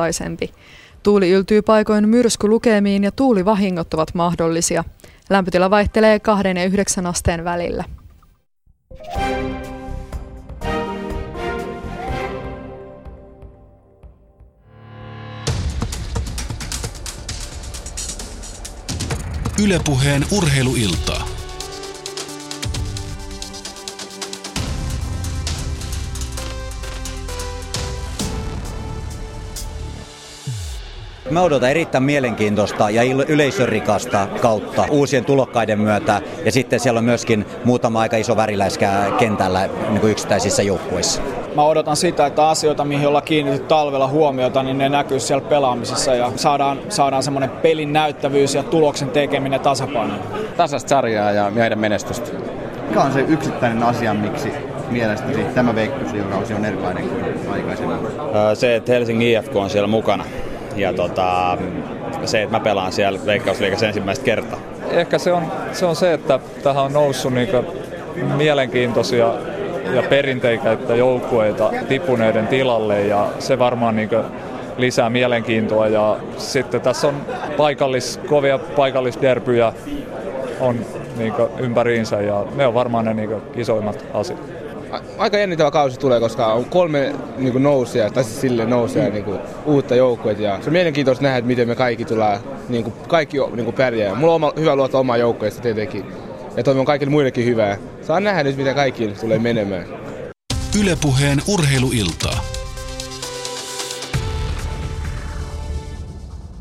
vertaisempi. Tuuli yltyy paikoin myrskylukemiin ja tuulivahingot ovat mahdollisia. Lämpötila vaihtelee 2 ja 9 asteen välillä. Yle Puheen Urheiluilta. Mä odotan erittäin mielenkiintoista ja yleisörikasta kautta uusien tulokkaiden myötä. Ja sitten siellä on myöskin muutama aika iso väriläiskä kentällä niin kuin yksittäisissä joukkueissa. Mä odotan sitä, että asioita, mihin ollaan kiinnitetty talvella huomiota, niin ne näkyy siellä pelaamisessa. Ja saadaan semmoinen pelin näyttävyys ja tuloksen tekeminen tasapainoon. Tasasta sarjaa ja meidän menestystä. Mikä on se yksittäinen asia, miksi mielestäsi tämä Veikkausliigakausi on erilainen kuin aikaisemmin? Se, että Helsingin IFK on siellä mukana. Ja se, että mä pelaan siellä Veikkausliigassa ensimmäistä kertaa. Ehkä se on se, että tähän on noussut niitä mielenkiintoisia ja perinteikäitä joukkueita tipuneiden tilalle ja se varmaan lisää mielenkiintoa. Ja sitten tässä on kovia paikallisderbyjä on ympäriinsä ja ne on varmaan ne isoimmat asiat. Aika jännittävä kausi tulee, koska on 3 nousijaa uutta joukkuetta ja se on mielenkiintoista nähdä, että miten me kaikki tullaan, pärjää. Mulla on hyvä luottaa omaa joukkueesta tietenkin ja toivon kaikille muillekin hyvää. Saan nähdä nyt, mitä kaikki tulee menemään. Yle Puheen Urheiluilta.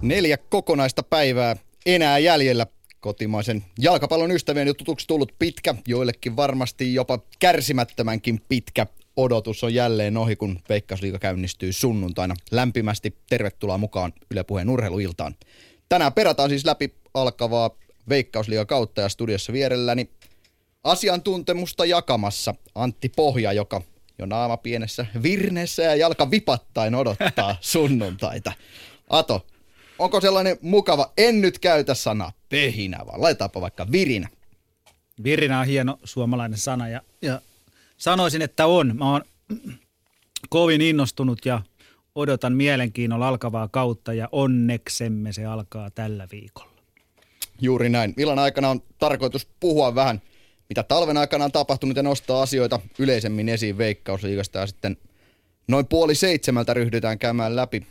4 kokonaista päivää enää jäljellä. Kotimaisen jalkapallon ystävien jo tutuksi tullut pitkä, joillekin varmasti jopa kärsimättömänkin pitkä odotus on jälleen ohi, kun Veikkausliiga käynnistyy sunnuntaina. Lämpimästi tervetuloa mukaan Yle Puheen Urheiluiltaan. Tänään perataan siis läpi alkavaa Veikkausliigakautta ja studiossa vierelläni asiantuntemusta jakamassa Antti Pohja, joka jo naama pienessä virneessä ja jalka vipattain odottaa sunnuntaita. Ato. Onko sellainen mukava, en nyt käytä sanaa pöhinä, vaan laitetaanpa vaikka virinä. Virinä on hieno suomalainen sana ja sanoisin, että on. Mä oon kovin innostunut ja odotan mielenkiinnolla alkavaa kautta ja onneksemme se alkaa tällä viikolla. Juuri näin. Illan aikana on tarkoitus puhua vähän, mitä talven aikana on tapahtunut ja nostaa asioita yleisemmin esiin Veikkausliigasta ja sitten noin 6:30 ryhdytään käymään läpi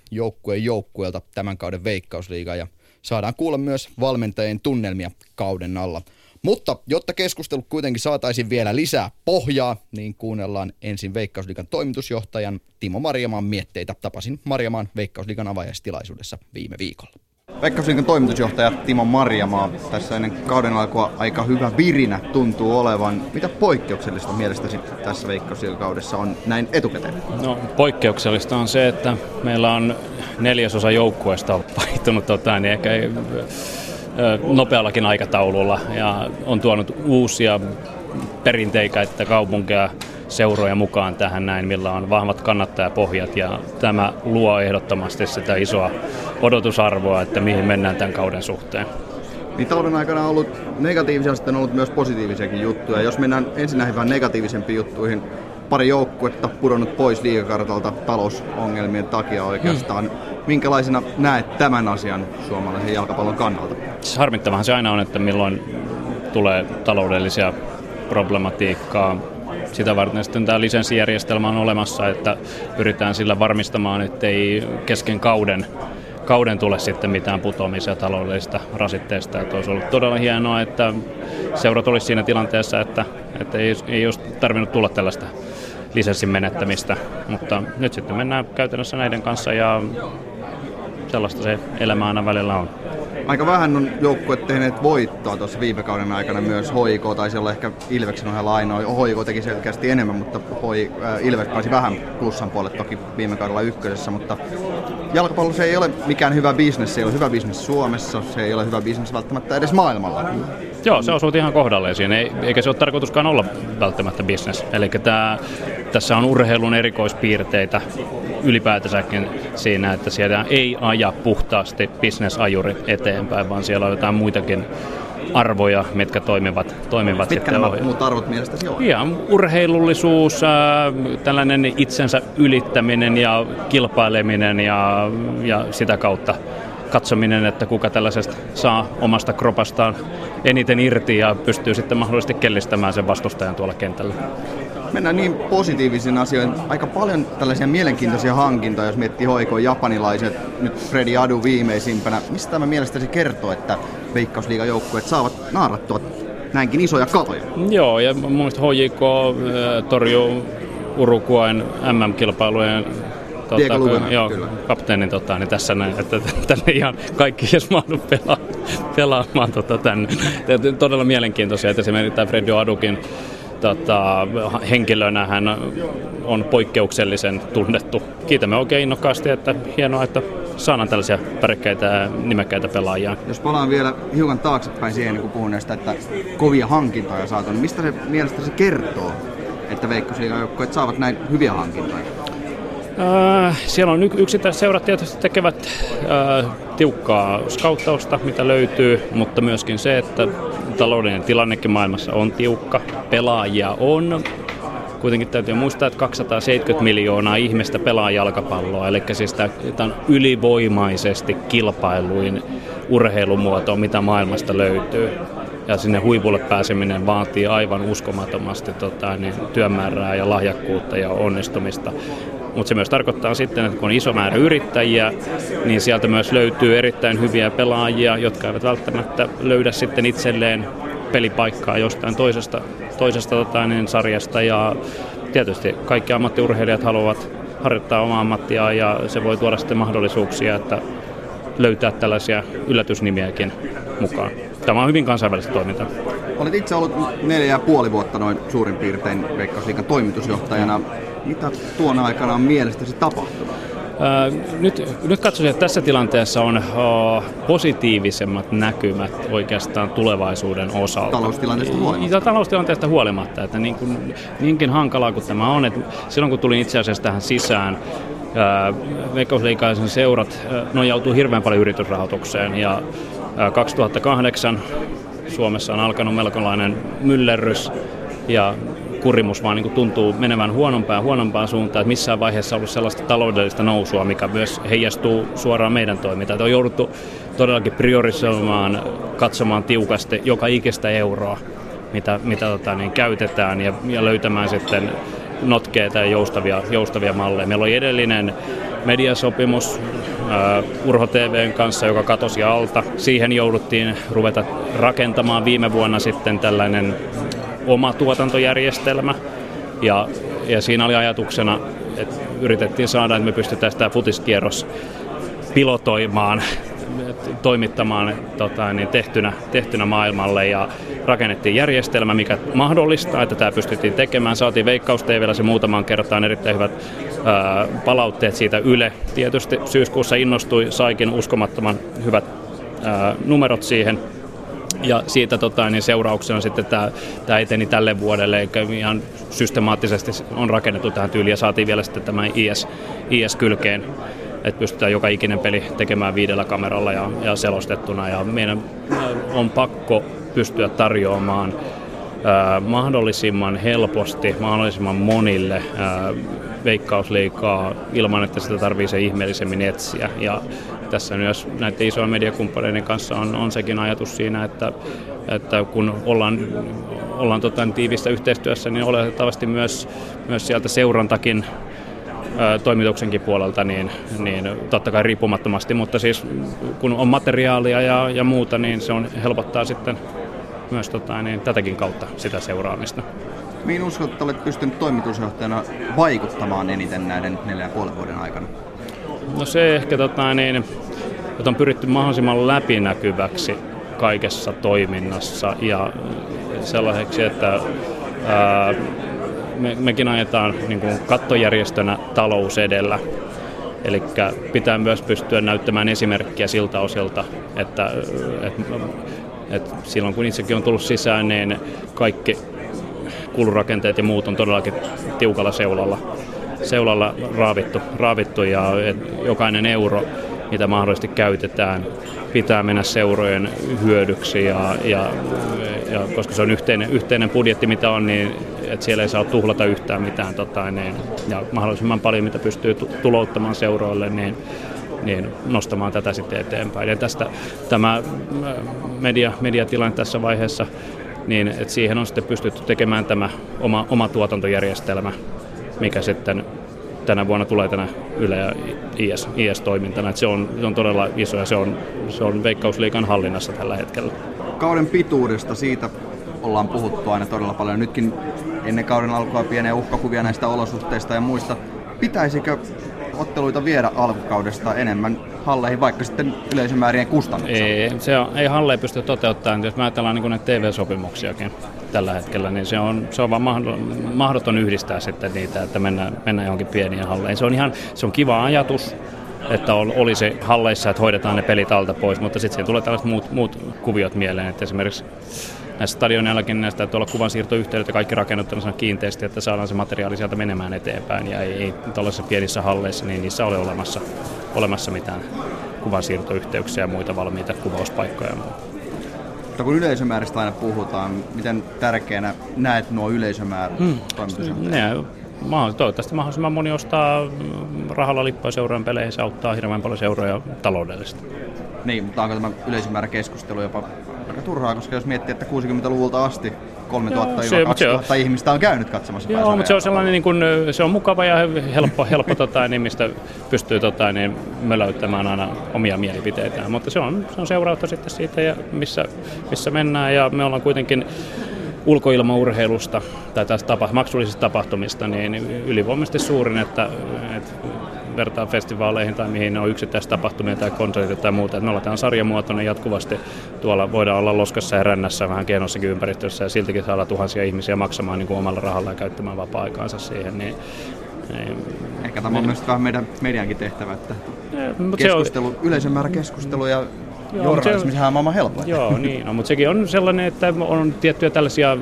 joukkueelta tämän kauden Veikkausliigaa ja saadaan kuulla myös valmentajien tunnelmia kauden alla. Mutta jotta keskustelu kuitenkin saataisiin vielä lisää pohjaa, niin kuunnellaan ensin Veikkausliigan toimitusjohtajan Timo Marjamaan mietteitä. Tapasin Marjamaan Veikkausliigan avajaistilaisuudessa viime viikolla. Veikkausliigan toimitusjohtaja Timo Marjamaa. Tässä ennen kauden alkua aika hyvä virinä tuntuu olevan. Mitä poikkeuksellista mielestäsi tässä Veikkausliigakaudessa on näin etukäteen? No, poikkeuksellista on se, että meillä on 4/4 joukkueesta vaihtunut niin ehkä nopeallakin aikataululla. Ja on tuonut uusia perinteikäitä kaupunkeja, seuroja mukaan tähän näin, millä on vahvat kannattajapohjat ja tämä luo ehdottomasti sitä isoa odotusarvoa, että mihin mennään tämän kauden suhteen. Niin talven aikana on ollut negatiivisia, sitten on ollut myös positiivisiakin juttuja. Jos mennään ensin näihin vähän negatiivisempiin juttuihin, pari joukkuetta pudonnut pois liigakartalta talousongelmien takia oikeastaan. Minkälaisena näet tämän asian suomalaisen jalkapallon kannalta? Harmittavahan se aina on, että milloin tulee taloudellisia problematiikkaa. Sitä varten sitten tämä lisenssijärjestelmä on olemassa, että pyritään sillä varmistamaan, ettei kesken kauden tule sitten mitään putoamisia taloudellisista rasitteista. Että olisi ollut todella hienoa, että seurat olisi siinä tilanteessa, että ei olisi tarvinnut tulla tällaista lisenssin menettämistä. Mutta nyt sitten mennään käytännössä näiden kanssa ja sellaista se elämä aina välillä on. Aika vähän on joukkueet tehneet voittoa tuossa viime kauden aikana myös HJK, tai siellä ehkä Ilveksen ohella ainoa. HJK teki selkeästi enemmän, mutta Ilves pääsi vähän plussan puolelle toki viime kaudella ykkösessä, mutta jalkapallo se ei ole mikään hyvä bisnes, se ei ole hyvä bisnes Suomessa, se ei ole hyvä bisnes välttämättä edes maailmalla. Joo, se osuu ihan kohdalleen siinä, eikä se ole tarkoituskaan olla välttämättä bisnes. Eli tässä on urheilun erikoispiirteitä ylipäätänsäkin siinä, että siellä ei aja puhtaasti bisnesajurit eteenpäin, vaan siellä on jotain muitakin arvoja, mitkä toimivat mitkä sitten nämä muut arvot mielestäsi on? Ja urheilullisuus, tällainen itsensä ylittäminen ja kilpaileminen ja sitä kautta katsominen, että kuka tällaisesta saa omasta kropastaan eniten irti ja pystyy sitten mahdollisesti kellistämään sen vastustajan tuolla kentällä. Mennään niin positiivisiin asioihin. Aika paljon tällaisia mielenkiintoisia hankintoja, jos miettii hoikoon japanilaiset, nyt Freddy Adu viimeisimpänä. Mistä tämä mielestäsi kertoo, että Veikkausliigajoukkueet saavat naarattua näinkin isoja kaloja? Joo, ja mun mielestä HJK torjuu Uruguayn MM-kilpailujen kapteenin niin tässä näin, että tänne ihan kaikki edes mahdu pelaamaan tänne. Todella mielenkiintoisia, että esimerkiksi tämä Freddy Adukin henkilönä hän on poikkeuksellisen tunnettu. Kiitämme oikein innokkaasti, että hienoa, että saadaan tällaisia pärkkäitä ja nimekkäitä pelaajia. Jos palaan vielä hiukan taaksepäin siihen, kun puhun näistä, että kovia hankintoja saatu, niin mistä se mielestäsi kertoo, että Veikkausliigajoukkueet saavat näin hyviä hankintoja? Siellä on yksittäiset seurat tietysti tekevät tiukkaa skauttausta, mitä löytyy, mutta myöskin se, että taloudellinen tilannekin maailmassa on tiukka, pelaajia on. Kuitenkin täytyy muistaa, että 270 miljoonaa ihmistä pelaa jalkapalloa, eli siis tämä on ylivoimaisesti kilpailuin urheilumuoto, mitä maailmasta löytyy. Ja sinne huipulle pääseminen vaatii aivan uskomattomasti työmäärää ja lahjakkuutta ja onnistumista. Mutta se myös tarkoittaa sitten, että kun on iso määrä yrittäjiä, niin sieltä myös löytyy erittäin hyviä pelaajia, jotka eivät välttämättä löydä sitten itselleen pelipaikkaa jostain toisesta sarjasta. Ja tietysti kaikki ammattiurheilijat haluavat harjoittaa omaa ammattiaan ja se voi tuoda sitten mahdollisuuksia, että löytää tällaisia yllätysnimiäkin mukaan. Tämä on hyvin kansainvälistä toimintaa. Olet itse ollut 4,5 vuotta noin suurin piirtein Veikkausliigan toimitusjohtajana. Mitä tuona aikana on mielestäsi tapahtunut? Nyt katsoisin, että tässä tilanteessa on positiivisemmat näkymät oikeastaan tulevaisuuden osalta. Taloustilanteesta huolimatta. Taloustilanteesta huolimatta, että niinkin hankalaa kuin tämä on. Että silloin kun tulin itse asiassa tähän sisään, Veikkausliigaisen seurat nojautuu hirveän paljon yritysrahoitukseen ja 2008 Suomessa on alkanut melkoinen myllerrys ja kurimus vaan tuntuu menevän huonompaan suuntaan, että missään vaiheessa on ollut sellaista taloudellista nousua, mikä myös heijastuu suoraan meidän toimintaan. On jouduttu todellakin priorisoimaan, katsomaan tiukasti joka ikistä euroa, mitä käytetään ja löytämään sitten notkeita ja joustavia malleja. Meillä oli edellinen mediasopimus Urho TV:n kanssa, joka katosi alta. Siihen jouduttiin ruveta rakentamaan viime vuonna sitten tällainen oma tuotantojärjestelmä ja siinä oli ajatuksena, että yritettiin saada, että me pystytään sitä futiskierros pilotoimaan, toimittamaan tehtynä maailmalle ja rakennettiin järjestelmä, mikä mahdollistaa, että tämä pystyttiin tekemään. Saatiin Veikkaus TV:llä se muutamaan kertaan erittäin hyvät palautteet siitä Yle. Tietysti syyskuussa innostui, saikin uskomattoman hyvät numerot siihen. Ja siitä seurauksena sitten tämä eteni tälle vuodelle, eikä ihan systemaattisesti on rakennettu tähän tyyliin ja saatiin vielä sitten tämän IS-kylkeen, että pystytään joka ikinen peli tekemään 5 kameralla ja selostettuna. Ja meidän on pakko pystyä tarjoamaan mahdollisimman helposti, mahdollisimman monille Veikkausliigaa ilman, että sitä tarvitsee se ihmeellisemmin etsiä. Ja tässä myös näiden isojen mediakumppaneiden kanssa on sekin ajatus siinä, että kun ollaan tiivistä yhteistyössä, niin oletettavasti myös sieltä seurantakin toimituksenkin puolelta, niin totta kai riippumattomasti, mutta siis kun on materiaalia ja muuta, niin se on helpottaa sitten myös tätäkin kautta sitä seuraamista. Mihin uskot, että olet pystynyt toimitusjohtajana vaikuttamaan eniten näiden 4,5 vuoden aikana? No se ehkä on pyritty mahdollisimman läpinäkyväksi kaikessa toiminnassa ja sellaiseksi, että mekin ajetaan niin kuin kattojärjestönä talous edellä. Eli pitää myös pystyä näyttämään esimerkkiä siltä osilta, että silloin kun itsekin on tullut sisään, niin kaikki kulurakenteet ja muut on todellakin tiukalla seulalla raavittu ja jokainen euro mitä mahdollisesti käytetään, pitää mennä seurojen hyödyksi ja koska se on yhteinen budjetti, mitä on, niin että siellä ei saa tuhlata yhtään mitään ja mahdollisimman paljon, mitä pystyy tulouttamaan seuroille, niin nostamaan tätä sitten eteenpäin. Ja tästä tämä mediatilanne tässä vaiheessa, niin että siihen on sitten pystytty tekemään tämä oma tuotantojärjestelmä, mikä sitten tänä vuonna tulee tänä Yle ja IS-toimintana. Että se on todella iso ja se on Veikkausliigan hallinnassa tällä hetkellä. Kauden pituudesta siitä ollaan puhuttu aina todella paljon. Nytkin ennen kauden alkua pieniä uhkakuvia näistä olosuhteista ja muista. Pitäisikö otteluita viedä alkukaudesta enemmän halleihin, vaikka sitten yleisömäärien kustannuksella? Ei halleja pysty toteuttamaan. Jos me ajatellaan niin näitä TV-sopimuksiakin tällä hetkellä, niin se on vaan mahdoton yhdistää sitten niitä, että mennään johonkin pieniin halleihin. Se on kiva ajatus, että olisi halleissa, että hoidetaan ne pelit alta pois, mutta sitten siihen tulee tällaiset muut kuviot mieleen, että esimerkiksi näissä stadionillakin näistä täytyy olla kuvansiirtoyhteydet ja kaikki rakennuttamisena kiinteästi, että saadaan se materiaali sieltä menemään eteenpäin. Ja ei tällaisissa pienissä halleissa, niin niissä ole olemassa mitään kuvansiirtoyhteyksiä ja muita valmiita kuvauspaikkoja. Mutta kun yleisömääristä aina puhutaan, miten tärkeänä näet nuo yleisömäärät toimitusjohtajat? Toivottavasti mahdollisimman moni ostaa rahalla lippua seurojen peleihin, se auttaa hirveän paljon seuroja taloudellisesti. Niin, mutta onko tämä yleisömääräkeskustelu jopa aika turhaa, koska jos miettii, että 60-luvulta asti 3,000–2,000 ihmistä on käynyt katsomassa. Joo, mutta se on sellainen, niin kun, se on mukava ja helppo niin mistä pystyy niin möläyttämään aina omia mielipiteitään, mutta se on seurausta sitten siitä, ja missä mennään, ja me ollaan kuitenkin ulkoilmaurheilusta tai maksullisista tapahtumista niin ylivoimaisesti suurin, että vertaa festivaaleihin tai mihin ne on yksittäistä tapahtumia tai konsertteja tai muuta. Et me ollaan tämän sarjamuotoinen jatkuvasti. Tuolla voidaan olla loskassa ja rännässä vähän kienossakin ympäristössä ja siltikin saada tuhansia ihmisiä maksamaan niin kuin omalla rahalla ja käyttämään vapaa-aikaansa siihen. Ehkä tämä on myös vähän meidän mediankin tehtävä, että yleisömääräkeskustelu ja journalismihan on maailman helpoin. Joo, niin, mutta sekin on sellainen, että on tiettyjä tällaisia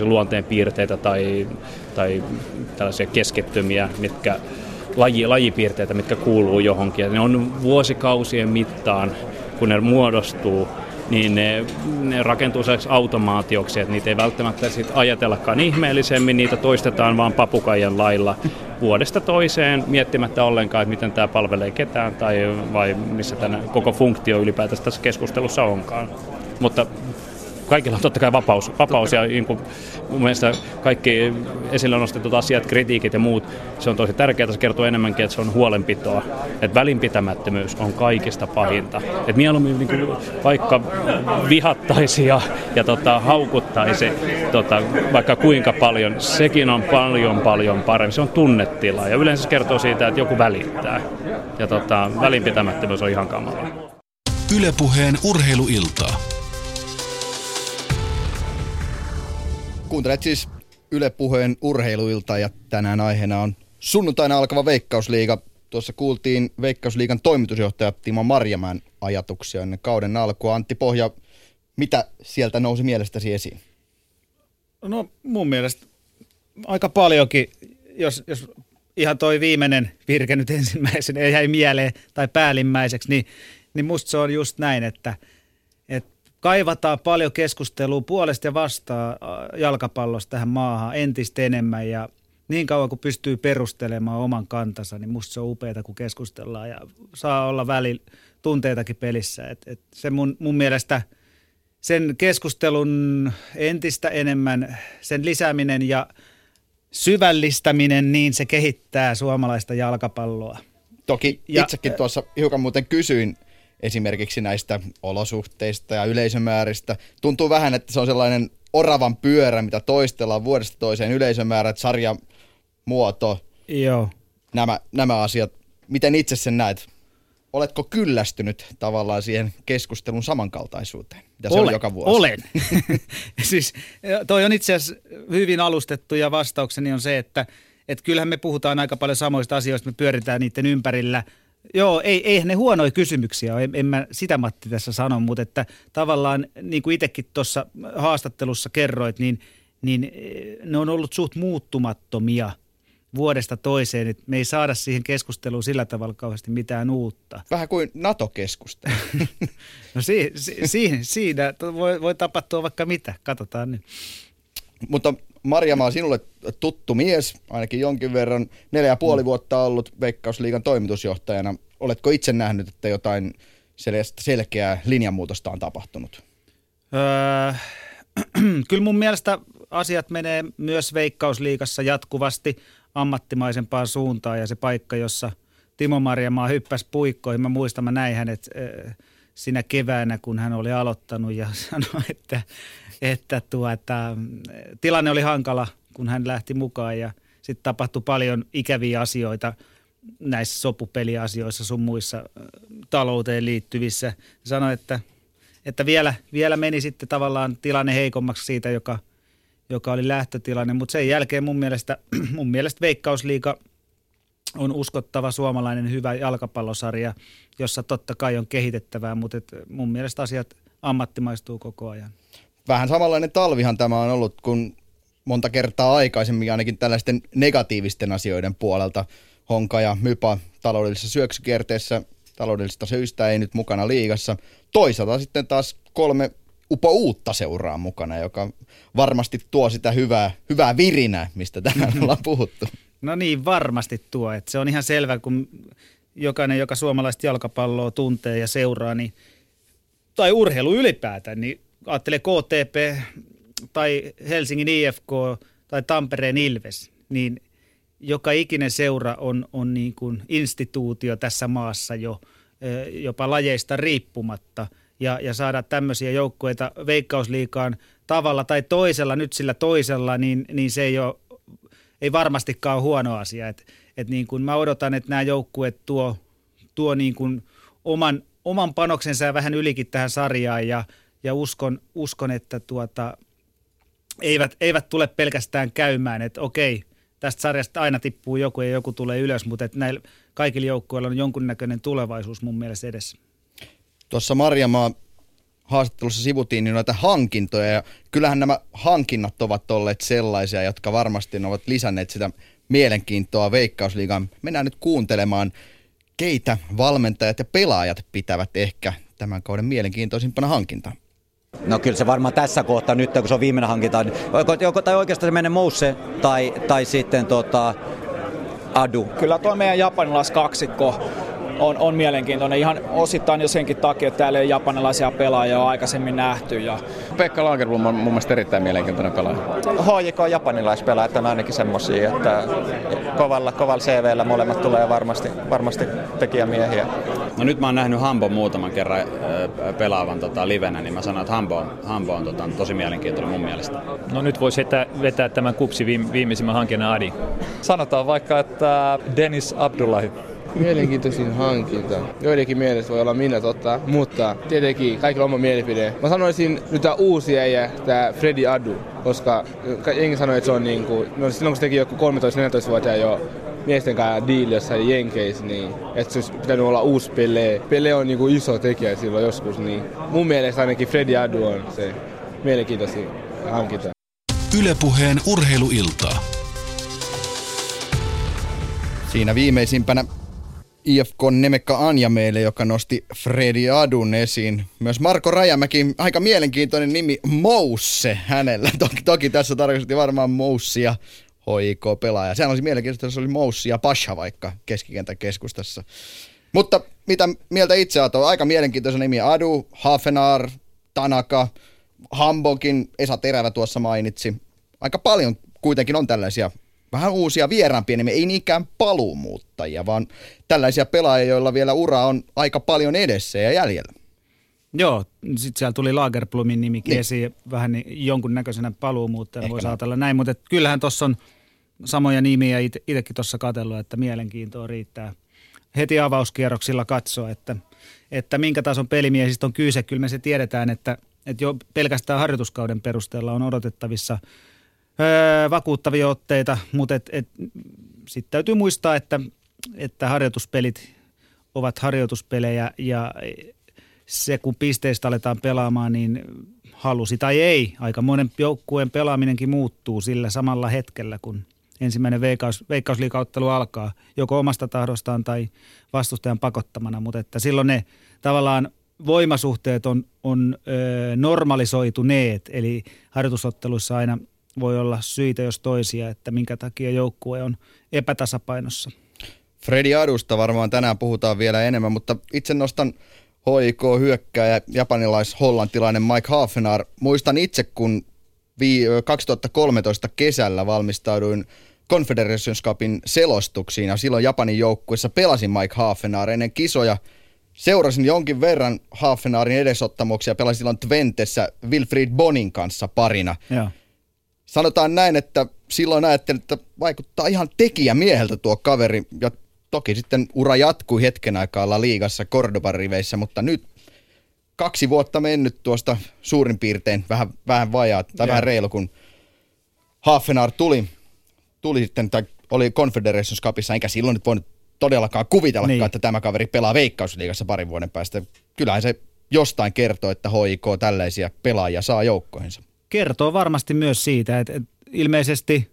luonteenpiirteitä tai tällaisia keskittymiä, mitkä lajipiirteitä, mitkä kuuluu johonkin. Ja ne on vuosikausien mittaan, kun ne muodostuu, niin ne rakentuu sellaiseksi automaatioksi, että niitä ei välttämättä sit ajatellakaan ihmeellisemmin, niitä toistetaan vaan papukaijan lailla vuodesta toiseen, miettimättä ollenkaan, että miten tämä palvelee ketään vai missä tämä koko funktio ylipäätänsä tässä keskustelussa onkaan. Mutta kaikilla on totta kai vapaus ja mun mielestä kaikki esille nostetut asiat, kritiikit ja muut, se on tosi tärkeää, se kertoo enemmänkin, että se on huolenpitoa, että välinpitämättömyys on kaikista pahinta. Että mieluummin niin vaikka vihattaisi ja haukuttaisi vaikka kuinka paljon, sekin on paljon parempi, se on tunnetila ja yleensä se kertoo siitä, että joku välittää ja välinpitämättömyys on ihan kamala. Yle Puheen urheiluiltaa. Kuuntelet siis Yle Puheen urheiluilta ja tänään aiheena on sunnuntaina alkava Veikkausliiga. Tuossa kuultiin Veikkausliigan toimitusjohtaja Timo Marjamäen ajatuksia ennen kauden alkua. Antti Pohja, mitä sieltä nousi mielestäsi esiin? No mun mielestä aika paljonkin, jos ihan toi viimeinen virke nyt ensimmäisen ei jäi mieleen tai päällimmäiseksi, niin musta se on just näin, että kaivataan paljon keskustelua puolesta ja vastaan jalkapallosta tähän maahan entistä enemmän ja niin kauan kun pystyy perustelemaan oman kantansa, niin musta se on upeata kun keskustellaan ja saa olla välillä tunteitakin pelissä. Et se mun mielestä sen keskustelun entistä enemmän, sen lisääminen ja syvällistäminen, niin se kehittää suomalaista jalkapalloa. Toki itsekin tuossa hiukan muuten kysyin esimerkiksi näistä olosuhteista ja yleisömääristä. Tuntuu vähän, että se on sellainen oravan pyörä, mitä toistellaan vuodesta toiseen. Yleisömäärät, sarjamuoto, joo. Nämä asiat. Miten itse sen näet? Oletko kyllästynyt tavallaan siihen keskustelun samankaltaisuuteen, mitä se on joka vuosi? Olen. Siis toi on itse asiassa hyvin alustettu ja vastaukseni on se, että kyllähän me puhutaan aika paljon samoista asioista, me pyöritään niiden ympärillä. Joo, eihän ne huonoja kysymyksiä ole, en mä sitä Matti tässä sano, mutta että tavallaan niin kuin itsekin tuossa haastattelussa kerroit, niin ne on ollut suht muuttumattomia vuodesta toiseen, että me ei saada siihen keskusteluun sillä tavalla kauheasti mitään uutta. Vähän kuin NATO-keskustelu. No siinä voi tapahtua vaikka mitä, katsotaan nyt. Mutta Marjamaa, sinulle tuttu mies, ainakin jonkin verran, 4,5 vuotta ollut Veikkausliigan toimitusjohtajana. Oletko itse nähnyt, että jotain selkeää linjanmuutosta on tapahtunut? Kyllä mun mielestä asiat menee myös Veikkausliigassa jatkuvasti ammattimaisempaan suuntaan, ja se paikka, jossa Timo Marjamaa hyppäsi puikkoihin, mä näin hänet sinä keväänä, kun hän oli aloittanut, ja sanoi, että tilanne oli hankala, kun hän lähti mukaan, ja sitten tapahtui paljon ikäviä asioita näissä sopupeliasioissa sun muissa talouteen liittyvissä. Sanoi, että vielä meni sitten tavallaan tilanne heikommaksi siitä, joka oli lähtötilanne, mutta sen jälkeen mun mielestä Veikkausliiga on uskottava suomalainen hyvä jalkapallosarja, jossa totta kai on kehitettävää, mutta mun mielestä asiat ammattimaistuu koko ajan. Vähän samanlainen talvihan tämä on ollut kuin monta kertaa aikaisemmin, ainakin tällaisten negatiivisten asioiden puolelta. Honka ja Mypa taloudellisessa syöksykierteessä, taloudellisista syistä ei nyt mukana liigassa. Toisaalta sitten taas 3 uutta seuraa mukana, joka varmasti tuo sitä hyvää virinää, mistä tänään ollaan puhuttu. No niin, varmasti tuo. Että se on ihan selvä, kun jokainen, joka suomalaista jalkapalloa tuntee ja seuraa, niin, tai urheilu ylipäätään, niin ajattelee KTP tai Helsingin IFK tai Tampereen Ilves, niin joka ikinen seura on niin kuin instituutio tässä maassa jo, jopa lajeista riippumatta. Ja saada tämmöisiä joukkueita Veikkausliigaan tavalla tai toisella, nyt sillä toisella, niin se ei varmastikaan ole huono asia. Et niin kuin mä odotan, että nämä joukkueet tuo niin kuin oman panoksensa ja vähän ylikin tähän sarjaan, ja uskon että eivät tule pelkästään käymään, että okei, tästä sarjasta aina tippuu joku ja joku tulee ylös, mutta että näillä kaikilla joukkueilla on jonkunnäköinen tulevaisuus mun mielestä edessä. Tuossa Marjamaa haastattelussa sivutiin niin noita hankintoja, ja kyllähän nämä hankinnat ovat olleet sellaisia, jotka varmasti ovat lisänneet sitä mielenkiintoa Veikkausliigaan. Mennään nyt kuuntelemaan, keitä valmentajat ja pelaajat pitävät ehkä tämän kauden mielenkiintoisimpana hankintana. No kyllä se varmaan tässä kohtaa nyt, kun se on viimeinen hankinta, tai oikeastaan se menee Mousse tai sitten Adu. Kyllä tuo meidän japanilaiskaksikko on mielenkiintoinen ihan osittain jo senkin takia, että täällä ei japanilaisia pelaajia ole aikaisemmin nähty. Ja Pekka Lagerblom on mun mielestä erittäin mielenkiintoinen pelaaja. HJK on japanilaispelaaja, on ainakin semmosia, että kovalla CV:llä molemmat tulee varmasti tekijämiehiä. No nyt mä oon nähnyt Hambon muutaman kerran pelaavan livenä, niin mä sanon, että Hambo on tosi mielenkiintoinen mun mielestä. No nyt voisi vetää tämän kupsi viimeisimmän hankinnan Adi. Sanotaan vaikka, että Denis Abdullahi. Mielenkiintoisin hankinta. Joidenkin mielestä voi olla minä totta, mutta tietenkin kaikilla oma mielipide. Mä sanoisin nyt tää uusi äijä, tää Freddy Adu, koska jengi sanoi, että se on niinku, no silloin kun se teki joku 13-14-vuotiaan jo miesten kanssa diili jossain jenkeissä, niin että se olisi pitänyt olla uusi Pele. Pele on niinku iso tekijä silloin joskus, niin mun mielestä ainakin Freddy Adu on se mielenkiintoisin hankinta. Yle Puheen urheiluilta. Siinä viimeisimpänä IFK:n Nemekka Anja meille, joka nosti Freddy Adun esiin. Myös Marko Rajamäki, aika mielenkiintoinen nimi, Mousse hänellä. Toki tässä tarkoitti varmaan Moussia, HIK-pelaaja. Sehän olisi mielenkiintoista, jos oli Moussi ja Pasha vaikka keskikentän keskustassa. Mutta mitä mieltä itse olet? Aika mielenkiintoisia nimiä. Adu, Havenaar, Tanaka, Hambokin, Esa Terävä tuossa mainitsi. Aika paljon kuitenkin on tällaisia vähän uusia vieraanpiä nimiä, ei niinkään paluumuuttajia, vaan tällaisia pelaajia, joilla vielä ura on aika paljon edessä ja jäljellä. Joo, sitten siellä tuli Lagerblumin nimikin niin esiin, vähän niin, jonkunnäköisenä paluumuuttajana voi ajatella näin, mutta kyllähän tuossa on samoja nimiä, itsekin tuossa katsellut, että mielenkiintoa riittää heti avauskierroksilla katsoa, että minkä tason pelimiehistä on kyse. Kyllä me se tiedetään, että jo pelkästään harjoituskauden perusteella on odotettavissa vakuuttavia otteita, mutta sitten täytyy muistaa, että harjoituspelit ovat harjoituspelejä, ja se kun pisteistä aletaan pelaamaan, niin halusi tai ei, aika monen joukkueen pelaaminenkin muuttuu sillä samalla hetkellä, kun ensimmäinen veikkausliigaottelu alkaa, joko omasta tahdostaan tai vastustajan pakottamana, mutta että silloin ne tavallaan voimasuhteet on normalisoituneet, eli harjoitusotteluissa aina voi olla syitä jos toisia, että minkä takia joukkue on epätasapainossa. Freddy Adusta varmaan tänään puhutaan vielä enemmän, mutta itse nostan HIK-hyökkääjä japanilais-hollantilainen Mike Havenaar. Muistan itse, kun 2013 kesällä valmistauduin Confederations Cupin selostuksiin ja silloin Japanin joukkuessa pelasin Mike Havenaar ennen kisoja. Seurasin jonkin verran Havenaarin edesottamuksia ja pelasin silloin Twentessä Wilfried Bonin kanssa parina. Ja. Sanotaan näin, että silloin ajattelin, että vaikuttaa ihan tekijämieheltä tuo kaveri. Ja toki sitten ura jatkui hetken aikaa La Ligassa Cordoban riveissä, mutta nyt 2 vuotta mennyt tuosta suurin piirtein vähän vajaa tai vähän reilu, kun Havenaar tuli sitten, tai oli Confederations Cupissa, enkä silloin nyt voinut todellakaan kuvitellakaan, niin, että tämä kaveri pelaa Veikkausliigassa parin vuoden päästä. Kyllähän se jostain kertoo, että HIK tällaisia pelaajia saa joukkoihinsa. Kertoo varmasti myös siitä, että ilmeisesti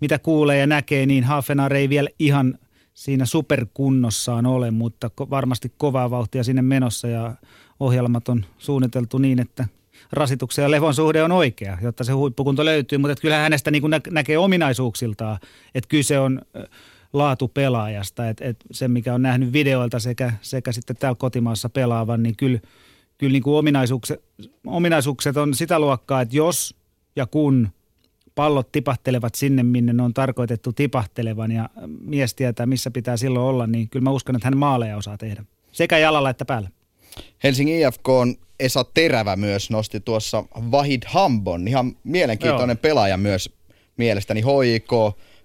mitä kuulee ja näkee, niin Havenaar ei vielä ihan siinä superkunnossaan ole, mutta varmasti kovaa vauhtia sinne menossa ja ohjelmat on suunniteltu niin, että rasituksen ja levon suhde on oikea, jotta se huippukunto löytyy, mutta kyllähän hänestä niin kuin näkee ominaisuuksiltaan, että kyse on laatupelaajasta, että se mikä on nähnyt videoilta sekä sitten täällä kotimaassa pelaavan, niin kyllä niin kuin ominaisuukset on sitä luokkaa, että jos ja kun pallot tipahtelevat sinne, minne ne on tarkoitettu tipahtelevan ja mies tietää, missä pitää silloin olla, niin kyllä mä uskon, että hän maaleja osaa tehdä. Sekä jalalla että päällä. Helsingin IFK on Esa Terävä myös nosti tuossa Vahid Hambon. Ihan mielenkiintoinen pelaaja myös mielestäni. HIK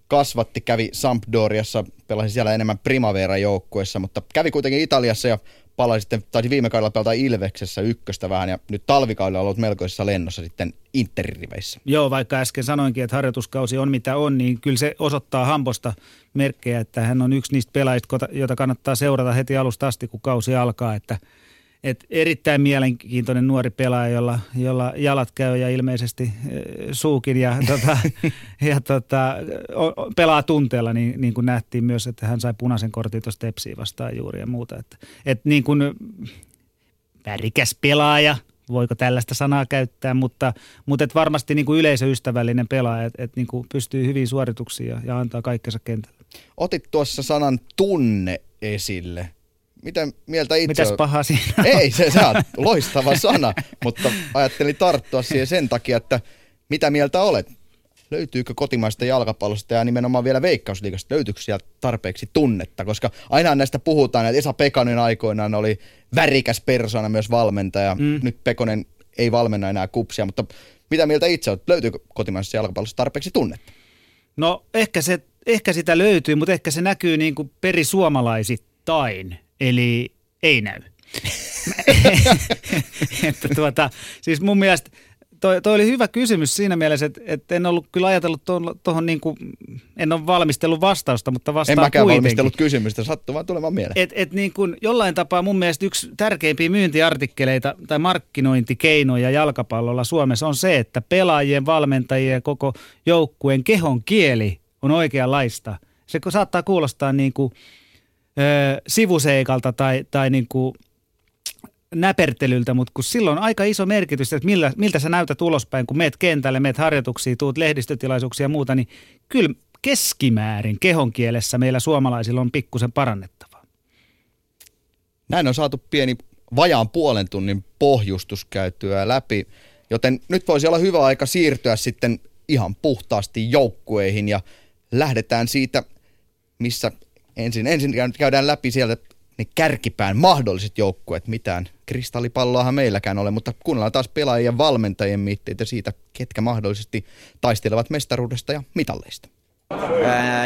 kasvatti, kävi Sampdoriassa, pelasi siellä enemmän Primavera-joukkuessa, mutta kävi kuitenkin Italiassa ja palasi sitten, taisi viime kaudella pelata Ilveksessä ykköstä vähän, ja nyt talvikaudella on ollut melkoisessa lennossa sitten Interriveissä. Joo, vaikka äsken sanoinkin, että harjoituskausi on mitä on, niin kyllä se osoittaa Hambosta merkkejä, että hän on yksi niistä pelaajista, jota kannattaa seurata heti alusta asti, kun kausi alkaa, että erittäin mielenkiintoinen nuori pelaaja, jolla jalat käy ja ilmeisesti suukin ja pelaa tunteella, niin kuin nähtiin myös, että hän sai punaisen kortin tuosta Tepsiä vastaan juuri ja muuta. Että niin kuin värikäs pelaaja, voiko tällaista sanaa käyttää, mutta et varmasti niin kuin yleisöystävällinen pelaaja, että niin kuin pystyy hyviin suorituksiin ja antaa kaikkensa kentällä. Otit tuossa sanan tunne esille. Miten mieltä itse? Mitäs pahaa siinä on? Ei, se on loistava sana, mutta ajattelin tarttua siihen sen takia, että mitä mieltä olet? Löytyykö kotimaista jalkapallosta ja nimenomaan vielä Veikkausliigasta, löytyykö siellä tarpeeksi tunnetta? Koska aina näistä puhutaan, että Esa Pekonen aikoinaan oli värikäs persona myös valmentaja. Nyt Pekonen ei valmenna enää Kupsia, mutta mitä mieltä itse olet? Löytyykö kotimaisesta jalkapallosta tarpeeksi tunnetta? No ehkä sitä löytyy, mutta ehkä se näkyy niin kuin perisuomalaisittain. Eli ei näy. Siis mun mielestä toi oli hyvä kysymys siinä mielessä, että en ollut kyllä ajatellut tuohon niinku, en ole valmistellut vastausta, mutta vastaan kuitenkin. En mäkään valmistellut kysymystä, sattuu vaan tulemaan mieleen. Et niin kuin jollain tapaa mun mielestä yksi tärkeimpiä myyntiartikkeleita tai markkinointikeinoja jalkapallolla Suomessa on se, että pelaajien, valmentajien ja koko joukkueen kehon kieli on oikeanlaista. Se saattaa kuulostaa niin kuin sivuseikalta tai niin kuin näpertelyltä, mutta kun sillä on aika iso merkitys, että miltä sä näytät ulospäin, kun meet kentälle, meet harjoituksiin, tuut lehdistötilaisuuksia ja muuta, niin kyllä keskimäärin kehonkielessä meillä suomalaisilla on pikkusen parannettavaa. Näin on saatu pieni vajaan puolen tunnin pohjustus käytyä läpi, joten nyt voisi olla hyvä aika siirtyä sitten ihan puhtaasti joukkueihin ja lähdetään siitä, missä ensin käydään läpi sieltä ne kärkipään mahdolliset joukkueet. Mitään kristallipalloahan meilläkään ole, mutta kuunnellaan taas pelaajien ja valmentajien mietteitä siitä, ketkä mahdollisesti taistelevat mestaruudesta ja mitalleista.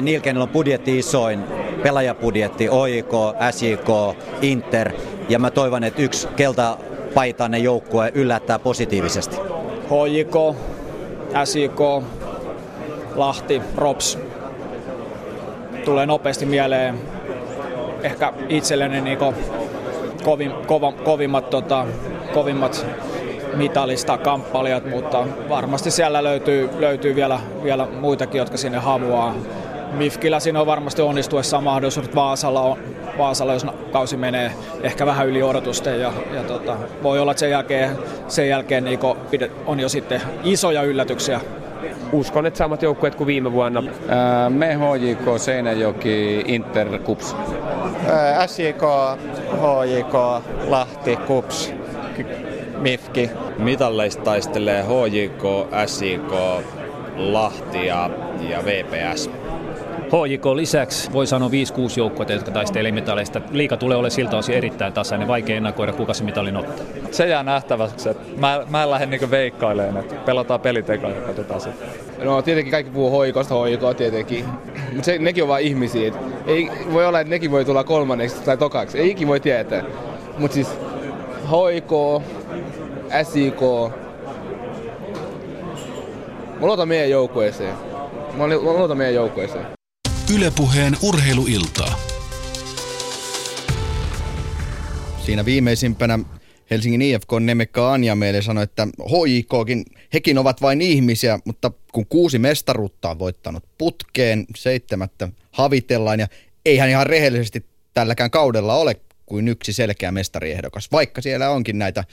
Niillä, kenellä on budjetti isoin, pelaajabudjetti, OIK, SJK, Inter, ja mä toivon, että yksi keltapaitainen joukkue yllättää positiivisesti. HJK, SJK, Lahti, RoPS. Tulee nopeasti mieleen ehkä itselleni niin kovimmat mitalista kamppailijat, mutta varmasti siellä löytyy vielä muitakin, jotka sinne haluaa. Mifkillä siinä on varmasti onnistuessaan mahdollisuudet, Vaasalla, jos kausi menee ehkä vähän yli odotusten. Ja voi olla, että sen jälkeen niin on jo sitten isoja yllätyksiä. Uskon, että samat joukkueet kuin viime vuonna. Me HJK, Seinäjoki, Inter, KuPS. SJK, HJK, Lahti, KuPS, Mifki. Mitalleista taistelee HJK, SJK, Lahti ja VPS. HJK lisäksi voi sanoa 5-6 joukkueita, jotka taistelee mitaleista. Liiga tulee olemaan siltä osin erittäin tasainen, vaikea ennakoida, kuka se mitalin ottaa. Se jää nähtäväksi. Mä en lähde niinku veikkailemaan, että pelataan pelitekoja ja katsotaan se. No tietenkin kaikki puhuu HJKsta, HJK tietenkin. Mutta nekin on vaan ihmisiä. Ei voi olla, että nekin voi tulla kolmanneksi tai tokaksi. Ei ikin voi tietää. Mutta siis HJK, SJK. Mä luotan meidän joukkueeseen. Yle Puheen urheiluiltaa. Siinä viimeisimpänä Helsingin IFK Nemekka Anja meille sanoi, että HJK:kin hekin ovat vain ihmisiä, mutta kun 6 mestaruutta on voittanut putkeen, 7. havitellaan ja eihän ihan rehellisesti tälläkään kaudella ole kuin yksi selkeä mestariehdokas, vaikka siellä onkin näitä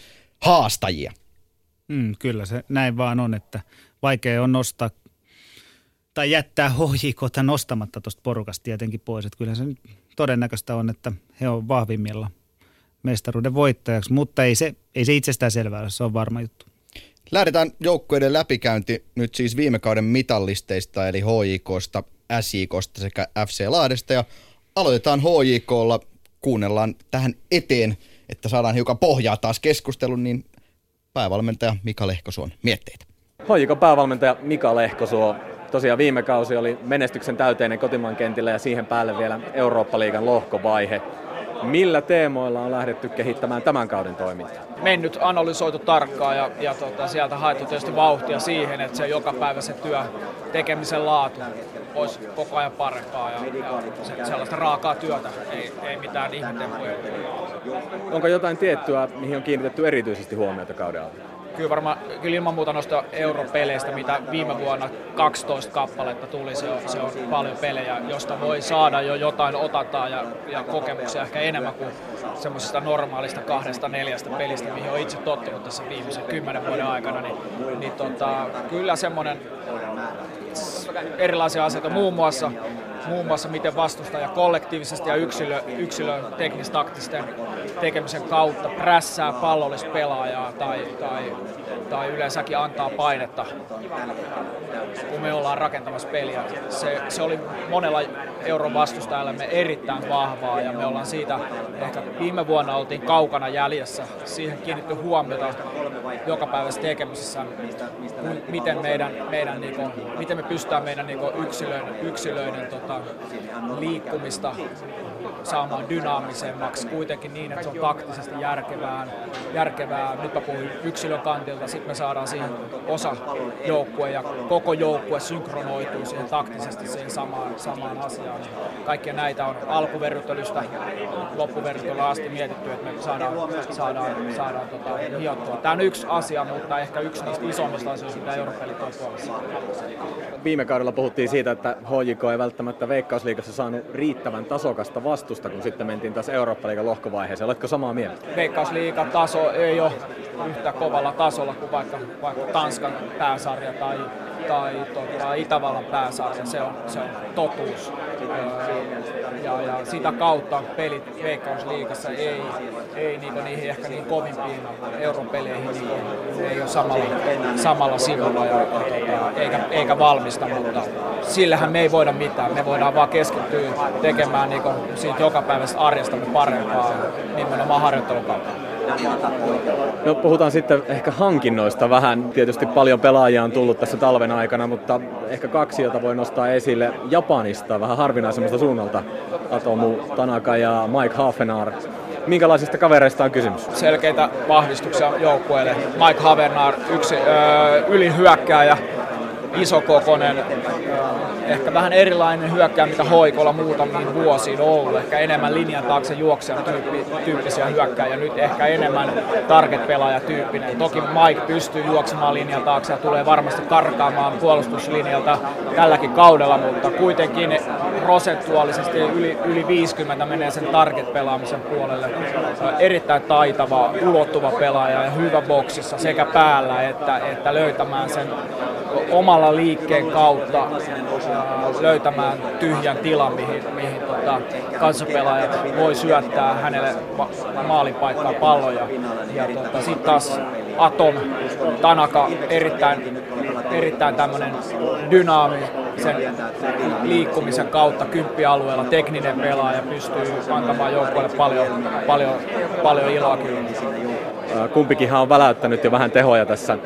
haastajia. Kyllä se näin vaan on, että vaikea on nostaa tai jättää HJK:ta nostamatta tuosta porukasta tietenkin pois. Että kyllähän se nyt todennäköistä on, että he on vahvimmilla mestaruuden voittajaksi, mutta ei se itsestään selvää, se on varma juttu. Lähdetään joukkueiden läpikäynti nyt siis viime kauden mitallisteista, eli HJK:sta, SJK:sta sekä FC Lahdesta. Ja aloitetaan HJK:lla, kuunnellaan tähän eteen, että saadaan hiukan pohjaa taas keskustelun, niin päävalmentaja Mika Lehkosuon mietteitä. HJK:n päävalmentaja Mika Lehkosuo. Tosiaan viime kausi oli menestyksen täyteinen kotimaan kentillä ja siihen päälle vielä Eurooppa-liigan lohkovaihe. Millä teemoilla on lähdetty kehittämään tämän kauden toimintaa? Mennyt analysoitu tarkkaan ja sieltä haettu tietysti vauhtia siihen, että se jokapäiväisen työ tekemisen laatu olisi koko ajan parempaa ja sellaista raakaa työtä, ei mitään ihmetempoja. Onko jotain tiettyä, mihin on kiinnitetty erityisesti huomiota kauden alla? Kyllä varmaan ilman muuta noista europeleistä, mitä viime vuonna 12 kappaletta tuli, se on paljon pelejä, josta voi saada jo jotain otantaa ja kokemuksia ehkä enemmän kuin semmoisesta normaalista 2-4 pelistä, mihin on itse tottunut tässä viimeisen 10 vuoden aikana, niin kyllä semmoinen erilaisia asioita muun muassa miten vastustaja kollektiivisesti ja yksilön teknis-taktisten tekemisen kautta prässää pallollispelaajaa tai yleensäkin antaa painetta, kun me ollaan rakentamassa peliä. Se oli monella euron vastustajallamme erittäin vahvaa ja me ollaan siitä, ehkä viime vuonna oltiin kaukana jäljessä, siihen kiinnitty huomiota jokapäiväisessä tekemisessä, miten me pystytään meidän yksilöiden liikkumista saamaan dynaamisemmaksi kuitenkin niin, että se on taktisesti järkevää. Nyt mä puhun yksilön kantilta, sitten me saadaan siihen osa joukkue ja koko joukkue synkronoituu siihen taktisesti siihen samaan asiaan. Kaikkia näitä on alkuverryttelystä loppuverryttelyyn asti mietitty, että me saadaan hiottua. Tämä on yksi asia, mutta ehkä yksi niistä isommista asioista, mitä Eurooppa-liitto on Suomessa. Viime kaudella puhuttiin siitä, että HJK ei välttämättä Veikkausliigassa saanut riittävän tasokasta vastusta, kun sitten mentiin taas Eurooppa-liigan lohkovaiheeseen. Oletko samaa mieltä? Veikkausliigan taso ei ole yhtä kovalla tasolla kuin vaikka Tanskan pääsarja tai Itävallan pääsarja. Se on totuus. Ja sitä kautta pelit Veikkausliigassa ei niihin ehkä niin kovimpiin europeleihin ei ole samalla sivulla eikä valmista, mutta sillähän me ei voida mitään. Me voidaan vaan keskittyä tekemään niin siitä jokapäiväisestä arjestamme parempaa nimenomaan harjoittelukautta. No, puhutaan sitten ehkä hankinnoista vähän. Tietysti paljon pelaajia on tullut tässä talven aikana, mutta ehkä 2, jota voi nostaa esille Japanista, vähän harvinaisemmasta suunnalta. Atomu Tanaka ja Mike Havenaar. Minkälaisista kavereista on kysymys? Selkeitä vahvistuksia joukkueelle. Mike Havenaar, yksi ylihyökkääjä. isokokoinen, ehkä vähän erilainen hyökkää, mitä Hoikolla muutamiin vuosiin on ollut. Ehkä enemmän linjan taakse juoksijan tyyppisiä hyökkääjä, nyt ehkä enemmän target-pelaaja tyyppinen. Toki Mike pystyy juoksemaan linjan taakse ja tulee varmasti karkaamaan puolustuslinjalta tälläkin kaudella, mutta kuitenkin prosentuaalisesti yli 50 menee sen target-pelaamisen puolelle. Erittäin taitava, ulottuva pelaaja ja hyvä boksissa sekä päällä että löytämään sen omalla liikkeen kautta löytämään tyhjän tilan, mihin kanssapelaajat voi syöttää hänelle maalipaikkaa palloja. Sitten taas Atomu Tanaka erittäin tämmöinen dynaamisen liikkumisen kautta kymppialueella tekninen pelaaja pystyy antamaan joukkueelle paljon iloa kyllä. Kumpikinhan on väläyttänyt jo vähän tehoja tässä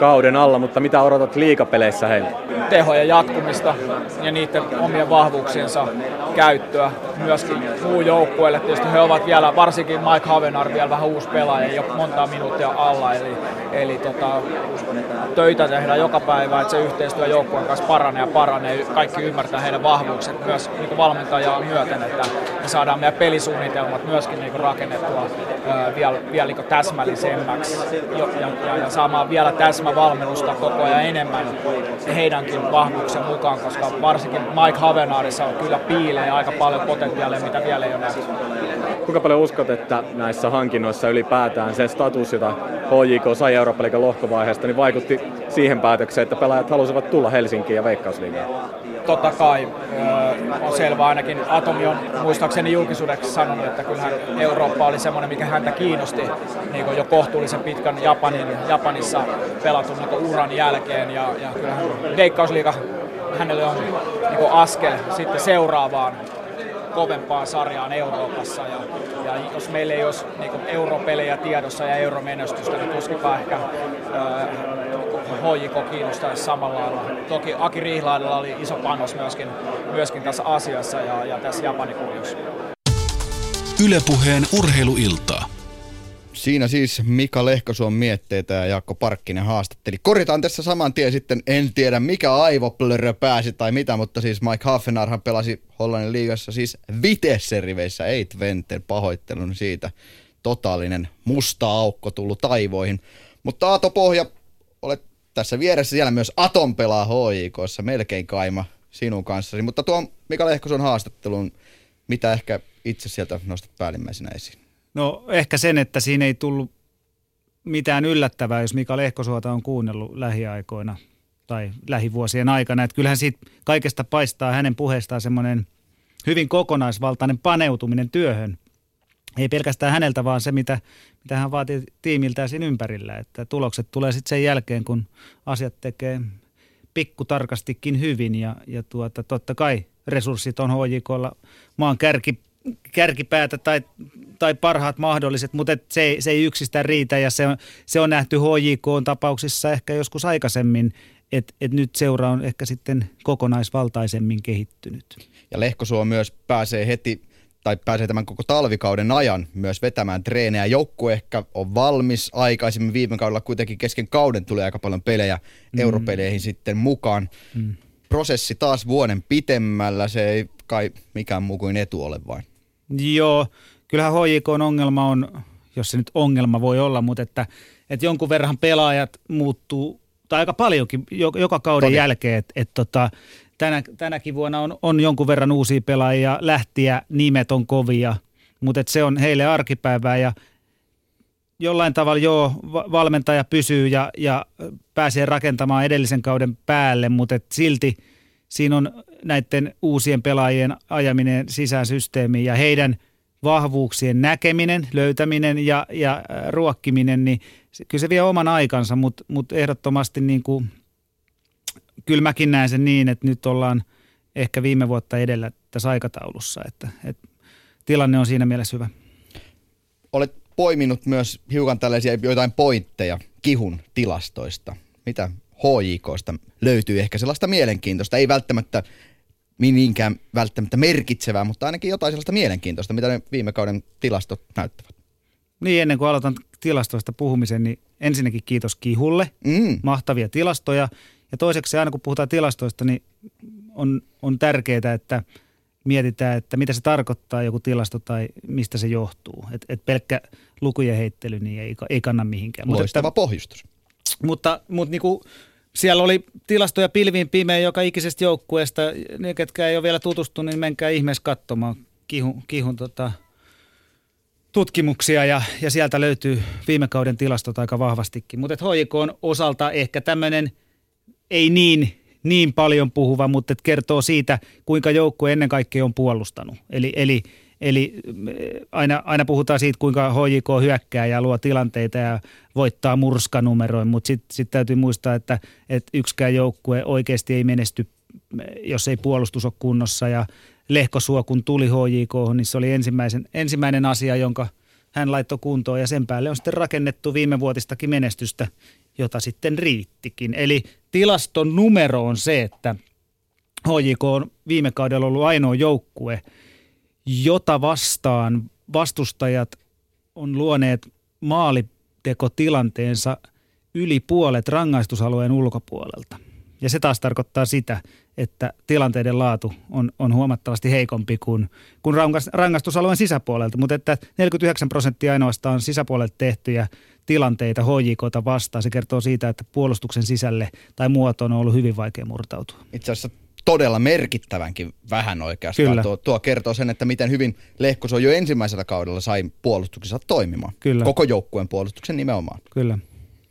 kauden alla, mutta mitä odotat liigapeleissä heiltä? Tehoja jatkumista ja niiden omien vahvuuksiensa käyttöä myöskin muu joukkueelle. Tietysti he ovat vielä, varsinkin Mike Havenaar vielä vähän uusi pelaaja, ei ole montaa minuuttia alla, eli töitä tehdään joka päivä, että se yhteistyö joukkueen kanssa paranee. Kaikki ymmärtää heidän vahvuukset myös niin valmentajaa myöten, että me saadaan meidän pelisuunnitelmat myöskin niin rakennettua vielä niin täsmällisemmäksi ja saamaan vielä täsmävalmennusta koko ajan enemmän heidänkin vahvuuksen mukaan, koska varsinkin Mike Havenaarissa on kyllä piilee aika paljon potentiaalia, mitä vielä ei ole nähty. Kuinka paljon uskot, että näissä hankinnoissa ylipäätään se status, jota HJK sai Eurooppa-liigan lohkovaiheesta, niin vaikutti siihen päätökseen, että pelaajat halusivat tulla Helsinkiin ja Veikkausliigaan? Totta kai on selvä, ainakin Atomi on muistaakseni julkisuudeksi sanonut, että kyllähän Eurooppa oli semmoinen, mikä häntä kiinnosti niin kuin jo kohtuullisen pitkän Japanissa pelatun niin kuin uran jälkeen, ja kyllähän Veikkausliiga hänelle on niin kuin askel sitten seuraavaan kovempaan sarjaan Euroopassa, ja jos meillä ei olisi niin kuin europelejä tiedossa ja euromenestystä, niin tuskinpä ehkä HJK kiinnostaisi samalla lailla. Toki Aki Riihlaidella oli iso panos myöskin tässä asiassa ja tässä Japani-kuljussa. Yle Puheen urheiluiltaa. Siinä siis Mika Lehkosuon mietteitä ja Jaakko Parkkinen haastatteli. Korjataan tässä saman tien sitten, en tiedä mikä aivoplörö pääsi tai mitä, mutta siis Mike Havenaarhan pelasi Hollannin liigassa siis Vitesse riveissä, ei Twenten, pahoittelun siitä. Totaalinen musta aukko tullut aivoihin. Mutta Aato Pohja, olet tässä vieressä, siellä myös Aton pelaa HJK:ssa, melkein kaima sinun kanssasi. Mutta tuon Mika Lehkosuon haastattelun, mitä ehkä itse sieltä nostat päällimmäisenä esiin? No ehkä sen, että siinä ei tullut mitään yllättävää, jos Mika Lehkosuota on kuunnellut lähiaikoina tai lähivuosien aikana. Että kyllähän siitä kaikesta paistaa hänen puheestaan semmoinen hyvin kokonaisvaltainen paneutuminen työhön. Ei pelkästään häneltä, vaan se, mitä hän vaatii tiimiltään siinä ympärillä. Että tulokset tulee sitten sen jälkeen, kun asiat tekee pikkutarkastikin hyvin. Ja totta kai resurssit on HJK:lla maan kärkipäätä tai parhaat mahdolliset, mutta se ei yksistään riitä, ja se on nähty HJK-tapauksissa ehkä joskus aikaisemmin, että nyt seura on ehkä sitten kokonaisvaltaisemmin kehittynyt. Ja Lehkosuo myös pääsee tämän koko talvikauden ajan myös vetämään treenejä. Joukkue ehkä on valmis, aikaisemmin viime kaudella kuitenkin kesken kauden tulee aika paljon pelejä europeleihin sitten mukaan. Prosessi taas vuoden pitemmällä, se ei kai mikään muu kuin etu ole vain. Joo, kyllähän HJK:n ongelma on, jos se nyt ongelma voi olla, mutta että jonkun verran pelaajat muuttuu, tai aika paljonkin joka kauden jälkeen, että tänäkin vuonna on jonkun verran uusia pelaajia, lähtiä nimet on kovia, mutta se on heille arkipäivää, ja jollain tavalla valmentaja pysyy ja pääsee rakentamaan edellisen kauden päälle, mutta silti siinä on näiden uusien pelaajien ajaminen sisään systeemiin ja heidän vahvuuksien näkeminen, löytäminen ja ruokkiminen, niin kyllä se vie oman aikansa, mutta ehdottomasti niin kuin, kyllä mäkin näen sen niin, että nyt ollaan ehkä viime vuotta edellä tässä aikataulussa, että tilanne on siinä mielessä hyvä. Olet poiminut myös hiukan tällaisia joitain pointteja Kihun tilastoista. Mitä HJK:sta löytyy ehkä sellaista mielenkiintoista, ei välttämättä niinkään välttämättä merkitsevää, mutta ainakin jotain sellaista mielenkiintoista, mitä ne viime kauden tilastot näyttävät. Niin, ennen kuin aloitan tilastoista puhumisen, niin ensinnäkin kiitos Kihulle, mahtavia tilastoja, Ja toiseksi aina kun puhutaan tilastoista, niin on tärkeää, että mietitään, että mitä se tarkoittaa joku tilasto tai mistä se johtuu. Että pelkkä lukujen heittely niin ei kanna mihinkään. Loistava pohjustus. Mutta niin kuin siellä oli tilastoja pilviin pimeä joka ikisestä joukkueesta. Ne, ketkä ei ole vielä tutustunut, niin menkää ihmeessä katsomaan Kihun tutkimuksia ja sieltä löytyy viime kauden tilastot aika vahvastikin. Mutta HJK on osalta ehkä tämmöinen ei niin paljon puhuva, mutta kertoo siitä, kuinka joukkue ennen kaikkea on puolustanut. Eli aina puhutaan siitä, kuinka HJK hyökkää ja luo tilanteita ja voittaa murskanumeroin, mutta sitten täytyy muistaa, että yksikään joukkue oikeasti ei menesty, jos ei puolustus ole kunnossa. Ja Lehkosuo, kun tuli HJK:hon, niin se oli ensimmäinen asia, jonka hän laittoi kuntoon, ja sen päälle on sitten rakennettu viimevuotistakin menestystä, jota sitten riittikin. Eli tilaston numero on se, että HJK on viime kaudella ollut ainoa joukkue, jota vastaan vastustajat on luoneet maalitekotilanteensa yli puolet rangaistusalueen ulkopuolelta. Ja se taas tarkoittaa sitä, että tilanteiden laatu on huomattavasti heikompi kuin rangaistusalueen sisäpuolelta, mutta että 49% ainoastaan sisäpuolelta tehtyjä tilanteita HJK:ta vastaan. Se kertoo siitä, että puolustuksen sisälle tai muotoon on ollut hyvin vaikea murtautua. Itse asiassa todella merkittävänkin vähän oikeastaan. Tuo kertoo sen, että miten hyvin Lehkosuo jo ensimmäisellä kaudella sai puolustuksensa toimimaan. Kyllä. Koko joukkueen puolustuksen nimenomaan. Kyllä.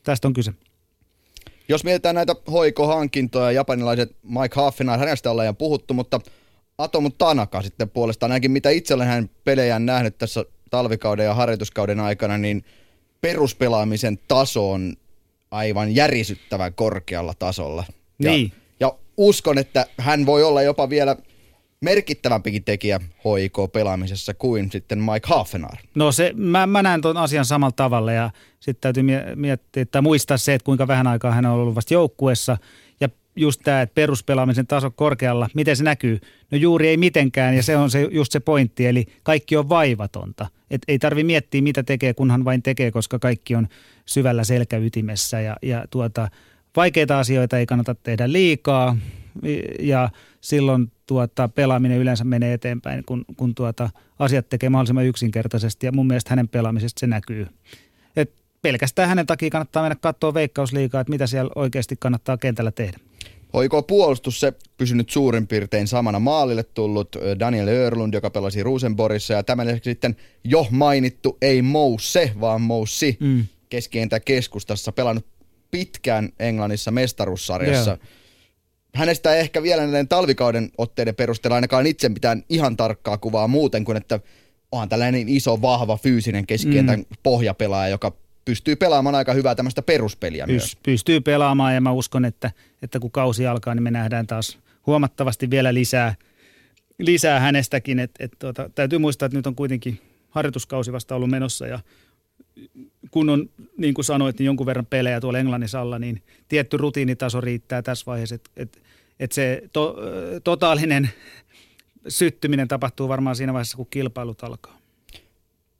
Tästä on kyse. Jos mietitään näitä HJK-hankintoja, japanilaiset Mike Havenaar, hänestä ollaan puhuttu, mutta Atomu Tanaka sitten puolestaan, ainakin mitä itse olen hänen pelejään nähnyt tässä talvikauden ja harjoituskauden aikana, niin peruspelaamisen taso on aivan järisyttävän korkealla tasolla. Niin. Ja uskon, että hän voi olla jopa vielä merkittävämpikin tekijä HJK-pelaamisessa kuin sitten Mike Havenaar. No se, mä näen tuon asian samalla tavalla ja sitten täytyy miettiä, että muistaa se, että kuinka vähän aikaa hän on ollut vasta joukkuessa ja just tämä, että peruspelaamisen taso korkealla, miten se näkyy? No juuri ei mitenkään ja se on se, just se pointti, eli kaikki on vaivatonta. Et ei tarvitse miettiä mitä tekee, kunhan vain tekee, koska kaikki on syvällä selkäytimessä ja vaikeita asioita ei kannata tehdä liikaa ja silloin pelaaminen yleensä menee eteenpäin, kun asiat tekee mahdollisimman yksinkertaisesti ja mun mielestä hänen pelaamisesta se näkyy. Et pelkästään hänen takia kannattaa mennä katsoa Veikkausliigaa, että mitä siellä oikeasti kannattaa kentällä tehdä. HJK puolustus, se pysynyt suurin piirtein samana, maalille tullut Daniel Örlund, joka pelasi Rosenborgissa ja tämän lisäksi sitten jo mainittu ei Mouse, vaan Moussi keskientä keskustassa, pelannut pitkään Englannissa mestaruussarjassa. Yeah. Hänestä ei ehkä vielä näiden talvikauden otteiden perusteella ainakaan itse mitään ihan tarkkaa kuvaa muuten kuin, että onhan tällainen iso, vahva, fyysinen keskientän pohjapelaaja, joka pystyy pelaamaan aika hyvää tämmöistä peruspeliä myös. Pystyy pelaamaan ja mä uskon, että kun kausi alkaa, niin me nähdään taas huomattavasti vielä lisää hänestäkin. Täytyy muistaa, että nyt on kuitenkin harjoituskausi vasta ollut menossa ja kun on, niin kuin sanoit, niin jonkun verran pelejä tuolla Englannissa alla, niin tietty rutiinitaso riittää tässä vaiheessa, että se totaalinen syttyminen tapahtuu varmaan siinä vaiheessa, kun kilpailut alkaa.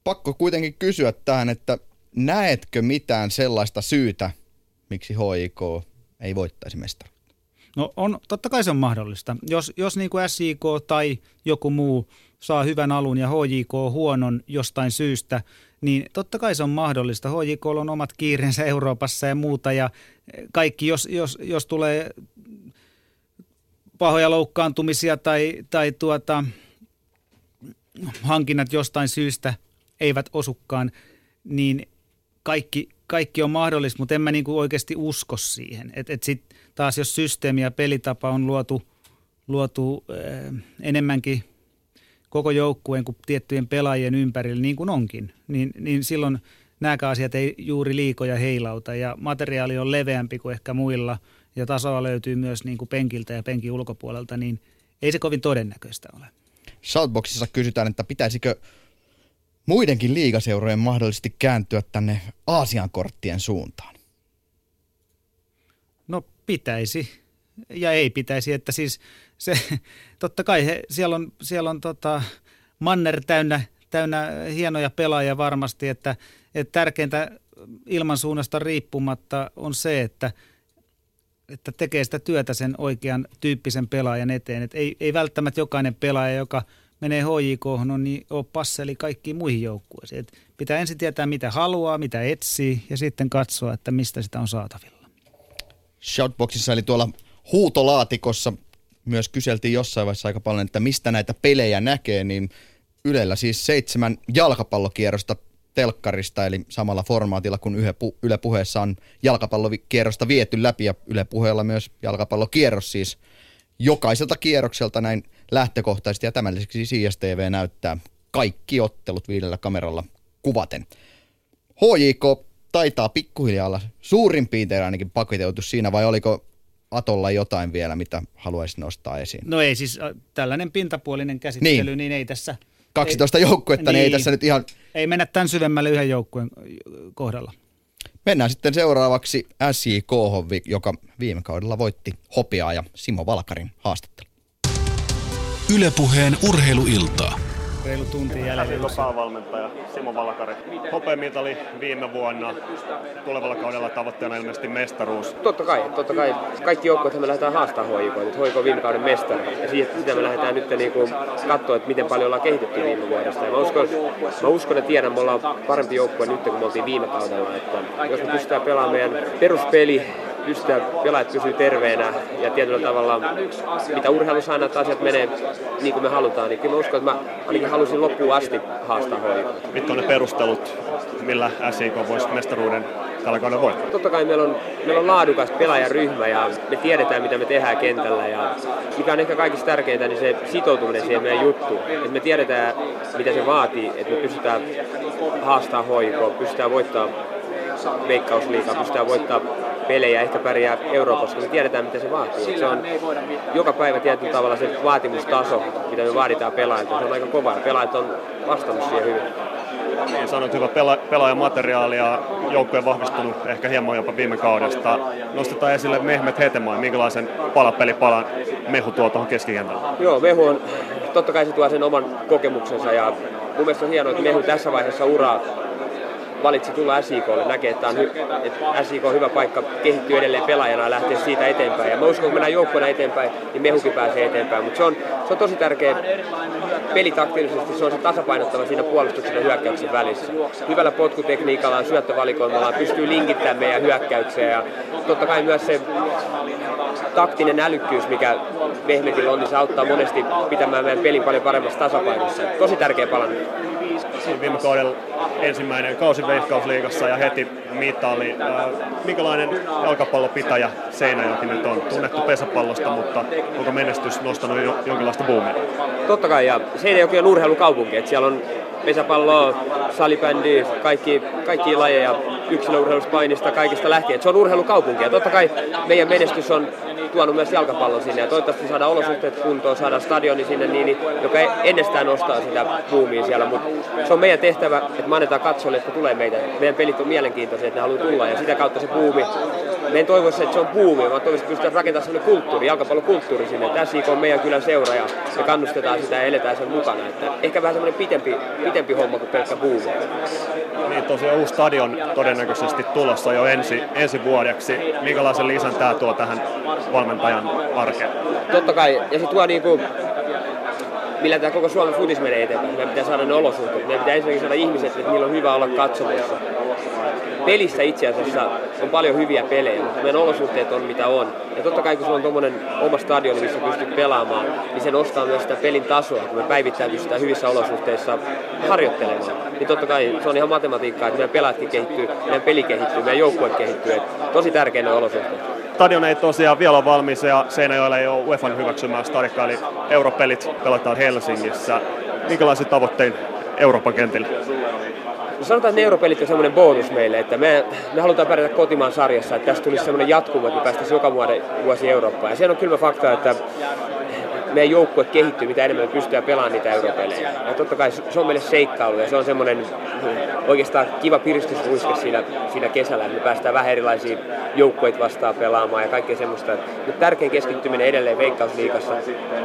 Pakko kuitenkin kysyä tähän, että näetkö mitään sellaista syytä, miksi HJK ei voittaisi mestaruutta? No on, totta kai se on mahdollista. Jos niin kuin SJK tai joku muu saa hyvän alun ja HJK huonon jostain syystä, niin totta kai se on mahdollista. HJK on omat kiireensä Euroopassa ja muuta ja kaikki, jos tulee pahoja loukkaantumisia tai hankinnat jostain syystä eivät osukaan, niin kaikki on mahdollista, mutta en mä niinku oikeasti usko siihen. Et sitten taas jos systeemi ja pelitapa on luotu enemmänkin koko joukkueen kuin tiettyjen pelaajien ympärille, niin kuin onkin, niin silloin nämäkään asiat ei juuri liikoja heilauta ja materiaali on leveämpi kuin ehkä muilla ja tasoa löytyy myös niin kuin penkiltä ja penkin ulkopuolelta, niin ei se kovin todennäköistä ole. Shoutboxissa kysytään, että pitäisikö muidenkin liigaseurojen mahdollisesti kääntyä tänne Aasian korttien suuntaan? No pitäisi. Ja ei pitäisi, että siis se, totta kai siellä on manner täynnä hienoja pelaajia varmasti, että tärkeintä ilmansuunnasta riippumatta on se, että että tekee sitä työtä sen oikean tyyppisen pelaajan eteen. Et ei välttämättä jokainen pelaaja, joka menee HJK:hon, niin ole passeli kaikkiin muihin joukkueisiin. Et pitää ensin tietää, mitä haluaa, mitä etsii, ja sitten katsoa, että mistä sitä on saatavilla. Shoutboxissa, eli tuolla huutolaatikossa, myös kyseltiin jossain vaiheessa aika paljon, että mistä näitä pelejä näkee, niin Ylellä siis 7 jalkapallokierrosta telkkarista, eli samalla formaatilla kuin Yle Puheessa on jalkapallokierrosta viety läpi, ja Yle Puheella myös jalkapallokierros siis jokaiselta kierrokselta näin lähtökohtaisesti, ja tämän lisäksi ISTV näyttää kaikki ottelut 5 kameralla kuvaten. HJK taitaa pikkuhiljaa olla suurin piirtein ainakin paketeutu siinä, vai oliko Atolla jotain vielä, mitä haluaisin nostaa esiin? No ei siis, tällainen pintapuolinen käsittely, niin ei tässä... 12 joukkuetta, niin ei tässä nyt ihan... Ei mennä tämän syvemmälle yhden joukkueen kohdalla. Mennään sitten seuraavaksi SJK:hon, joka viime kaudella voitti Hopeaa, ja Simo Valakarin haastattelu. Yle Puheen urheiluiltaa. Reilu tunti jälleen. Päävalmentaja Simo Valakari. Hopeamitali viime vuonna. Tulevalla kaudella tavoitteena ilmeisesti mestaruus. Totta kai. Kaikki joukkueet me lähdetään haastamaan HJK. HJK on viime kauden mestari. Ja sitä me lähdetään nyt niinku katsoa, että miten paljon ollaan kehitetty viime vuodesta. Ja mä uskon ja tiedän, me ollaan parempi joukkue nyt kuin me oltiin viime kaudella. Että jos me pystytään pelaamaan meidän peruspeli, pystytään pelaajat pysyy terveenä ja tietyllä tavalla, mitä urheilussa aina, että asiat menee niin kuin me halutaan, niin kyllä mä uskon, että mä ainakin halusin loppuun asti haastaa HJK. Mitkä on ne perustelut, millä SJK voisi mestaruuden tällä kaudella voittaa? Totta kai meillä on laadukas pelaajaryhmä ja me tiedetään, mitä me tehdään kentällä, ja mikä on ehkä kaikista tärkeintä, niin se sitoutuminen siihen meidän juttuun. Että me tiedetään, mitä se vaatii, että me pystytään haastaa HJK, pystytään voittaa Veikkausliigaa, pystytään voittaa pelejä, ehkä pärjää Euroopassa, koska me tiedetään, mitä se vaatii. Se on joka päivä tietyllä tavalla se vaatimustaso, mitä me vaaditaan pelaajilta. Se on aika kova, ja pelaajat on vastannut siihen hyvin. Niin, sanoit hyvä pelaajamateriaali, ja joukkue on vahvistunut ehkä hieman jopa viime kaudesta. Nostetaan esille Mehmet Hetemaa. Minkälaisen palapelipalan Mehu tuo tuohon keskikentälle? Joo, Mehu on, totta kai se tuo sen oman kokemuksensa, ja mun mielestä on hienoa, että Mehu tässä vaiheessa uraa valitsi tulla SJK:lle, näkee, että SJK on hyvä paikka kehittyä edelleen pelaajana ja lähteä siitä eteenpäin. Ja mä uskon, kun mennään joukkueena eteenpäin, niin Mehukin pääsee eteenpäin. Mutta se on tosi tärkeä pelitaktiilisesti, se on se tasapainottava siinä puolustuksen ja hyökkäyksen välissä. Hyvällä potkutekniikalla, syöttövalikoimalla pystyy linkittämään meidän hyökkäykseen. Ja totta kai myös se taktinen älykkyys, mikä Mehmetillä on, niin se auttaa monesti pitämään meidän pelin paljon paremmassa tasapainossa. Tosi tärkeä palanen. Viime kaudella ensimmäinen kausi Veikkausliigassa ja heti mitali. Minkälainen jalkapallopitäjä Seinäjoki nyt on? Tunnettu pesäpallosta, mutta onko menestys nostanut jonkinlaista buumia? Totta kai, ja Seinäjoki on urheilukaupunki, että siellä on pesäpalloa, salibändiä, kaikki lajeja, yksilöurheiluspainista, kaikista lähtien. Se on urheilukaupunki, ja totta kai meidän menestys on tuonut myös jalkapallon sinne, ja toivottavasti saadaan olosuhteet kuntoon, saadaan stadioni sinne, niin, joka ennestään nostaa sitä buumia siellä. Mutta se on meidän tehtävä, että me annetaan katsoille, että tulee meitä. Meidän pelit on mielenkiintoisia, että ne haluaa tulla, ja sitä kautta se buumi. Me en toivoisi, että se on buumi, vaan toivoisi, että pystytään rakentamaan sellainen kulttuuri, jalkapallokulttuuri sinne. Tässä on meidän kylän seura, ja me kannustetaan sitä ja eletään sen mukana. Että ehkä vähän semmoinen pitempi homma kuin pelkkä buumi. Niin tosiaan uusi stadion todennäköisesti tulossa jo ensi vuodeksi. Minkälaisen lisän tämä tuo tähän valmentajan arkeen? Totta kai, ja se tuo niinku... Millä tämä koko Suomen futis menee eteenpäin. Meidän pitää saada ne olosuhteet. Meidän pitää ensinnäkin saada ihmiset, että niillä on hyvä olla katsomassa. Pelissä itse asiassa on paljon hyviä pelejä, mutta meidän olosuhteet on mitä on. Ja totta kai kun sulla on tuommoinen oma stadion, missä pystyt pelaamaan, niin se nostaa myös sitä pelin tasoa. Kun me päivittäin pystytään hyvissä olosuhteissa harjoittelemaan, niin totta kai se on ihan matematiikkaa, että meidän pelaatkin kehittyy, meidän peli kehittyy, meidän joukkue kehittyy. Et tosi tärkeänä olosuhteet. Stadion ei tosiaan vielä ole valmis, ja Seinäjoella ei ole UEFAn hyväksymää stadikkaa, eli europelit pelataan Helsingissä. Minkälaisia tavoitteita Euroopan kentillä? No sanotaan, että ne europelit on semmoinen bonus meille, että me halutaan pärjätä kotimaan sarjassa, että tässä tulisi semmoinen jatkuma, että me päästäisiin joka vuosi Eurooppaan. Ja se on kylmä fakta, että meidän joukkue kehittyy, mitä enemmän me pystytään pelaamaan niitä europelejä. Ja totta kai se on meille seikkailu ja se on semmoinen oikeastaan kiva piristysruiske siinä kesällä, että me päästään vähän erilaisia joukkueita vastaan pelaamaan ja kaikkea semmoista. Mutta tärkein keskittyminen edelleen Veikkausliigassa,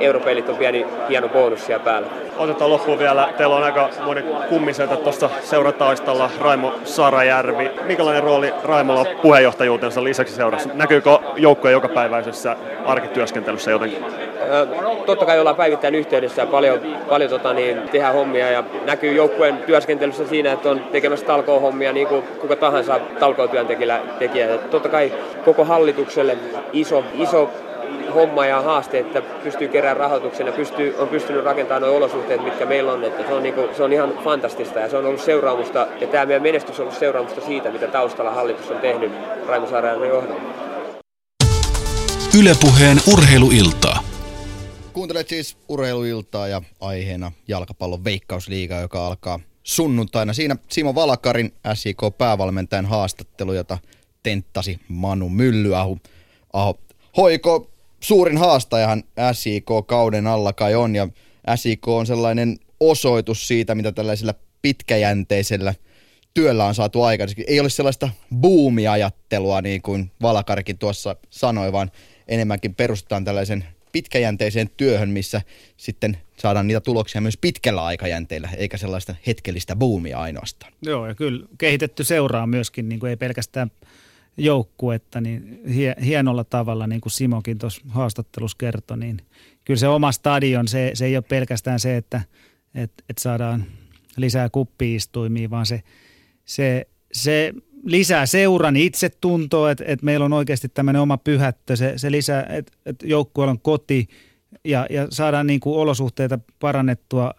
europelit on pieni hieno bonus siellä päällä. Otetaan loppuun vielä, teillä on aika moni kummiselta tuossa seurataistalla Raimo Sarajärvi. Minkälainen rooli Raimolla on puheenjohtajuutensa lisäksi seurassa? Näkyykö joukkueen jokapäiväisessä arkityöskentelyssä jotenkin? Totta kai ollaan päivittäin yhteydessä ja paljon tehdään hommia ja näkyy joukkueen työskentelyssä siinä, että on tekemässä talkoohommia niin kuin kuka tahansa talkootyöntekijä. Totta kai koko hallitukselle iso homma ja haaste, että pystyy keräämään rahoituksen ja on pystynyt rakentamaan nuo olosuhteet, mitkä meillä on. Että se on ihan fantastista ja se on ollut seuraamusta ja tämä meidän menestys on ollut seuraamusta siitä, mitä taustalla hallitus on tehnyt Raimo Saarajärven johdolla. Yle Puheen Urheiluiltaa. Kuuntelet siis Urheiluiltaa ja aiheena jalkapallon Veikkausliiga, joka alkaa sunnuntaina. Siinä Simo Valakarin SJK-päävalmentajan haastattelu, jota tenttasi Manu Myllyaho. Hoiko suurin haastajahan SJK-kauden alla kai on ja SJK on sellainen osoitus siitä, mitä tällaisella pitkäjänteisellä työllä on saatu aikaiseksi. Ei ole sellaista buumiajattelua, niin kuin Valakarikin tuossa sanoi, vaan enemmänkin perustetaan tällaisen pitkäjänteiseen työhön, missä sitten saadaan niitä tuloksia myös pitkällä aikajänteellä, eikä sellaista hetkellistä buumia ainoastaan. Joo, ja kyllä kehitetty seuraa myöskin, niin kuin ei pelkästään joukkuetta, niin hienolla tavalla, niin kuin Simokin tuossa haastattelussa kertoi, niin kyllä se oma stadion, se ei ole pelkästään se, että saadaan lisää kuppi-istuimia, vaan se lisää seuran itsetuntoa, että meillä on oikeasti tämmöinen oma pyhättö, se lisää, että joukkueella on koti ja saadaan niin kuin olosuhteita parannettua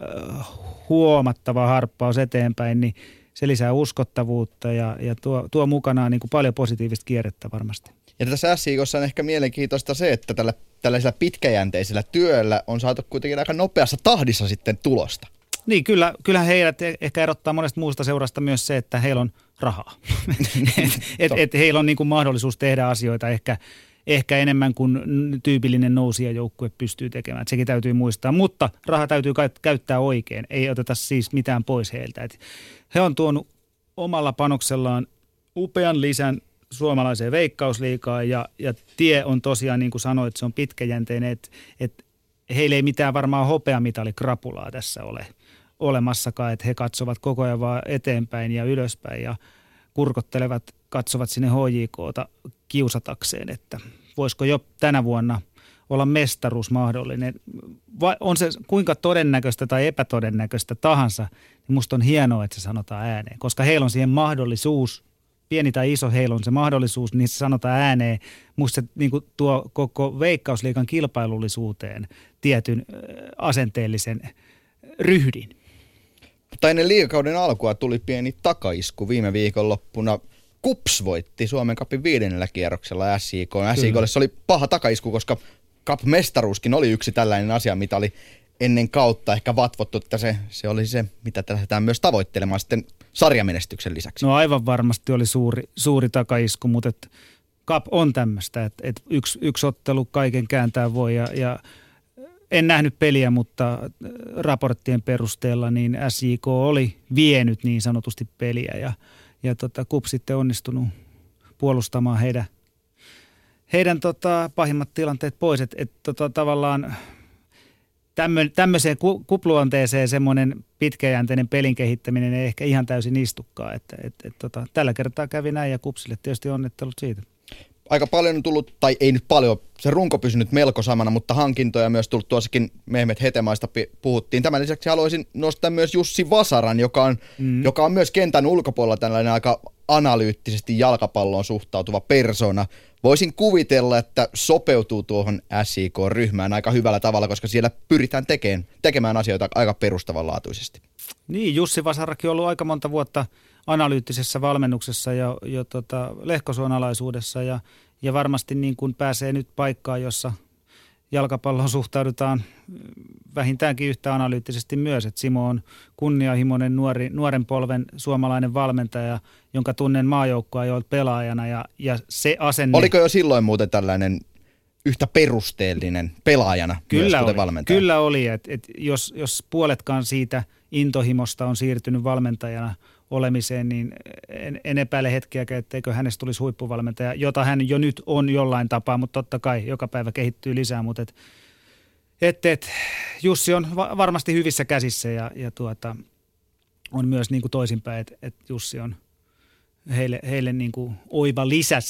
huomattava harppaus eteenpäin, niin se lisää uskottavuutta ja tuo mukanaan niin kuin paljon positiivista kierrettä varmasti. Ja tässä SJK:ssa on ehkä mielenkiintoista se, että tällaisella pitkäjänteisellä työllä on saatu kuitenkin aika nopeassa tahdissa sitten tulosta. Niin, kyllähän heidät ehkä erottaa monesta muusta seurasta myös se, että heillä on rahaa. että heillä on niin kuin mahdollisuus tehdä asioita ehkä enemmän kuin tyypillinen nousijajoukkue pystyy tekemään. Et sekin täytyy muistaa, mutta raha täytyy käyttää oikein. Ei oteta siis mitään pois heiltä. Et he on tuonut omalla panoksellaan upean lisän suomalaiseen Veikkausliigaan ja tie on tosiaan, niin kuin sanoit, se on pitkäjänteinen, että heillä ei mitään varmaan hopeamitalikrapulaa tässä ole olemassakaan, että he katsovat koko ajan vaan eteenpäin ja ylöspäin ja kurkottelevat, katsovat sinne HJK:ta kiusatakseen, että voisiko jo tänä vuonna olla mestaruus mahdollinen. Vai on se kuinka todennäköistä tai epätodennäköistä tahansa, niin musta on hienoa, että se sanotaan ääneen, koska heillä on siihen mahdollisuus, pieni tai iso heillä on se mahdollisuus, niin se sanotaan ääneen. Musta se niin kuin tuo koko Veikkausliigan kilpailullisuuteen tietyn asenteellisen ryhdin. Mutta ennen liigakauden alkua tuli pieni takaisku viime viikonloppuna. KuPS voitti Suomen Cupin 5. kierroksella SJK:n. SJK:lle se oli paha takaisku, koska Cup-mestaruuskin oli yksi tällainen asia, mitä oli ennen kautta ehkä vatvottu, että se oli se, mitä lähdetään myös tavoittelemaan sitten sarjamenestyksen lisäksi. No aivan varmasti oli suuri takaisku, mutta Cup on tämmöistä, että yksi ottelu kaiken kääntää voi ja en nähnyt peliä, mutta raporttien perusteella niin SJK oli vienyt niin sanotusti peliä ja KuPS sitten onnistunut puolustamaan heidän pahimmat tilanteet pois, että tavallaan tämmöiseen kupluonteeseen semmoinen pitkäjänteinen pelin kehittäminen ei ehkä ihan täysin istukaan, että tällä kertaa kävi näin ja KuPSille tietysti onnittelut siitä. Aika paljon on tullut, tai ei nyt paljon, se runko pysynyt melko samana, mutta hankintoja myös tullut tuossakin Mehmet Hetemaista puhuttiin. Tämän lisäksi haluaisin nostaa myös Jussi Vasaran, joka on myös kentän ulkopuolella tällainen aika analyyttisesti jalkapalloon suhtautuva persona. Voisin kuvitella, että sopeutuu tuohon SJK-ryhmään aika hyvällä tavalla, koska siellä pyritään tekemään asioita aika perustavanlaatuisesti. Niin, Jussi Vasarakin on ollut aika monta vuotta analyyttisessä valmennuksessa ja Lehkosuon alaisuudessa ja varmasti niin kuin pääsee nyt paikkaan, jossa jalkapalloon suhtaudutaan vähintäänkin yhtä analyyttisesti myös. Et Simo on kunnianhimoinen nuoren polven suomalainen valmentaja, jonka tunnen maajoukkoa jo pelaajana ja se asenne. Oliko jo silloin muuten tällainen yhtä perusteellinen pelaajana kyllä myös, valmentaja. Kyllä oli, että jos puoletkaan siitä intohimosta on siirtynyt valmentajana olemiseen, niin en epäile hetkiäkään, etteikö hänestä tulisi huippuvalmentaja, jota hän jo nyt on jollain tapaa, mutta totta kai joka päivä kehittyy lisää, mutta Jussi on varmasti hyvissä käsissä ja on myös niin kuin toisinpäin, että Jussi on heille niin kuin oiva lisä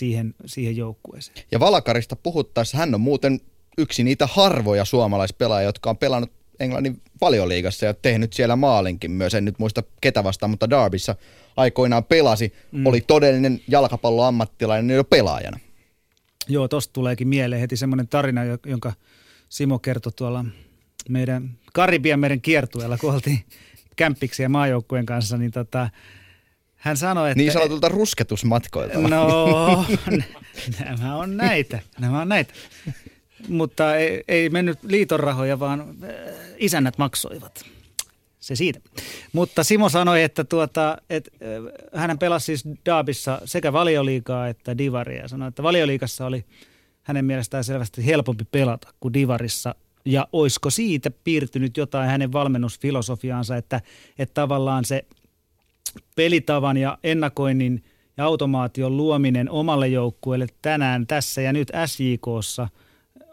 siihen joukkueeseen. Ja Valakarista puhuttaessa hän on muuten yksi niitä harvoja suomalaispelaajia, jotka on pelannut Englannin valioliigassa ja tehnyt siellä maalinkin myös. En nyt muista ketä vastaan, mutta Derbyssä aikoinaan pelasi. Oli todellinen jalkapalloammattilainen jo pelaajana. Joo, tosta tuleekin mieleen heti semmoinen tarina, jonka Simo kertoi tuolla meidän Karibianmeren kiertueella, kun oltiin kämppiksi ja maajoukkueen kanssa, niin hän sanoi, että... Niin sanotulta rusketusmatkoilta. No, nämä on näitä. Mutta ei mennyt liiton rahoja, vaan isännät maksoivat. Se siitä. Mutta Simo sanoi, että hän pelasi siis Derbyssä sekä valioliigaa että divaria. Ja sanoi, että valioliigassa oli hänen mielestään selvästi helpompi pelata kuin divarissa. Ja oisko siitä piirtynyt jotain hänen valmennusfilosofiaansa, että tavallaan se pelitavan ja ennakoinnin ja automaation luominen omalle joukkueelle tänään tässä ja nyt SJK:ssa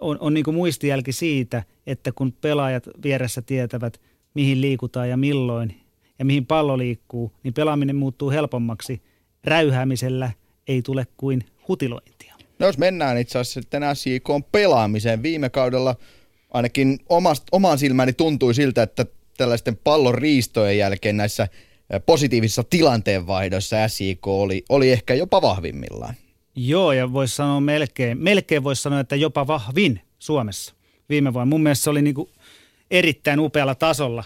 on niin kuin muistijälki siitä, että kun pelaajat vieressä tietävät, mihin liikutaan ja milloin ja mihin pallo liikkuu, niin pelaaminen muuttuu helpommaksi. Räyhäämisellä ei tule kuin hutilointia. No jos mennään itse asiassa sitten SJK:n pelaamiseen viime kaudella, ainakin omaan silmääni tuntui siltä, että tällaisten pallon riistojen jälkeen näissä positiivisissa tilanteenvaihdoissa SJK oli ehkä jopa vahvimmillaan. Joo, ja voisi sanoa melkein voisi sanoa, että jopa vahvin Suomessa viime vuonna. Mun mielestä se oli niin kuin erittäin upealla tasolla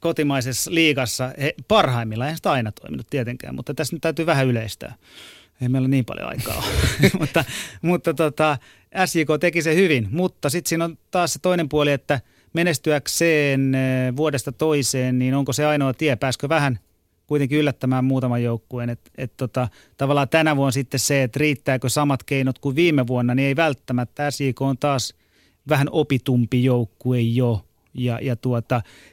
kotimaisessa liigassa. Parhaimmillaan, eihän sitä aina toiminut tietenkään, mutta tässä nyt täytyy vähän yleistää. Ei meillä niin paljon aikaa ole, mutta SJK teki se hyvin, mutta sitten siinä on taas se toinen puoli, että menestyäkseen vuodesta toiseen, niin onko se ainoa tie, pääskö vähän kuitenkin yllättämään muutaman joukkueen, että tavallaan tänä vuonna sitten se, että riittääkö samat keinot kuin viime vuonna, niin ei välttämättä. SJK on taas vähän opitumpi joukkue jo, ja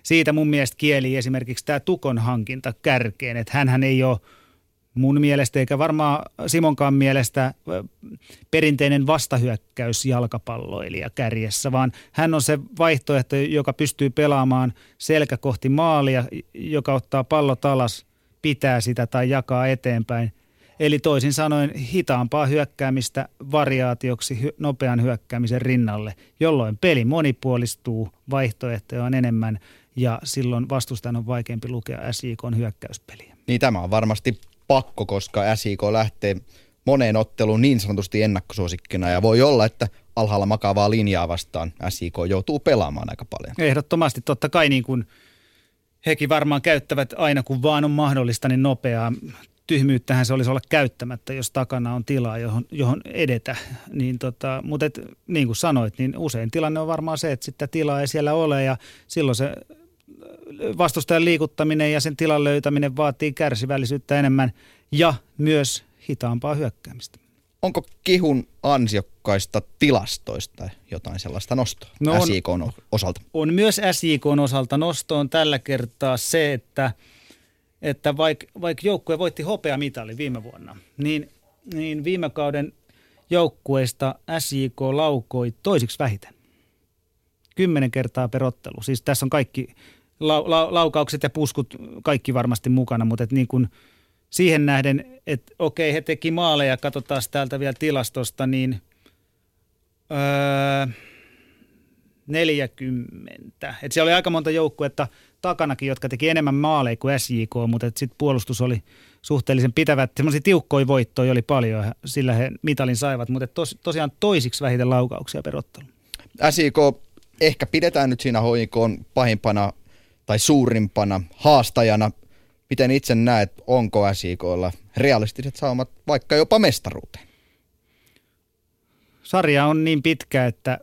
siitä mun mielestä kieli esimerkiksi tämä Tukon hankinta kärkeen, että hänhän ei ole mun mielestä, eikä varmaan Simonkaan mielestä, perinteinen vastahyökkäys jalkapalloilija kärjessä, vaan hän on se vaihtoehto, joka pystyy pelaamaan selkä kohti maalia, joka ottaa pallot alas, pitää sitä tai jakaa eteenpäin. Eli toisin sanoen hitaampaa hyökkäämistä variaatioksi nopean hyökkäämisen rinnalle, jolloin peli monipuolistuu, vaihtoehtoja on enemmän ja silloin vastustajan on vaikeampi lukea SJK:n hyökkäyspeliä. Niin tämä on varmasti pakko, koska SJK lähtee moneen otteluun niin sanotusti ennakkosuosikkina ja voi olla, että alhaalla makaavaa linjaa vastaan SJK joutuu pelaamaan aika paljon. Ehdottomasti, totta kai niin kuin hekin varmaan käyttävät aina kun vaan on mahdollista, niin nopeaa. Tyhmyyttähän se olisi olla käyttämättä, jos takana on tilaa, johon edetä. Niin mutta niin kuin sanoit, niin usein tilanne on varmaan se, että sitä tilaa ei siellä ole ja silloin se vastustajan liikuttaminen ja sen tilan löytäminen vaatii kärsivällisyyttä enemmän ja myös hitaampaa hyökkäämistä. Onko Kihun ansiokkaista tilastoista jotain sellaista nostoa SJK:n osalta? On myös SJK:n osalta nostoon tällä kertaa se, että vaikka joukkue voitti hopeamitalin viime vuonna, niin viime kauden joukkueista SJK laukoi toiseksi vähiten. 10 kertaa per ottelu. Siis tässä on kaikki laukaukset ja puskut kaikki varmasti mukana, mutta niin kuin siihen nähden, että okei, he teki maaleja, katsotaan täältä vielä tilastosta, niin 40. Et siellä oli aika monta joukkuetta takanakin, jotka teki enemmän maaleja kuin SJK, mutta sitten puolustus oli suhteellisen pitävä. Sellaisia tiukkoja voittoja oli paljon, sillä he mitalin saivat, mutta tosiaan toisiksi vähiten laukauksia per ottelu. SJK ehkä pidetään nyt siinä HJK:n pahimpana tai suurimpana haastajana. Miten itse näet, onko SJK:lla realistiset saumat vaikka jopa mestaruuteen? Sarja on niin pitkä, että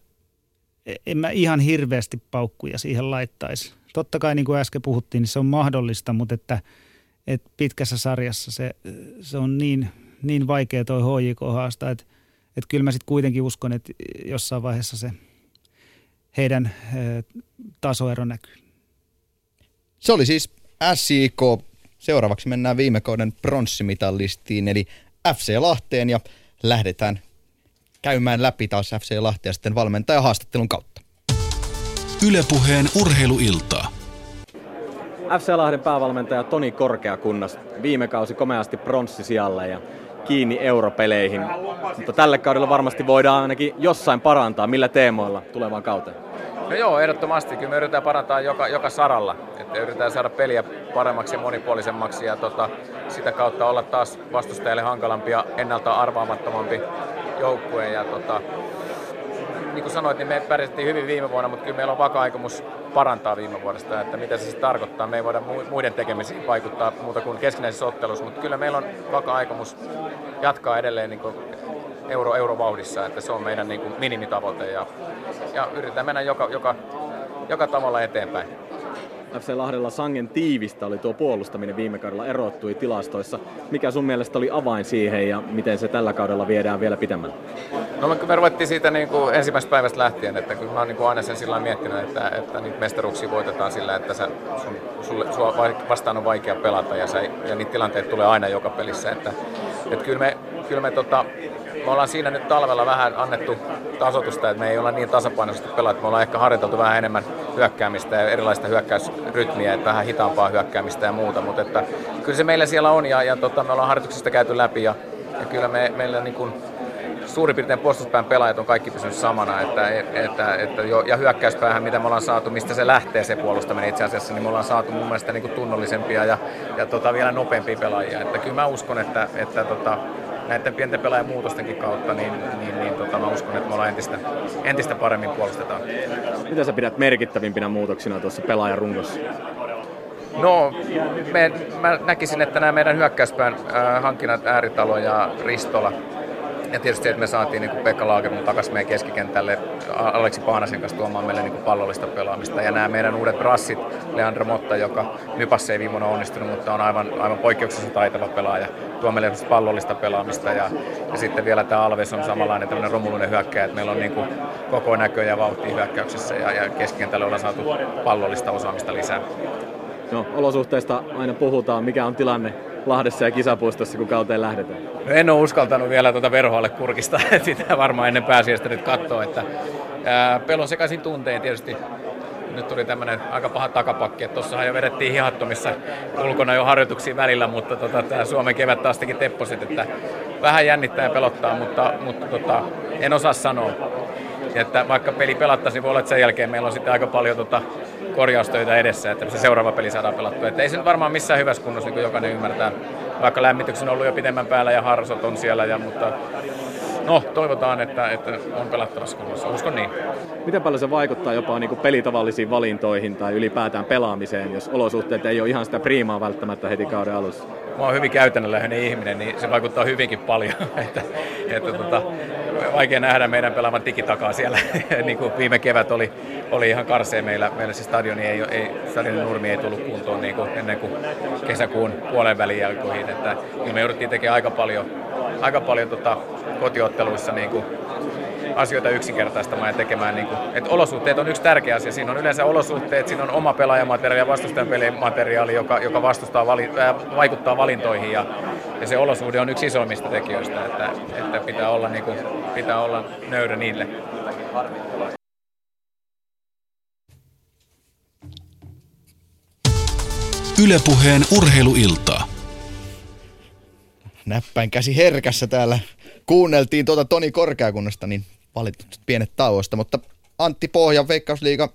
en mä ihan hirveästi paukkuja siihen laittaisi. Totta kai niin kuin äsken puhuttiin, niin se on mahdollista, mutta että pitkässä sarjassa se on niin vaikea toi HJK haastaa, että Että kyllä mä sitten kuitenkin uskon, että jossain vaiheessa se heidän tasoero näkyy. Se oli siis SJK. Seuraavaksi mennään viime kauden pronssimitalistiin eli FC Lahteen ja lähdetään käymään läpi taas FC Lahtea sitten valmentajahaastattelun kautta. Yle Puheen urheiluiltaa. FC Lahden päävalmentaja Toni Korkeakunnas. Viime kausi komeasti pronssisijalle ja kiinni europeleihin. Mutta tällä kaudella varmasti voidaan ainakin jossain parantaa. Millä teemoilla tulevaan kauteen? No joo, ehdottomasti. Kyllä me yritetään parantaa joka saralla. Että yritetään saada peliä paremmaksi ja monipuolisemmaksi ja sitä kautta olla taas vastustajalle hankalampi ja ennalta arvaamattomampi joukkue. Ja niin kuin sanoit, niin me pärjättiin hyvin viime vuonna, mutta kyllä meillä on vakaa aikomus parantaa viime vuodesta, että mitä se siis tarkoittaa. Me ei voida muiden tekemisiin vaikuttaa muuta kuin keskinäisessä ottelussa, mutta kyllä meillä on vakaa aikomus jatkaa edelleen niin kuin eurovauhdissa, että se on meidän niin kuin minimitavoite ja yritetään mennä joka tavalla eteenpäin. FC Lahdella sangen tiivistä oli tuo puolustaminen viime kaudella, erottui tilastoissa. Mikä sun mielestä oli avain siihen ja miten se tällä kaudella viedään vielä pitemmälle? No me ruvettiin siitä niin kuin ensimmäisestä päivästä lähtien, että kyllä mä oon niin kuin aina sen sillä miettinyt, että niitä mestaruuksia voitetaan sillä, että sua vastaan on vaikea pelata ja niitä tilanteita tulee aina joka pelissä. Että kyllä me ollaan siinä nyt talvella vähän annettu tasoitusta, että me ei olla niin tasapainoisesti pelata, me ollaan ehkä harjoiteltu vähän enemmän hyökkäämistä ja erilaista hyökkäysrytmiä, että vähän hitaampaa hyökkäämistä ja muuta, mutta että kyllä se meillä siellä on ja me ollaan harjoituksista käyty läpi ja kyllä meillä niin kuin suurin piirtein puolustuspään pelaajat on kaikki pysynyt samana ja hyökkäyspäähän, mitä me ollaan saatu, mistä se lähtee se puolustaminen itse asiassa, niin me ollaan saatu mun mielestä niin kuin tunnollisempia ja vielä nopeampia pelaajia, että kyllä mä uskon, että näiden pienten pelaajien muutostenkin kautta, niin mä uskon, että me ollaan entistä paremmin puolustetaan. Mitä sä pidät merkittävimpinä muutoksina tuossa pelaajarungossa? No, mä näkisin, että nämä meidän hyökkäyspään hankinnat Ääritalo ja Ristola, ja tietysti, että me saatiin niin kuin Pekka Lagerblom takaisin meidän keskikentälle Aleksi Panasen kanssa tuomaan meille niin kuin pallollista pelaamista. Ja nämä meidän uudet rassit, Leandro Motta, joka Mypassa ei viime onnistunut, mutta on aivan poikkeuksellisen taitava pelaaja, tuo meille pallollista pelaamista. Ja sitten vielä tämä Alves on samanlainen tämmöinen romuluinen hyökkäjä, että meillä on niin kuin koko näkö ja vauhtia hyökkäyksessä ja keskikentälle ollaan saatu pallollista osaamista lisää. No, olosuhteista aina puhutaan. Mikä on tilanne Lahdessa ja kisapuistossa, kun kauteen lähdetään? No, en ole uskaltanut vielä tuota verhoalle kurkista, sitä varmaan ennen pääsiäistä nyt katsoo. Pelon sekaisin tunteen tietysti. Nyt tuli tämmöinen aika paha takapakki, että tuossahan jo vedettiin hihattomissa ulkona jo harjoituksiin välillä, mutta tämä Suomen kevät taas teki tepposet, että vähän jännittää ja pelottaa, mutta en osaa sanoa. Että vaikka peli pelattaisiin, voi olla, että sen jälkeen meillä on sitten aika paljon korjaustöitä edessä, että se seuraava peli saadaan pelattua. Että ei se varmaan missään hyvässä kunnossa, niin kuin jokainen ymmärtää. Vaikka lämmityksen on ollut jo pidemmän päällä ja harsot on siellä, mutta toivotaan, että on pelattavassa kunnossa. Uskon niin. Miten paljon se vaikuttaa jopa niin kuin pelitavallisiin valintoihin tai ylipäätään pelaamiseen, jos olosuhteet ei ole ihan sitä priimaa välttämättä heti kauden alussa? Mä oon hyvin käytännönläheinen ihminen, niin se vaikuttaa hyvinkin paljon. Vaikea nähdä meidän pelaavan digitakaa siellä. Niin kuin viime kevät oli ihan karsea meillä se stadionin nurmi ei tullut kuntoon niin kuin ennen kuin kesäkuun puolen välin jälkoihin. Niin me jouduttiin tekemään aika paljon kotiotteluissa niin kuin asioita yksinkertaistamaan ja tekemään. Niin kuin, että olosuhteet on yksi tärkeä asia. Siinä on yleensä olosuhteet, siinä on oma pelaajamateriaali ja vastustajan pelimateriaali, joka vaikuttaa valintoihin. Ja se olosuhde on yksi isoimmista tekijöistä, että pitää olla nöyrä niille. Yle Puheen urheiluiltaa. Näppäin käsi herkässä täällä. Kuunneltiin tuota Toni Korkeakunnasta, niin valitettavasti pienet tauosta, mutta Antti Pohjan Veikkausliiga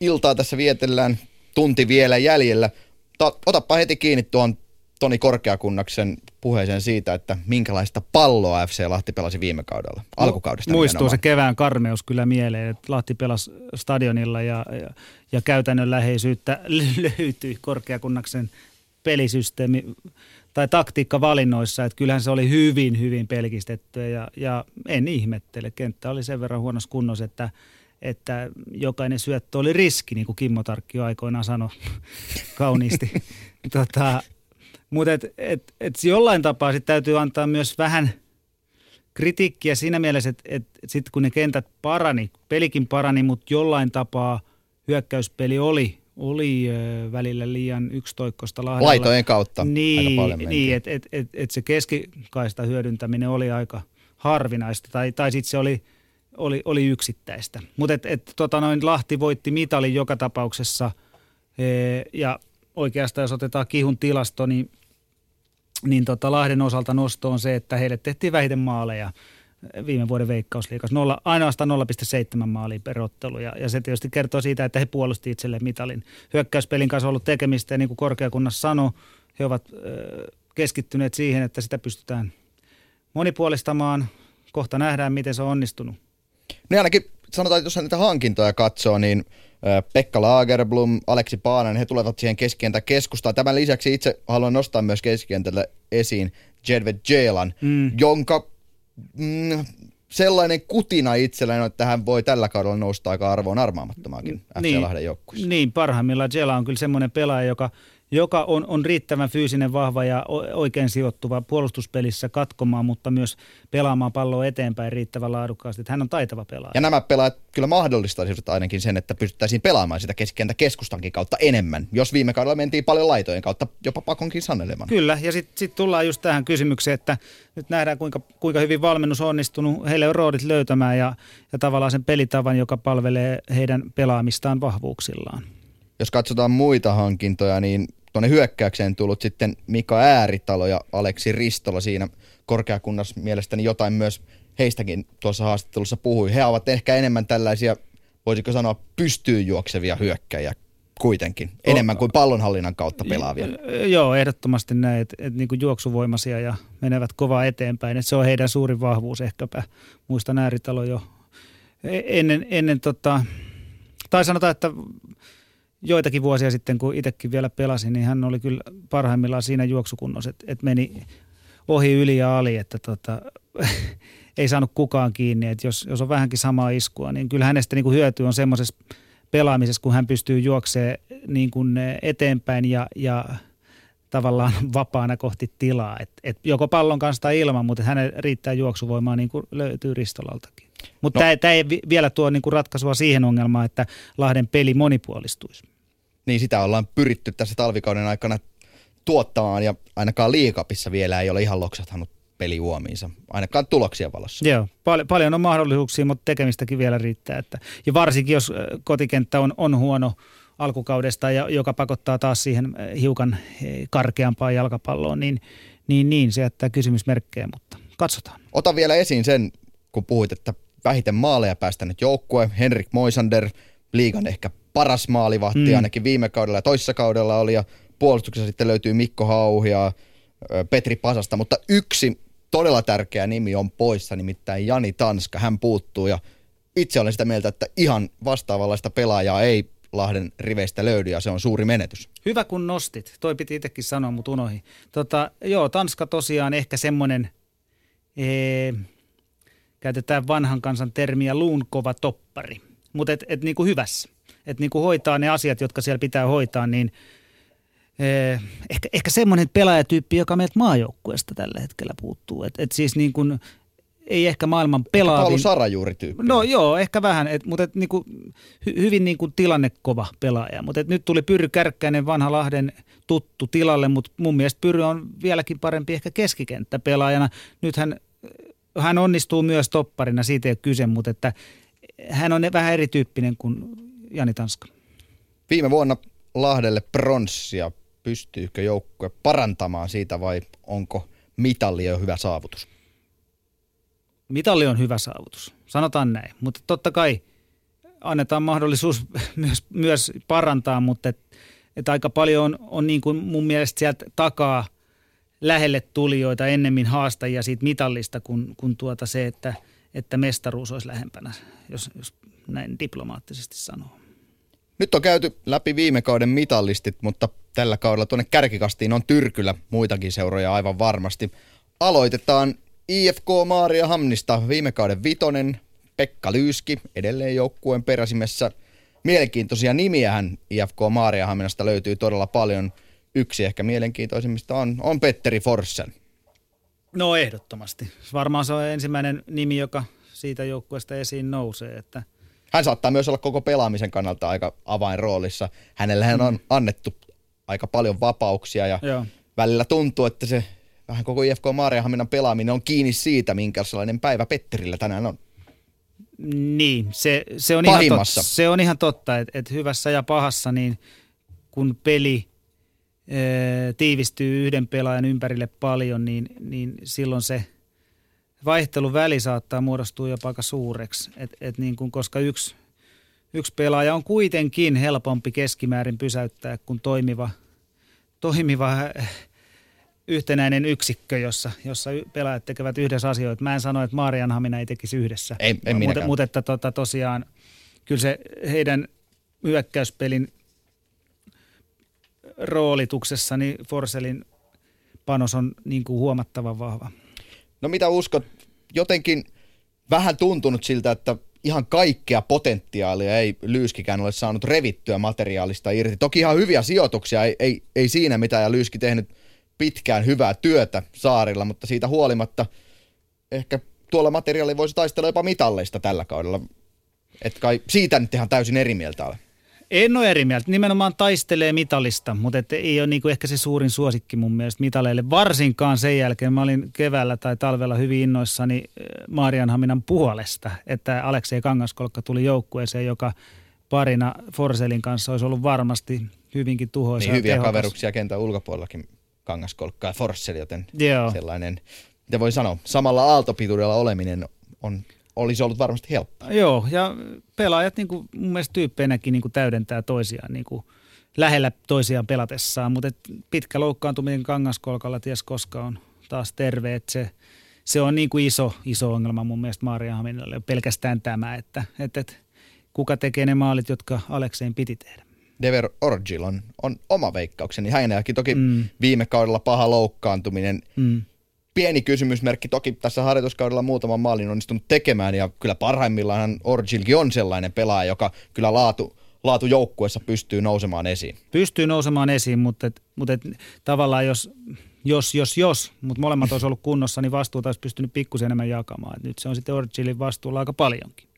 iltaa tässä vietellään, tunti vielä jäljellä. Otapa heti kiinni tuon Toni Korkeakunnaksen puheeseen siitä, että minkälaista palloa FC Lahti pelasi viime kaudella, alkukaudesta. Muistuu se kevään karmeus kyllä mieleen, että Lahti pelasi stadionilla ja käytännönläheisyyttä löytyi Korkeakunnaksen pelisysteemi tai taktiikka valinnoissa, että kyllähän se oli hyvin, hyvin pelkistetty ja en ihmettele. Kenttä oli sen verran huonossa kunnossa, että jokainen syöttö oli riski, niin kuin Kimmo Tarkki aikoinaan sanoi kauniisti. Mutta jollain tapaa sit täytyy antaa myös vähän kritiikkiä siinä mielessä, että sitten kun ne kentät parani, pelikin parani, mutta jollain tapaa hyökkäyspeli oli välillä liian yksitoikkoista Lahdella. Laitojen kautta aika paljon mentiin. Niin, että se keskikaista hyödyntäminen oli aika harvinaista tai sitten se oli yksittäistä. Mutta Lahti voitti mitalin joka tapauksessa ja oikeastaan jos otetaan Kihun tilasto, niin Lahden osalta nosto on se, että heille tehtiin vähiten maaleja viime vuoden Veikkausliigassa. Ainoastaan 0,7 maalia per ottelu ja se tietysti kertoo siitä, että he puolusti itselleen mitalin. Hyökkäyspelin kanssa on ollut tekemistä ja niin kuin korkeakunnassa sanoi, he ovat keskittyneet siihen, että sitä pystytään monipuolistamaan. Kohta nähdään, miten se on onnistunut. No ainakin sanotaan, että jos niitä hankintoja katsoo, niin Pekka Lagerblom, Aleksi Paananen, he tulevat siihen keskikentäkeskustaan. Tämän lisäksi itse haluan nostaa myös keskikentälle esiin Jedved Jelan, jonka sellainen kutina itsellään, että hän voi tällä kaudella nousta aika arvoon arvaamattomaankin FC Lahden joukkueessa. Niin, parhaimmillaan Jela on kyllä semmoinen pelaaja, joka on riittävän fyysinen, vahva ja oikein sijoittuva puolustuspelissä katkomaan, mutta myös pelaamaan palloa eteenpäin riittävän laadukkaasti. Hän on taitava pelaaja. Ja nämä pelaajat kyllä mahdollistaisivat ainakin sen, että pystyttäisiin pelaamaan sitä keskikentäkeskustankin kautta enemmän, jos viime kaudella mentiin paljon laitojen kautta, jopa pakonkin sanelemaan. Kyllä, ja sitten tullaan just tähän kysymykseen, että nyt nähdään kuinka hyvin valmennus on onnistunut. Heille on roodit löytämään ja tavallaan sen pelitavan, joka palvelee heidän pelaamistaan vahvuuksillaan. Jos katsotaan muita hankintoja, niin tuonne hyökkäykseen tullut sitten Mika Ääritalo ja Aleksi Ristola siinä korkeakunnassa mielestäni jotain myös heistäkin tuossa haastattelussa puhui. He ovat ehkä enemmän tällaisia, voisiko sanoa, pystyyn juoksevia hyökkäjiä kuitenkin, enemmän kuin pallonhallinnan kautta pelaavia. Joo, ehdottomasti näin, että niin kuin juoksuvoimaisia ja menevät kovaa eteenpäin, että se on heidän suurin vahvuus ehkäpä. Muistan Ääritalo jo ennen tai sanotaan, että joitakin vuosia sitten, kun itsekin vielä pelasin, niin hän oli kyllä parhaimmillaan siinä juoksukunnossa, että meni ohi, yli ja ali, että ei saanut kukaan kiinni. Että jos on vähänkin samaa iskua, niin kyllä hänestä niin kuin hyötyä on semmoisessa pelaamisessa, kun hän pystyy juoksemaan niin kuin eteenpäin ja tavallaan vapaana kohti tilaa. Et joko pallon kanssa tai ilman, mutta hänen riittää juoksuvoimaa niin kuin löytyy Ristolaltakin. Mutta tämä ei vielä tuo niinku ratkaisua siihen ongelmaan, että Lahden peli monipuolistuisi. Niin, sitä ollaan pyritty tässä talvikauden aikana tuottamaan ja ainakaan Liigacupissa vielä ei ole ihan loksahtanut pelijuomiinsa, ainakaan tuloksien valossa. Joo, paljon on mahdollisuuksia, mutta tekemistäkin vielä riittää. Ja varsinkin, jos kotikenttä on huono alkukaudesta, ja joka pakottaa taas siihen hiukan karkeampaan jalkapalloon, niin se jättää kysymysmerkkejä, mutta katsotaan. Otan vielä esiin sen, kun puhuit, että vähiten maaleja päästänyt joukkue, Henrik Moisander, liigan ehkä paras maalivahti ainakin viime kaudella ja toissa kaudella oli, ja puolustuksessa sitten löytyy Mikko Hauh ja Petri Pasasta, mutta yksi todella tärkeä nimi on poissa, nimittäin Jani Tanska, hän puuttuu, ja itse olen sitä mieltä, että ihan vastaavanlaista pelaajaa ei Lahden riveistä löydy, ja se on suuri menetys. Hyvä kun nostit, toi piti itsekin sanoa, mutta unohin. Tanska tosiaan ehkä semmoinen... Käytetään vanhan kansan termiä luunkova toppari, mutta et niinku hyvässä. Että niinku hoitaa ne asiat, jotka siellä pitää hoitaa, niin ehkä semmoinen pelaajatyyppi, joka meiltä maajoukkueesta tällä hetkellä puuttuu. Et siis niin kuin, ei ehkä maailman pelaavin. Ehkä Paulu Sarajuuri-tyyppi. No joo, ehkä vähän, mutta niinku, hyvin niinku tilannekova pelaaja. Mutta nyt tuli Pyry Kärkkäinen, vanha Lahden tuttu tilalle, mutta mun mielestä Pyry on vieläkin parempi ehkä keskikenttäpelaajana. Hän onnistuu myös topparina, siitä ei ole kyse, mutta että hän on vähän erityyppinen kuin Jani Tanska. Viime vuonna Lahdelle pronssia. Pystyykö joukkue parantamaan siitä vai onko mitalli jo hyvä saavutus? Mitalli on hyvä saavutus, sanotaan näin. Mutta totta kai annetaan mahdollisuus myös parantaa, mutta että aika paljon on niin kuin mun mielestä sieltä takaa lähelle tulijoita, ennemmin haastajia siitä mitallista kuin se, että mestaruus olisi lähempänä, jos näin diplomaattisesti sanoo. Nyt on käyty läpi viime kauden mitallistit, mutta tällä kaudella tuonne kärkikastiin on tyrkyllä muitakin seuroja aivan varmasti. Aloitetaan IFK Maaria Hamnista, viime kauden vitonen, Pekka Lyyski, edelleen joukkueen peräsimessä. Mielenkiintoisia nimiähän IFK Maaria Hamnasta löytyy todella paljon. Yksi ehkä mielenkiintoisimmista on Petteri Forssell. No ehdottomasti. Varmaan se on ensimmäinen nimi, joka siitä joukkueesta esiin nousee. Että hän saattaa myös olla koko pelaamisen kannalta aika avainroolissa. Hänellähän on annettu aika paljon vapauksia ja joo, välillä tuntuu, että se vähän koko IFK Maarianhaminan pelaaminen on kiinni siitä, minkälainen päivä Petterillä tänään on. Niin, se on ihan totta, että hyvässä ja pahassa, niin kun peli tiivistyy yhden pelaajan ympärille paljon, niin silloin se vaihteluväli saattaa muodostua jopa aika suureksi, et niin kuin, koska yksi pelaaja on kuitenkin helpompi keskimäärin pysäyttää kuin toimiva yhtenäinen yksikkö, jossa pelaajat tekevät yhdessä asioita. Mä en sano, että Maarianhamina ei tekisi yhdessä. Ei minäkään. Mutta tosiaan kyllä se heidän hyökkäyspelin roolituksessa niin Forssellin panos on niin kuin huomattavan vahva. No mitä uskot? Jotenkin vähän tuntunut siltä, että ihan kaikkea potentiaalia ei Lyyskikään ole saanut revittyä materiaalista irti. Toki ihan hyviä sijoituksia, ei siinä mitään, ja Lyyski tehnyt pitkään hyvää työtä saarilla, mutta siitä huolimatta ehkä tuolla materiaali voisi taistella jopa mitalleista tällä kaudella. Et kai siitä nyt ihan täysin eri mieltä ole. En ole eri mieltä. Nimenomaan taistelee mitallista, mutta ei ole niinku ehkä se suurin suosikki mun mielestä mitaleille. Varsinkaan sen jälkeen, mä olin keväällä tai talvella hyvin innoissani Maarianhaminan puolesta, että Aleksei Kangaskolkka tuli joukkueeseen, joka parina Forssellin kanssa olisi ollut varmasti hyvinkin tuhoisa. Niin, hyviä tehokas kaveruksia kentän ulkopuolellakin Kangaskolkka ja Forssell, joten joo, sellainen, mitä voi sanoa, samalla aaltopituudella oleminen olisi ollut varmasti helppoa. Joo, ja pelaajat niin kuin, mun mielestä tyyppeinäkin niin kuin täydentää toisiaan niin kuin lähellä toisiaan pelatessaan, mutta pitkä loukkaantuminen Kangaskolkalla ties koska on taas terve, että se on niin kuin iso ongelma mun mielestä Maarianhaminalle, pelkästään tämä, että kuka tekee ne maalit, jotka Aleksein piti tehdä. Dever Orgil on oma veikkaukseni. Hänelläkin toki viime kaudella paha loukkaantuminen. Pieni kysymysmerkki toki tässä harjoituskaudella muutaman maalin onnistunut tekemään, ja kyllä parhaimmillaan Orgilkin on sellainen pelaaja, joka kyllä laatujoukkuessa pystyy nousemaan esiin. Pystyy nousemaan esiin, mutta tavallaan mutta molemmat olisi ollut kunnossa, niin vastuuta olisi pystynyt pikkusen enemmän jakamaan. Et nyt se on sitten Orgilin vastuulla aika paljonkin.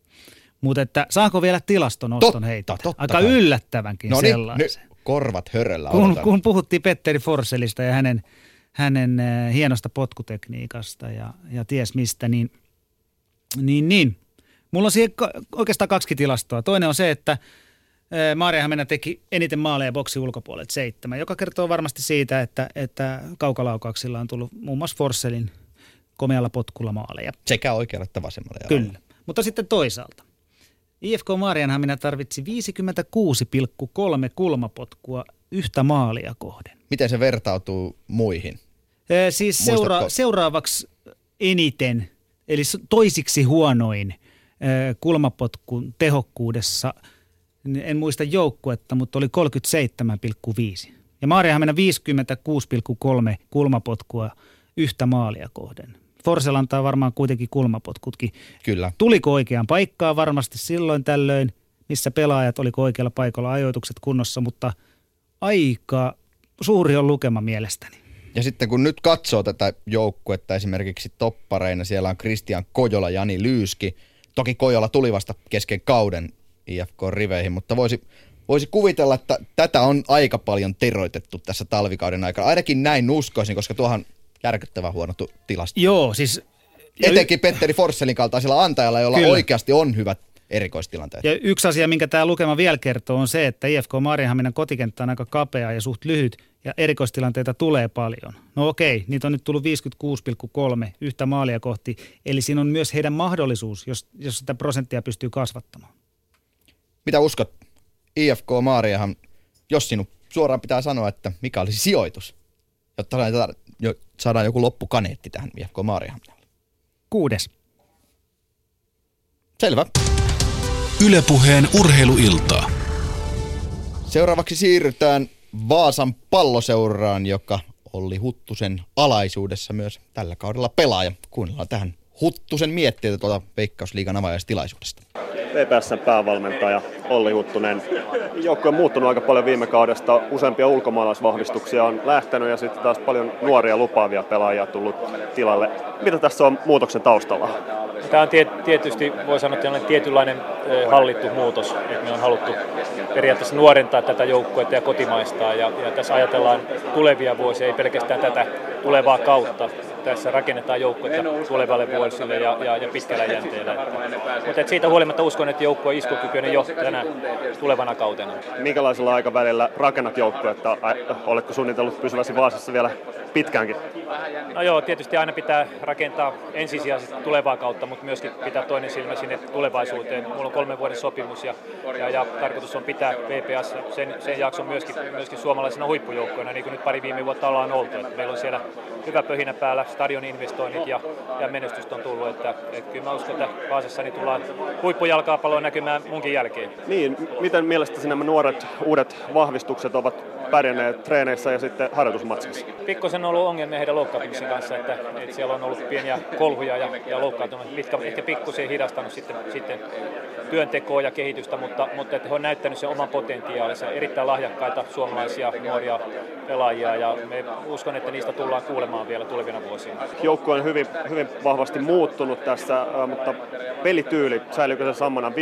Mutta että saanko vielä tilastonoston heitä? Aika kai yllättävänkin no sellaisen. Niin, korvat höröllä. Kun puhuttiin Petteri Forssellista ja hänen hienosta potkutekniikasta ja ties mistä, niin. Mulla on siihen oikeastaan kaksi tilastoa. Toinen on se, että Maarianhamina teki eniten maaleja boksi ulkopuolelta 7, joka kertoo varmasti siitä, että kaukalaukauksilla on tullut muun muassa Forssellin komealla potkulla maaleja. Sekä oikealla että vasemmalla jalalla. Kyllä. Mutta sitten toisaalta, IFK Maarianhamina tarvitsi 56,3 kulmapotkua yhtä maalia kohden. Miten se vertautuu muihin? Siis seuraavaksi eniten, eli toisiksi huonoin kulmapotkun tehokkuudessa, en muista joukkuetta, mutta oli 37,5. Ja Maarianhamina 56,3 kulmapotkua yhtä maalia kohden. Forssell antaa varmaan kuitenkin kulmapotkutkin. Kyllä. Tuliko oikeaan paikkaan varmasti silloin tällöin, missä pelaajat, oliko oikealla paikalla ajoitukset kunnossa, mutta aika suuri on lukema mielestäni. Ja sitten kun nyt katsoo tätä joukkuetta esimerkiksi toppareina, siellä on Kristian Kojola, Jani Lyyski. Toki Kojola tuli vasta kesken kauden IFK-riveihin, mutta voisi kuvitella, että tätä on aika paljon teroitettu tässä talvikauden aikana. Ainakin näin uskoisin, koska tuohan järkyttävän huono tilasto. Joo, siis etenkin Petteri Forssellin kaltaisella antajalla, jolla kyllä oikeasti on hyvät erikoistilanteet. Ja yksi asia, minkä tämä lukema vielä kertoo, on se, että IFK Maarianhaminan kotikenttä on aika kapea ja suht lyhyt, ja erikoistilanteita tulee paljon. No okei, niitä on nyt tullut 56,3 yhtä maalia kohti, eli siinä on myös heidän mahdollisuus, jos sitä prosenttia pystyy kasvattamaan. Mitä uskot, IFK Maarianham, jos sinun suoraan pitää sanoa, että mikä olisi sijoitus, jotta saadaan joku loppukaneetti tähän IFK Maarianhaminalle? 6. Selvä. Yle Puheen urheiluilta. Seuraavaksi siirrytään Vaasan Palloseuraan, joka Olli Huttusen alaisuudessa myös tällä kaudella pelaaja. Kuunnellaan tähän Huttusen mietteitä tuolta Veikkausliigan avajaistilaisuudesta. VPS:n päävalmentaja Olli Huttunen. Joukkue on muuttunut aika paljon viime kaudesta, useampia ulkomaalaisvahvistuksia on lähtenyt ja sitten taas paljon nuoria lupaavia pelaajia tullut tilalle. Mitä tässä on muutoksen taustalla? Tämä on tietysti, voi sanoa, tietynlainen hallittu muutos, että me on haluttu periaatteessa nuorentaa tätä joukkuetta ja kotimaistaa ja tässä ajatellaan tulevia vuosia, ei pelkästään tätä tulevaa kautta. Tässä rakennetaan joukkuetta tulevalle vuosille ja pitkällä jänteellä. Mutta siitä huolimatta uskon, että joukkue on iskukykyinen jo tänä tulevana kautena. Minkälaisella aikavälillä rakennat joukkuetta? Oletko suunnitellut pysyväsi Vaasassa vielä pitkäänkin? No joo, tietysti aina pitää rakentaa ensisijaisesti tulevaa kautta, mutta myöskin pitää toinen silmä sinne tulevaisuuteen. Mulla on 3 vuoden sopimus ja tarkoitus on pitää VPS sen jakson myöskin suomalaisena huippujoukkoina, niin kuin nyt pari viime vuotta ollaan oltu. Et meillä on siellä hyvä pöhinä päällä. Stadionin investoinnit ja menestystä on tullut, että kyllä mä uskon, että Vaasassa niin tullaan huippujalkapalloa näkymään munkin jälkeen. Niin, miten mielestäsi nämä nuoret uudet vahvistukset ovat pärjänneet treeneissä ja sitten harjoitusmatsissa? Pikkuisen on ollut ongelmia heidän loukkaantumisen kanssa, että siellä on ollut pieniä kolhuja ja loukkaantumista, mitkä on ehkä pikkuisen hidastanut sitten työntekoa ja kehitystä, mutta että he on näyttänyt sen oman potentiaalinsa, erittäin lahjakkaita suomalaisia nuoria pelaajia ja me uskon, että niistä tullaan kuulemaan vielä tulevina vuosina. Joukkue on hyvin vahvasti muuttunut tässä, mutta pelityyli, säilyykö se samana?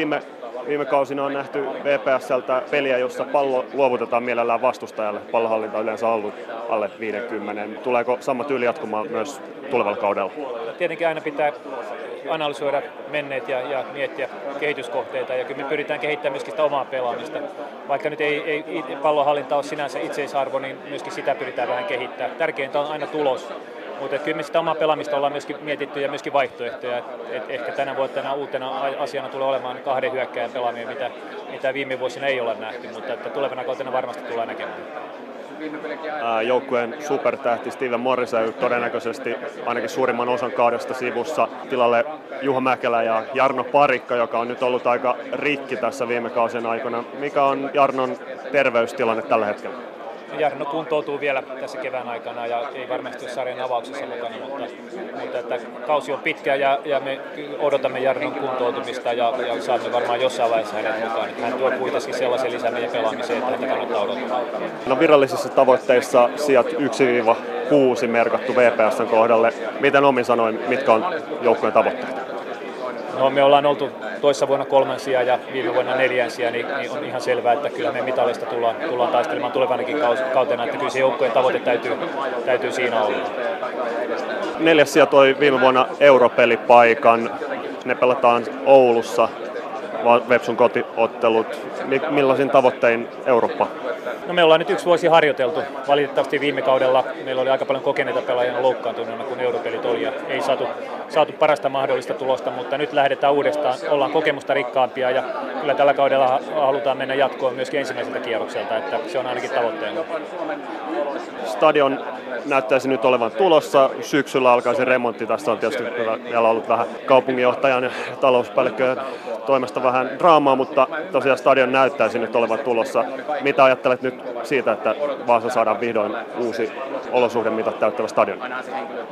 Viime kausina on nähty VPS:ltä peliä, jossa pallo luovutetaan mielellään vastustajalle. Pallohallinta on yleensä ollut alle 50. Tuleeko sama tyyli jatkumaan myös tulevalla kaudella? Tietenkin aina pitää analysoida menneet ja miettiä kehityskohteita ja kyllä me pyritään kehittämään myöskin sitä omaa pelaamista. Vaikka nyt ei pallohallinta ole sinänsä itseisarvo, niin myöskin sitä pyritään vähän kehittämään. Tärkeintä on aina tulos. Mutta kyllä me sitä omaa pelaamista ollaan myöskin mietitty ja myöskin vaihtoehtoja. Et ehkä tänä vuotena uutena asiana tulee olemaan 2 hyökkääjän pelaaminen, mitä viime vuosina ei olla nähty, mutta että tulevana kautena varmasti tullaan näkemään. Joukkueen supertähti Steven Morrissey todennäköisesti ainakin suurimman osan kaudesta sivussa tilalle Juha Mäkelä ja Jarno Parikka, joka on nyt ollut aika rikki tässä viime kausien aikana. Mikä on Jarnon terveystilanne tällä hetkellä? Jarno kuntoutuu vielä tässä kevään aikana ja ei varmasti ole sarjan avauksessa mukana, mutta että kausi on pitkä ja me odotamme Jarnon kuntoutumista ja saamme varmaan jossain vaiheessa hänet mukaan. Hän tuo kuitenkin sellaisen lisän meidän pelaamiseen, että häntä kannattaa odottaa. No virallisissa tavoitteissa sijat 1-6 merkattu VPS:n kohdalle. Miten omin sanoin, mitkä on joukkueen tavoitteet? No, me ollaan oltu toissa vuonna 3. ja viime vuonna 4. niin on ihan selvää, että kyllä me mitallista tullaan taistelemaan tulevanakin kautena, että kyllä se joukkueen tavoite täytyy siinä olla. 4. toi viime vuonna europelipaikan, ne pelataan Oulussa, Vepsun kotiottelut. Millaisin tavoittein Eurooppa? No me ollaan nyt 1 vuosi harjoiteltu. Valitettavasti viime kaudella meillä oli aika paljon kokeneita pelaajia loukkaantuneena, kun europelit oli ja ei saatu parasta mahdollista tulosta, mutta nyt lähdetään uudestaan. Ollaan kokemusta rikkaampia ja kyllä tällä kaudella halutaan mennä jatkoon myöskin ensimmäiseltä kierrokselta, että se on ainakin tavoitteena. Stadion näyttäisi nyt olevan tulossa. Syksyllä alkaa se remontti. Tässä on tietysti vielä ollut vähän kaupunginjohtajan ja talouspäällikköjen toimesta vähän draamaa, mutta tosiaan stadion näyttäisi nyt olevan tulossa. Mitä ajattelet nyt siitä, että Vaasa saadaan vihdoin uusi olosuhdemitat täyttävä stadion?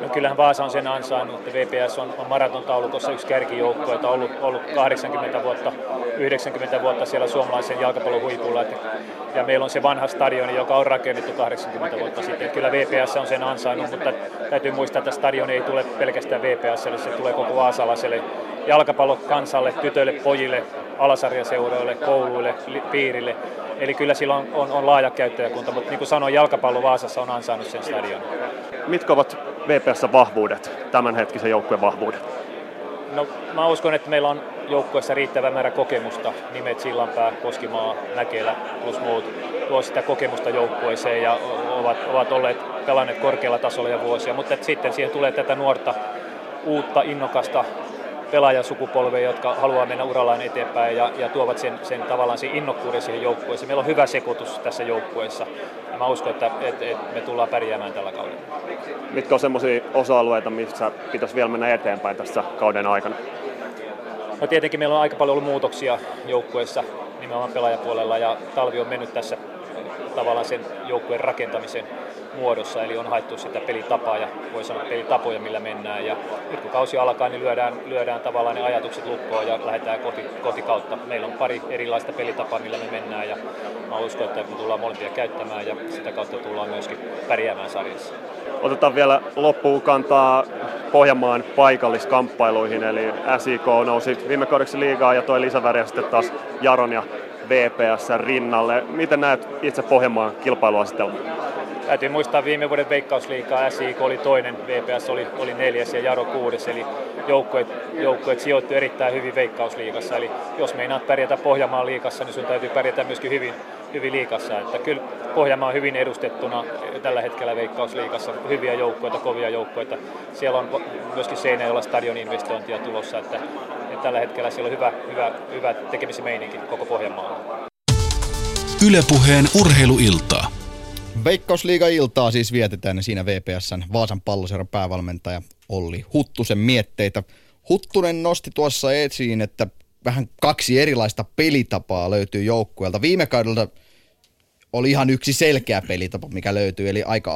No kyllähän Vaasa on sen ansainnut, että VPS on maratontaulukossa yksi kärkijoukko, jota on ollut 80 vuotta, 90 vuotta siellä suomalaisen jalkapallon huipulla. Ja meillä on se vanha stadion, joka on rakennettu 80 vuotta sitten. Kyllä VPS on sen ansainnut, mutta täytyy muistaa, että stadion ei tule pelkästään VPS:lle, se tulee koko vaasalaiselle jalkapallokansalle, tytöille, pojille, alasarjaseuroille, kouluille, piirille. Eli kyllä sillä on laaja käyttäjäkunta, mutta niin kuin sanoin, jalkapallo Vaasassa on ansainnut sen stadion. Mitkä ovat VPS:n vahvuudet, tämänhetkisen joukkueen vahvuudet? No, mä uskon, että meillä on joukkueessa riittävä määrä kokemusta. Nimet Sillanpää, Koskimaa, Mäkelä plus muut tuo sitä kokemusta joukkueeseen ja ovat olleet pelanneet korkealla tasolla jo vuosia. Mutta sitten siihen tulee tätä nuorta, uutta, innokasta pelaajasukupolvea, jotka haluaa mennä urallaan eteenpäin ja tuovat sen tavallaan sen innokkuuden siihen joukkueeseen. Meillä on hyvä sekoitus tässä joukkueessa ja mä uskon, että me tullaan pärjäämään tällä kaudella. Mitkä on semmoisia osa-alueita, missä pitäisi vielä mennä eteenpäin tässä kauden aikana? No tietenkin meillä on aika paljon ollut muutoksia joukkueessa nimenomaan pelaajapuolella ja talvi on mennyt tässä tavallaan sen joukkueen rakentamisen muodossa, eli on haettu sitä pelitapaa ja voi sanoa pelitapoja, millä mennään. Ja nyt kun kausi alkaa, niin lyödään tavallaan ne ajatukset lukkoon ja lähdetään kohti kautta. Meillä on pari erilaista pelitapaa, millä me mennään, ja mä uskon, että me tullaan molempia käyttämään ja sitä kautta tullaan myöskin pärjäämään sarjassa. Otetaan vielä loppuun kantaa Pohjanmaan paikalliskamppailuihin, eli SIK nousi viime kaudeksi liigaan ja toi lisäväriä sitten taas Jaron ja VPS rinnalle. Miten näet itse Pohjanmaan kilpailuasetelman? Täytyy muistaa viime vuoden Veikkausliigaa, SIK oli toinen, VPS oli neljäs ja Jaro kuudes, eli joukkueet sijoittui erittäin hyvin Veikkausliigassa. Eli jos meinaat pärjätä Pohjanmaan liigassa, niin sun täytyy pärjätä myöskin hyvin liigassa. Että kyllä Pohjanmaa on hyvin edustettuna tällä hetkellä Veikkausliigassa, hyviä joukkueita, kovia joukkueita. Siellä on myöskin Seinäjoella stadion investointia tulossa, että tällä hetkellä siellä on hyvä tekemismeininki koko Pohjanmaalla. Yle Puheen urheiluilta. Veikkausliiga-iltaa siis vietetään, ja siinä VPS:n Vaasan Palloseuran päävalmentaja Olli Huttusen mietteitä. Huttunen nosti tuossa esiin, että vähän kaksi erilaista pelitapaa löytyy joukkueelta. Viime kaudelta oli ihan yksi selkeä pelitapa, mikä löytyy, eli aika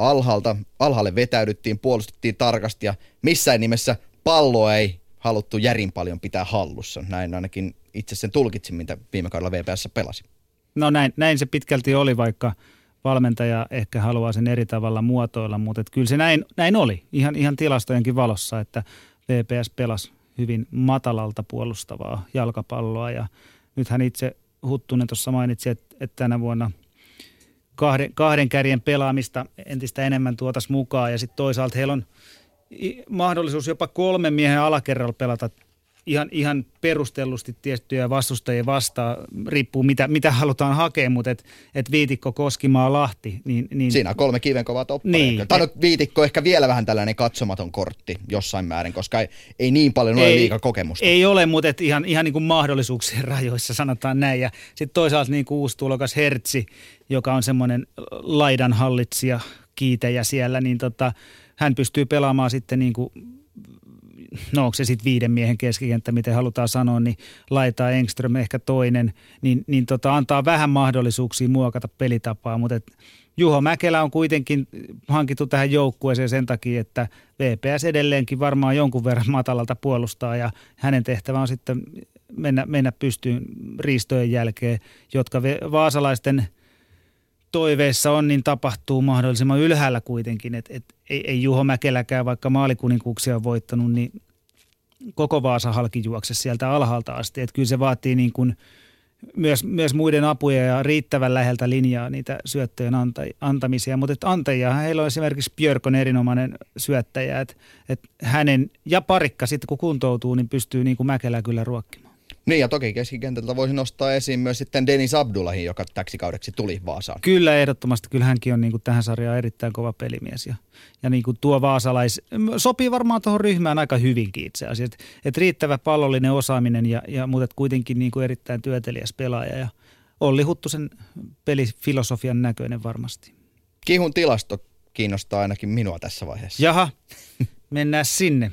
alhaalle vetäydyttiin, puolustettiin tarkasti ja missään nimessä palloa ei haluttu järin paljon pitää hallussa. Näin ainakin itse sen tulkitsin, mitä viime kaudella VPS pelasi. No näin se pitkälti oli, vaikka valmentaja ehkä haluaa sen eri tavalla muotoilla, mutta kyllä se näin oli ihan tilastojenkin valossa, että VPS pelasi hyvin matalalta puolustavaa jalkapalloa, ja nythän itse Huttunen tuossa mainitsi, että tänä vuonna kahden kärjen pelaamista entistä enemmän tuotas mukaan, ja sitten toisaalta heillä on mahdollisuus jopa 3 miehen alakerralla pelata ihan perustellusti tiettyjä vastustajia vastaan, riippuu mitä halutaan hakea, mutta et viitikko, Koskimaa, Lahti. Niin, siinä on 3 kivenkova topparia. Niin, tai viitikko ehkä vielä vähän tällainen katsomaton kortti jossain määrin, koska ei niin paljon ole liigakokemusta. Ei ole, mutta ihan niin kuin mahdollisuuksien rajoissa, sanotaan näin. Ja sitten toisaalta niin kuin uusi tulokas Hertzi, joka on semmoinen laidanhallitsija, kiitejä siellä, niin hän pystyy pelaamaan sitten niin kuin, no onko se sitten 5 miehen keskikenttä, miten halutaan sanoa, niin laitaa Engström ehkä toinen, niin antaa vähän mahdollisuuksia muokata pelitapaa, mutta Juho Mäkelä on kuitenkin hankittu tähän joukkueeseen sen takia, että VPS edelleenkin varmaan jonkun verran matalalta puolustaa, ja hänen tehtävä on sitten mennä pystyyn riistojen jälkeen, jotka vaasalaisten toiveissa on, niin tapahtuu mahdollisimman ylhäällä kuitenkin, että ei Juho Mäkeläkään, vaikka maalikuninkuuksia on voittanut, niin koko Vaasa halki juokse sieltä alhaalta asti. Että kyllä se vaatii niin kuin myös muiden apuja ja riittävän läheltä linjaa niitä syöttöjen antamisia, mutta antajiahan heillä on esimerkiksi Björkon erinomainen syöttäjä, että hänen ja Parikka sitten kun kuntoutuu, niin pystyy niin kuin Mäkelä kyllä ruokkimaan. Niin, ja toki keskikentältä voisi nostaa esiin myös sitten Denis Abdullahi, joka täksi kaudeksi tuli Vaasaan. Kyllä, ehdottomasti. Kyllä hänkin on niin kuin tähän sarjaan erittäin kova pelimies. Ja niin kuin tuo vaasalais sopii varmaan tuohon ryhmään aika hyvinkin itse asiassa. Että riittävä pallollinen osaaminen, mutta kuitenkin niin kuin erittäin työteliäs pelaaja. Ja Olli Huttusen pelifilosofian näköinen varmasti. Kihun tilasto kiinnostaa ainakin minua tässä vaiheessa. Jaha, mennään sinne.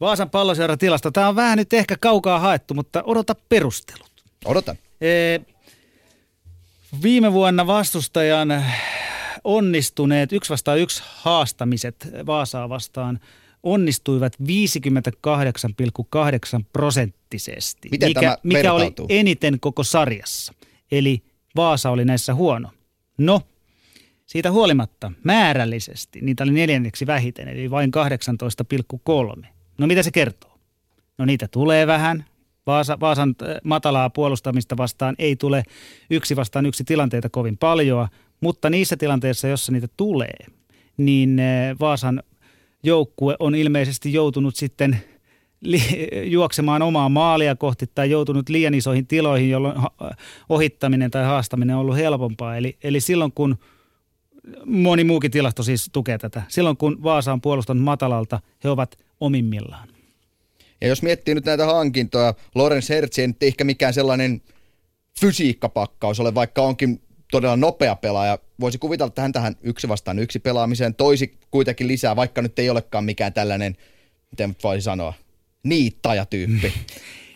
Vaasan Palloseura tilasta. Tämä on vähän nyt ehkä kaukaa haettu, mutta odota perustelut. Odotan. Viime vuonna vastustajan onnistuneet 1-1 haastamiset Vaasaa vastaan onnistuivat 58,8%. Miten tämä mikä oli eniten koko sarjassa. Eli Vaasa oli näissä huono. No, siitä huolimatta määrällisesti niitä oli 4. vähiten, eli vain 18,3%. No mitä se kertoo? No niitä tulee vähän. Vaasan matalaa puolustamista vastaan ei tule 1-1 tilanteita kovin paljoa, mutta niissä tilanteissa, jossa niitä tulee, niin Vaasan joukkue on ilmeisesti joutunut sitten juoksemaan omaa maalia kohti tai joutunut liian isoihin tiloihin, jolloin ohittaminen tai haastaminen on ollut helpompaa. Eli silloin kun, moni muukin tilasto siis tukee tätä, silloin kun Vaasa on puolustanut matalalta, he ovat omimmillaan. Ja jos miettii nyt näitä hankintoja, Lorenz Hertz ei nyt ehkä mikään sellainen fysiikkapakkaus ole, vaikka onkin todella nopea pelaaja. Voisi kuvitella, että hän tähän 1-1 pelaamiseen toisi kuitenkin lisää, vaikka nyt ei olekaan mikään tällainen, miten voisi sanoa, niittajatyyppi.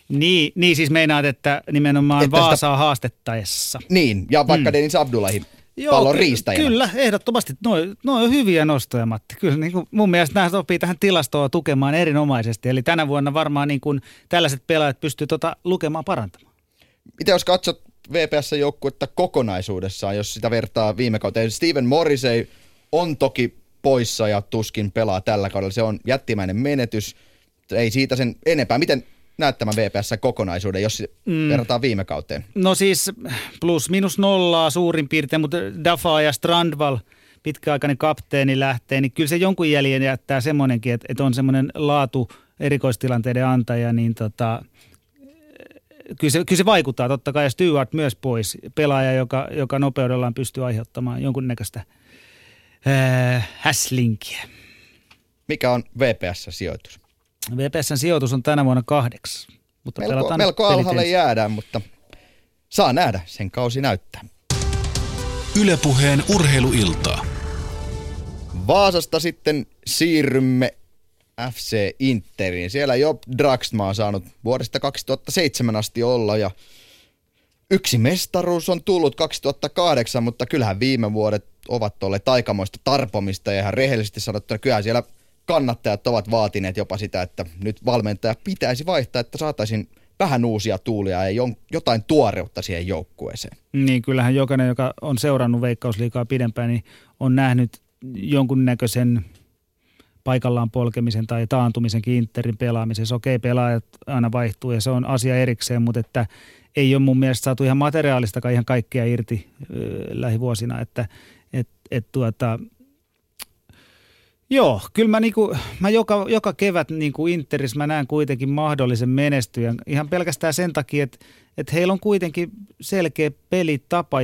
Niin siis meinaat, että nimenomaan Vaasaa haastettaessa. Niin, ja vaikka Denis Abdullahi pallon riistäjänä. Kyllä, ehdottomasti. Noi on hyviä nostoja, Matti. Kyllä niin kuin mun mielestä nämä sopii tähän tilastoa tukemaan erinomaisesti. Eli tänä vuonna varmaan niin kuin tällaiset pelaajat pystyy lukemaan parantamaan. Mitä jos katsot VPS-joukkuetta kokonaisuudessaan, jos sitä vertaa viime kauteen? Steven Morrissey on toki poissa ja tuskin pelaa tällä kaudella. Se on jättimäinen menetys. Ei siitä sen enempää. Miten näet tämän VPS-kokonaisuuden, jos verrataan viime kauteen? No siis plus minus nollaa suurin piirtein, mutta Dafa ja Strandvall, pitkäaikainen kapteeni lähtee, niin kyllä se jonkun jäljen jättää semmoinenkin, että on semmoinen laatu erikoistilanteiden antaja, niin kyllä se vaikuttaa totta kai. Ja Stewart myös pois, pelaaja, joka nopeudellaan pystyy aiheuttamaan jonkunnäköistä häslinkiä. Mikä on VPS-sijoitus? VPS:n sijoitus on tänä vuonna 8. Mutta melko alhaalle jäädään, mutta saa nähdä, sen kausi näyttää. Yle Puheen urheiluiltaa. Vaasasta sitten siirrymme FC Interiin. Siellä Job Draxma on saanut vuodesta 2007 asti olla ja yksi mestaruus on tullut 2008, mutta kyllähän viime vuodet ovat olleet aikamoista tarpomista ja ihan rehellisesti sanottuna kyllähän siellä kannattajat ovat vaatineet jopa sitä, että nyt valmentaja pitäisi vaihtaa, että saataisiin vähän uusia tuulia ja jotain tuoreutta siihen joukkueeseen. Niin, kyllähän jokainen, joka on seurannut Veikkausliigaa pidempään, niin on nähnyt jonkunnäköisen paikallaan polkemisen tai taantumisenkin Interin pelaamisessa. Okei, pelaajat aina vaihtuu ja se on asia erikseen, mutta että ei ole mun mielestä saatu ihan materiaalistakaan ihan kaikkea irti lähivuosina, Joo, kyllä mä joka kevät niinku Interissä mä näen kuitenkin mahdollisen menestyjän ihan pelkästään sen takia, että heillä on kuitenkin selkeä pelitapa,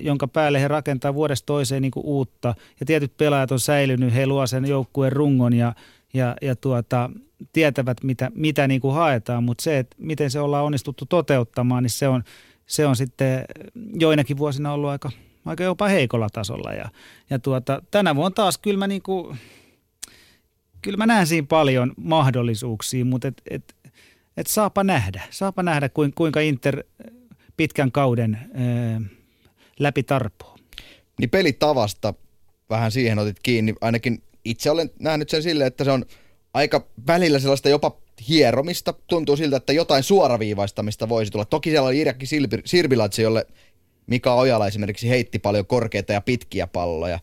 jonka päälle he rakentaa vuodesta toiseen niinku uutta ja tietyt pelaajat on säilynyt, he luo sen joukkueen rungon ja tietävät mitä niinku haetaan, mutta se, että miten se ollaan onnistuttu toteuttamaan, niin se on sitten joinakin vuosina ollut aika jopa heikolla tasolla ja tänä vuonna taas Kyllä mä näen siinä paljon mahdollisuuksia, mutta et saapa nähdä kuinka Inter pitkän kauden läpi tarpoo. Niin pelitavasta vähän siihen otit kiinni, ainakin itse olen nähnyt sen silleen, että se on aika välillä sellaista jopa hieromista, tuntuu siltä, että jotain suoraviivaistamista voisi tulla. Toki siellä on Irakli Sirbiladze, jolle Mika Ojala esimerkiksi heitti paljon korkeita ja pitkiä palloja.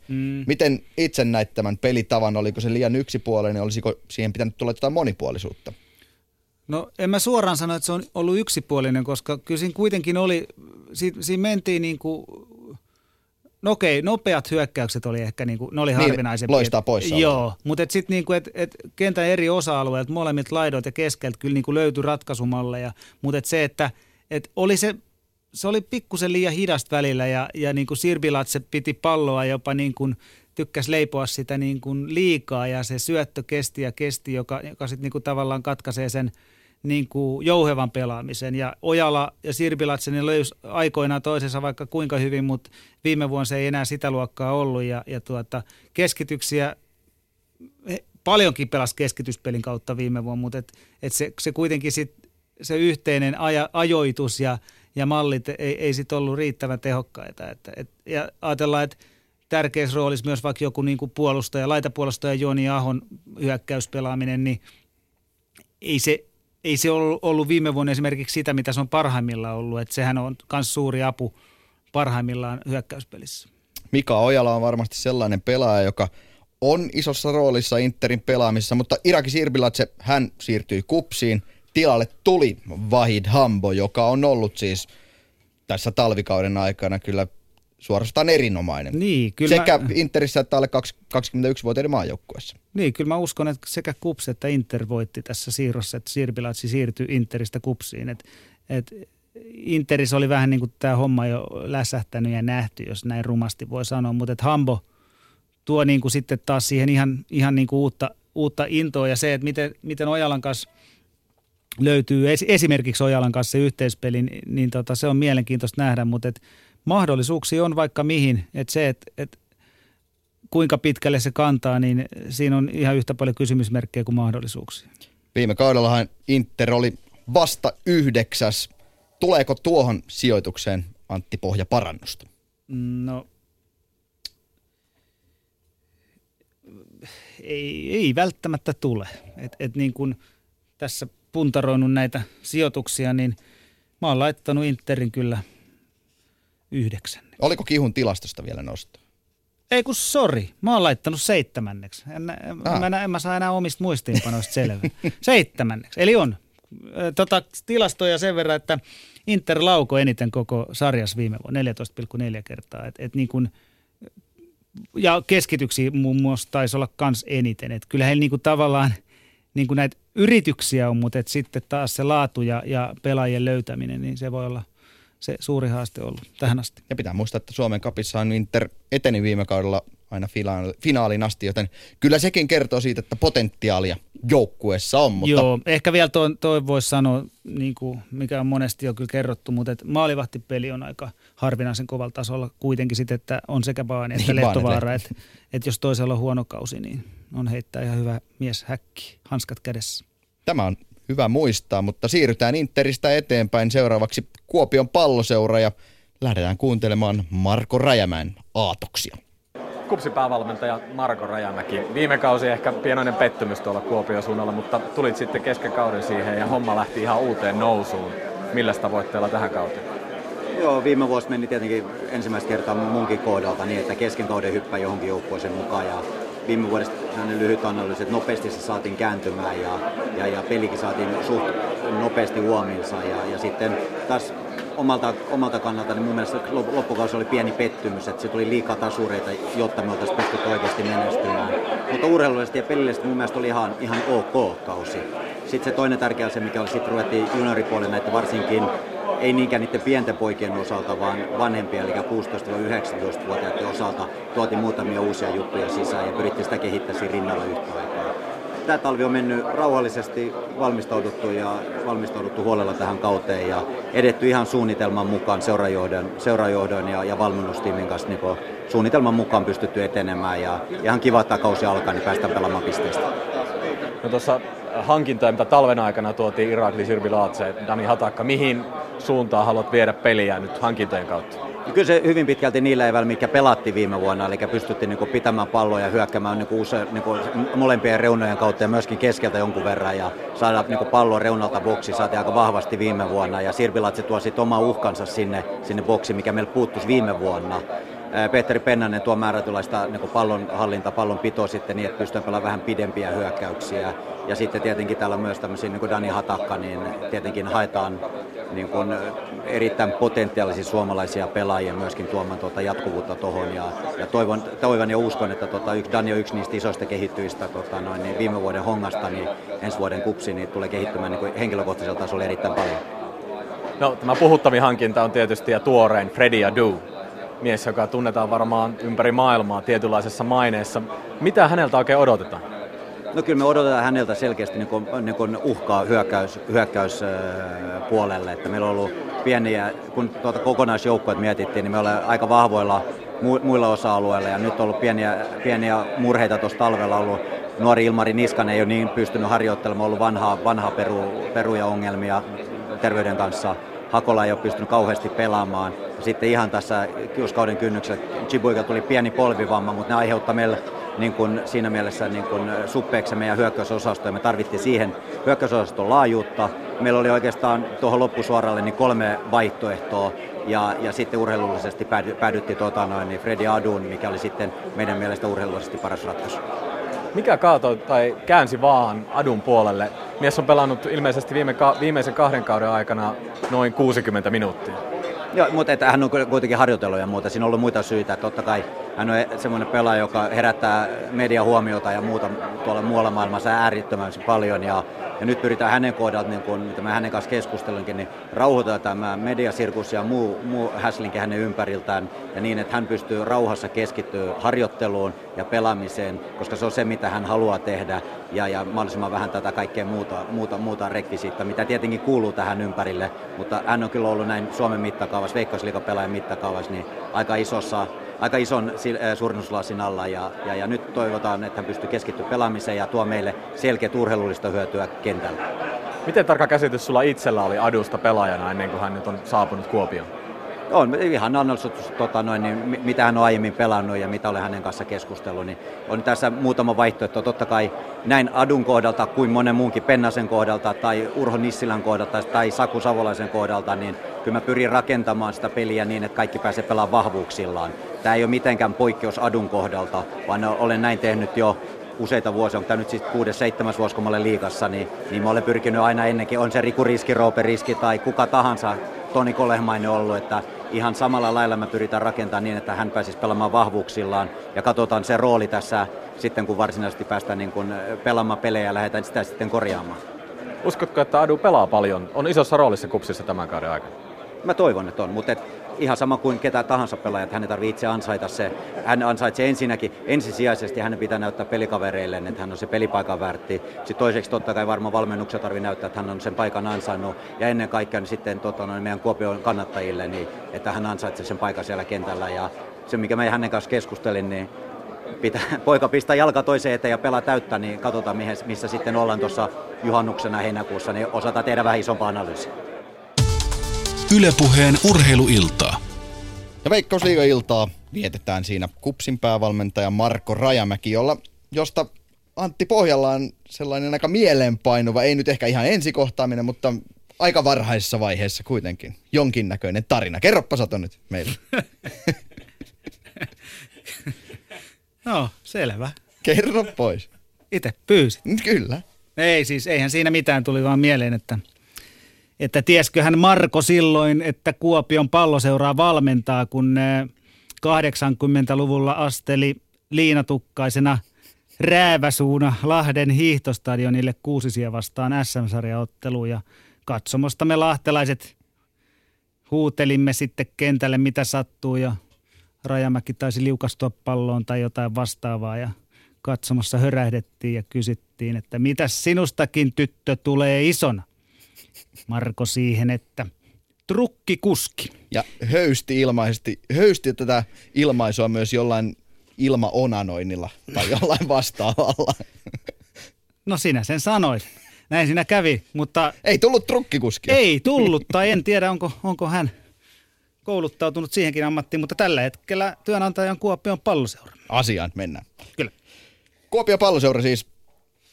Miten itse näit tämän pelitavan? Oliko se liian yksipuolinen? Olisiko siihen pitänyt tulla jotain monipuolisuutta? No en mä suoraan sano, että se on ollut yksipuolinen, koska kyllä siinä kuitenkin oli, siinä mentiin niin kuin, no okei, nopeat hyökkäykset oli ehkä niin kuin, ne oli harvinaisempia. Niin, loistaa poissa. Joo, mutta sitten niin kuin, että kentän eri osa-alueilta, molemmilta laidoilta ja keskeltä kyllä niin kuin löytyi ratkaisumalleja, mutta että se, että oli se... Se oli pikkusen liian hidasta välillä ja niin kuin Sirbiladze piti palloa jopa niin kuin tykkäsi leipoa sitä niin kuin liikaa ja se syöttö kesti, joka sitten niin kuin tavallaan katkaisee sen niin kuin jouhevan pelaamisen. Ja Ojala ja Sirbiladze ne löysi aikoinaan toisensa vaikka kuinka hyvin, mutta viime vuonna se ei enää sitä luokkaa ollut ja keskityksiä... Paljonkin pelasi keskityspelin kautta viime vuonna, mutta se kuitenkin sitten se yhteinen ajoitus ja mallit ei sitten ollut riittävän tehokkaita. Ja ajatellaan, että tärkeässä roolissa myös vaikka joku niin kuin puolustaja, laitapuolustaja Joni Ahon hyökkäyspelaaminen, niin ei se ollut viime vuonna esimerkiksi sitä, mitä se on parhaimmillaan ollut. Että sehän on myös suuri apu parhaimmillaan hyökkäyspelissä. Mika Ojala on varmasti sellainen pelaaja, joka on isossa roolissa Interin pelaamisessa, mutta Irakli Sirbiladze, hän siirtyi KuPSiin. Tilalle tuli Vahid Hambo, joka on ollut siis tässä talvikauden aikana kyllä suorastaan erinomainen. Niin, kyllä sekä Interissä että alle 21-vuotiaiden maajoukkueessa. Niin, kyllä mä uskon, että sekä KuPS että Inter voitti tässä siirrossa, että Sirbiladze siirtyi Interistä KuPSiin. Interissä oli vähän niin kuin tämä homma jo läsähtänyt ja nähty, jos näin rumasti voi sanoa, mutta että Hambo tuo niin kuin sitten taas siihen ihan niin kuin uutta intoa ja se, että miten Ojalan kanssa... löytyy esimerkiksi Ojalan kanssa se yhteispeli, niin se on mielenkiintoista nähdä, mutta mahdollisuuksia on vaikka mihin, että se, että kuinka pitkälle se kantaa, niin siinä on ihan yhtä paljon kysymysmerkkejä kuin mahdollisuuksia. Viime kaudellahan Inter oli vasta 9. Tuleeko tuohon sijoitukseen, Antti Pohja, parannusta? No ei välttämättä tule. Et niin kuin tässä puntaroinut näitä sijoituksia, niin mä oon laittanut Interin kyllä 9. Oliko Kihun tilastosta vielä nostaa? Ei kun sori, mä oon laittanut 7. En mä saa enää omista muistiinpanoista selvää. 7. Eli on. Tilastoja sen verran, että Inter laukoi eniten koko sarjas viime vuonna, 14,4 kertaa. Et niin kun, ja keskityksiä muun muassa taisi olla kans eniten. Et kyllä heillä niin kun tavallaan niin kun näitä yrityksiä on, mutta sitten taas se laatu ja pelaajien löytäminen, niin se voi olla se suuri haaste ollut tähän asti. Ja pitää muistaa, että Suomen cupissa on Inter eteni viime kaudella aina finaaliin asti, joten kyllä sekin kertoo siitä, että potentiaalia joukkueessa on. Mutta... Joo, ehkä vielä toi voisi sanoa, niin kuin mikä on monesti jo kyllä kerrottu, mutta maalivahtipeli on aika harvinaisen kovalla tasolla kuitenkin sitten, että on sekä Baani että Lehtovaara, että jos toisella on huono kausi, niin on heittää ihan hyvä mies häkki, hanskat kädessä. Tämä on hyvä muistaa, mutta siirrytään Interistä eteenpäin seuraavaksi Kuopion Palloseura ja lähdetään kuuntelemaan Marko Rajamäen aatoksia. KuPSin päävalmentaja Marko Rajamäki. Viime kausi ehkä pienoinen pettymys tuolla Kuopion suunnalla, mutta tulit sitten kesken kauden siihen ja homma lähti ihan uuteen nousuun. Milläs tavoitteella tähän kauteen? Joo, viime vuosi meni tietenkin ensimmäistä kertaa munkin kohdalta niin, että kesken kauden hyppää johonkin joukkueeseen mukaan ja viime vuodesta sellainen lyhyt analyysi, että nopeasti se saatiin kääntymään ja pelikin saatiin suht nopeasti huomiinsa. Ja sitten taas omalta kannalta niin mun mielestä loppukausi oli pieni pettymys, että se tuli liikaa tasureita, jotta me oltaisiin pystytty oikeasti menestymään. Mutta urheilullisesti ja pelillisesti mun mielestä oli ihan ok kausi. Sitten se toinen tärkeä asia, mikä oli, sitten ruvettiin junioripuolella, että varsinkin ei niinkään niiden pienten poikien osalta, vaan vanhempia, eli 16-19-vuotiaiden osalta tuotiin muutamia uusia juttuja sisään ja pyrittiin sitä kehittää siinä rinnalla yhtä aikaa. Tämä talvi on mennyt rauhallisesti, valmistauduttu huolella tähän kauteen ja edetty ihan suunnitelman mukaan seurajohdon ja valmennustiimin kanssa niin suunnitelman mukaan pystytty etenemään ja ihan kiva, että kausi alkaa, niin päästään pelaamaan pisteistä. No tuossa hankintoja, mitä talven aikana tuotiin Irakli Sirbiladze, Dani Hatakka, mihin suuntaan haluat viedä peliä nyt hankintojen kautta? Kyllä se hyvin pitkälti niillä eväillä, mitkä pelattiin viime vuonna, eli pystyttiin niin kuin pitämään palloja ja hyökkäämään niin kuin usein, niin kuin molempien reunojen kautta ja myöskin keskeltä jonkun verran ja saada niin kuin pallon reunalta boksi, saatiin aika vahvasti viime vuonna ja Sirbiladze tuo sitten oma uhkansa sinne boksiin, mikä meillä puuttuisi viime vuonna. Petteri Pennanen tuo määrätylaista niin pallonhallinta, pallonpitoa sitten niin, että pystytään pelaamaan vähän pidempiä hyökkäyksiä. Ja sitten tietenkin täällä myös tämmöisiä niin Dani Hatakka, niin tietenkin haetaan niin erittäin potentiaalisia suomalaisia pelaajia myöskin tuomaan tuota jatkuvuutta tuohon. Ja toivon ja uskon, että Dani on yksi niistä isoista kehittyistä niin viime vuoden hongasta, niin ensi vuoden KuPSiin niin tulee kehittymään niin henkilökohtaisella tasolla erittäin paljon. No tämä puhuttavin hankinta on tietysti ja tuorein Freddy Adu. Mies, joka tunnetaan varmaan ympäri maailmaa tietynlaisessa maineessa. Mitä häneltä oikein odotetaan? No kyllä me odotetaan häneltä selkeästi niin kuin uhkaa hyökkäyspuolelle. Että meillä on ollut pieniä, kun tuota kokonaisjoukkoja mietittiin, niin me ollaan aika vahvoilla muilla osa-alueilla. Ja nyt on ollut pieniä murheita tuossa talvella ollut. Nuori Ilmari Niskanen ei ole niin pystynyt harjoittelemaan, ollut vanhaa peruja ongelmia terveyden kanssa. Hakola ei ole pystynyt kauheasti pelaamaan. Sitten ihan tässä kiuskauden kynnyksellä Chibuika tuli pieni polvivamma, mutta ne aiheuttaa meillä niin kuin siinä mielessä niin kuin suppeeksi meidän hyökkäysosastoja. Me tarvittiin siihen hyökkäysosaston laajuutta. Meillä oli oikeastaan tuohon loppusuoralle niin 3 vaihtoehtoa. Ja sitten urheilullisesti päädyttiin Freddy Adun, mikä oli sitten meidän mielestä urheilullisesti paras ratkaisu. Mikä kaatoi tai käänsi vaan Adun puolelle? Mies on pelannut ilmeisesti viimeisen 2 kauden aikana noin 60 minuuttia. Joo, mutta että hän on kuitenkin harjoitellut ja muuta. Siinä on ollut muita syitä. Totta kai hän on semmoinen pelaaja, joka herättää mediahuomiota ja muuta tuolla muualla maailmassa äärittömän paljon. Ja nyt pyritään hänen kohdalta, niin kuin, mitä mä hänen kanssa keskustelenkin, niin rauhoitetaan tämä mediasirkus ja muu häslinki hänen ympäriltään. Ja niin, että hän pystyy rauhassa keskittyä harjoitteluun ja pelaamiseen, koska se on se, mitä hän haluaa tehdä. Ja mahdollisimman vähän tätä kaikkea muuta rekvisiittaa, mitä tietenkin kuuluu tähän ympärille. Mutta hän on kyllä ollut näin Suomen mittakaavassa, Veikkausliigapelaajan mittakaavassa, niin aika ison suurennuslasin alla ja nyt toivotaan, että hän pystyy keskittyä pelaamiseen ja tuo meille selkeät urheilullista hyötyä kentällä. Miten tarkka käsitys sulla itsellä oli Adusta pelaajana ennen kuin hän nyt on saapunut Kuopioon? on ihan analysoitu, mitä hän on aiemmin pelannut ja mitä olen hänen kanssa keskustellut. Niin on tässä muutama vaihtoehto. Totta kai näin Adun kohdalta kuin monen muunkin, Pennasen kohdalta tai Urho Nissilän kohdalta tai Saku Savolaisen kohdalta, niin kyllä mä pyrin rakentamaan sitä peliä niin, että kaikki pääsee pelaamaan vahvuuksillaan. Tämä ei ole mitenkään poikkeus Adun kohdalta, vaan olen näin tehnyt jo useita vuosia, on tämä nyt siis 6-7 vuosi, kun mä olen liigassa, niin mä olen pyrkinyt aina ennenkin, on se Riku Riski, Roope Riski tai kuka tahansa, Toni Kolehmainen ollut, että ihan samalla lailla me pyritään rakentamaan niin, että hän pääsisi pelaamaan vahvuuksillaan ja katsotaan se rooli tässä sitten, kun varsinaisesti päästään niin kun pelaamaan pelejä ja lähdetään sitä sitten korjaamaan. Uskotko, että Adu pelaa paljon? On isossa roolissa KuPSissa tämän kauden aikana? Mä toivon, että on, mutta ihan sama kuin ketä tahansa pelaaja, että hän ei tarvitse itse ansaita se. Hän ansaitsee ensisijaisesti hänen pitää näyttää pelikavereilleen, että hän on se pelipaikan värtti. Sitten toiseksi totta kai varmaan valmennuksia tarvitsee näyttää, että hän on sen paikan ansainnut. Ja ennen kaikkea niin sitten meidän Kuopion kannattajille, niin, että hän ansaitsee sen paikan siellä kentällä. Ja se, mikä mä hänen kanssa keskustelin, niin pitää poika pistää jalka toiseen eteen ja pelaa täyttä, niin katsotaan missä sitten ollaan tuossa juhannuksena heinäkuussa, niin osataan tehdä vähän isompaa analyysiä. Yle Puheen urheiluiltaa. Ja Veikkausliiga-iltaa vietetään siinä KuPSin päävalmentaja Marko Rajamäki, josta Antti Pohjalla on sellainen aika mieleenpainuva, ei nyt ehkä ihan ensikohtaaminen, mutta aika varhaisessa vaiheessa kuitenkin jonkinnäköinen tarina. Kerroppa Sato nyt meille. No, selvä. Kerro pois. Itse pyysit. Kyllä. Ei siis, eihän siinä mitään, tuli vaan mieleen, että tiesköhän Marko silloin, että Kuopion Palloseuraa valmentaa, kun 80-luvulla asteli liinatukkaisena rääväsuuna Lahden hiihtostadionille Kuusisia vastaan SM-sarjaotteluun. Ja katsomosta me lahtelaiset huutelimme sitten kentälle, mitä sattuu, ja Rajamäki taisi liukastua palloon tai jotain vastaavaa, ja katsomossa hörähdettiin ja kysyttiin, että mitäs sinustakin tyttö tulee isona? Marko siihen, että trukkikuski. Ja höysti tätä ilmaisua myös jollain ilmaonanoinnilla tai jollain vastaavalla. No sinä sen sanoit. Näin sinä kävi, mutta... Ei tullut trukkikuski. Ei tullut, tai en tiedä, onko hän kouluttautunut siihenkin ammattiin, mutta tällä hetkellä työnantajan Kuopion Palloseura. Asiaan mennään. Kyllä. Kuopion Palloseura siis.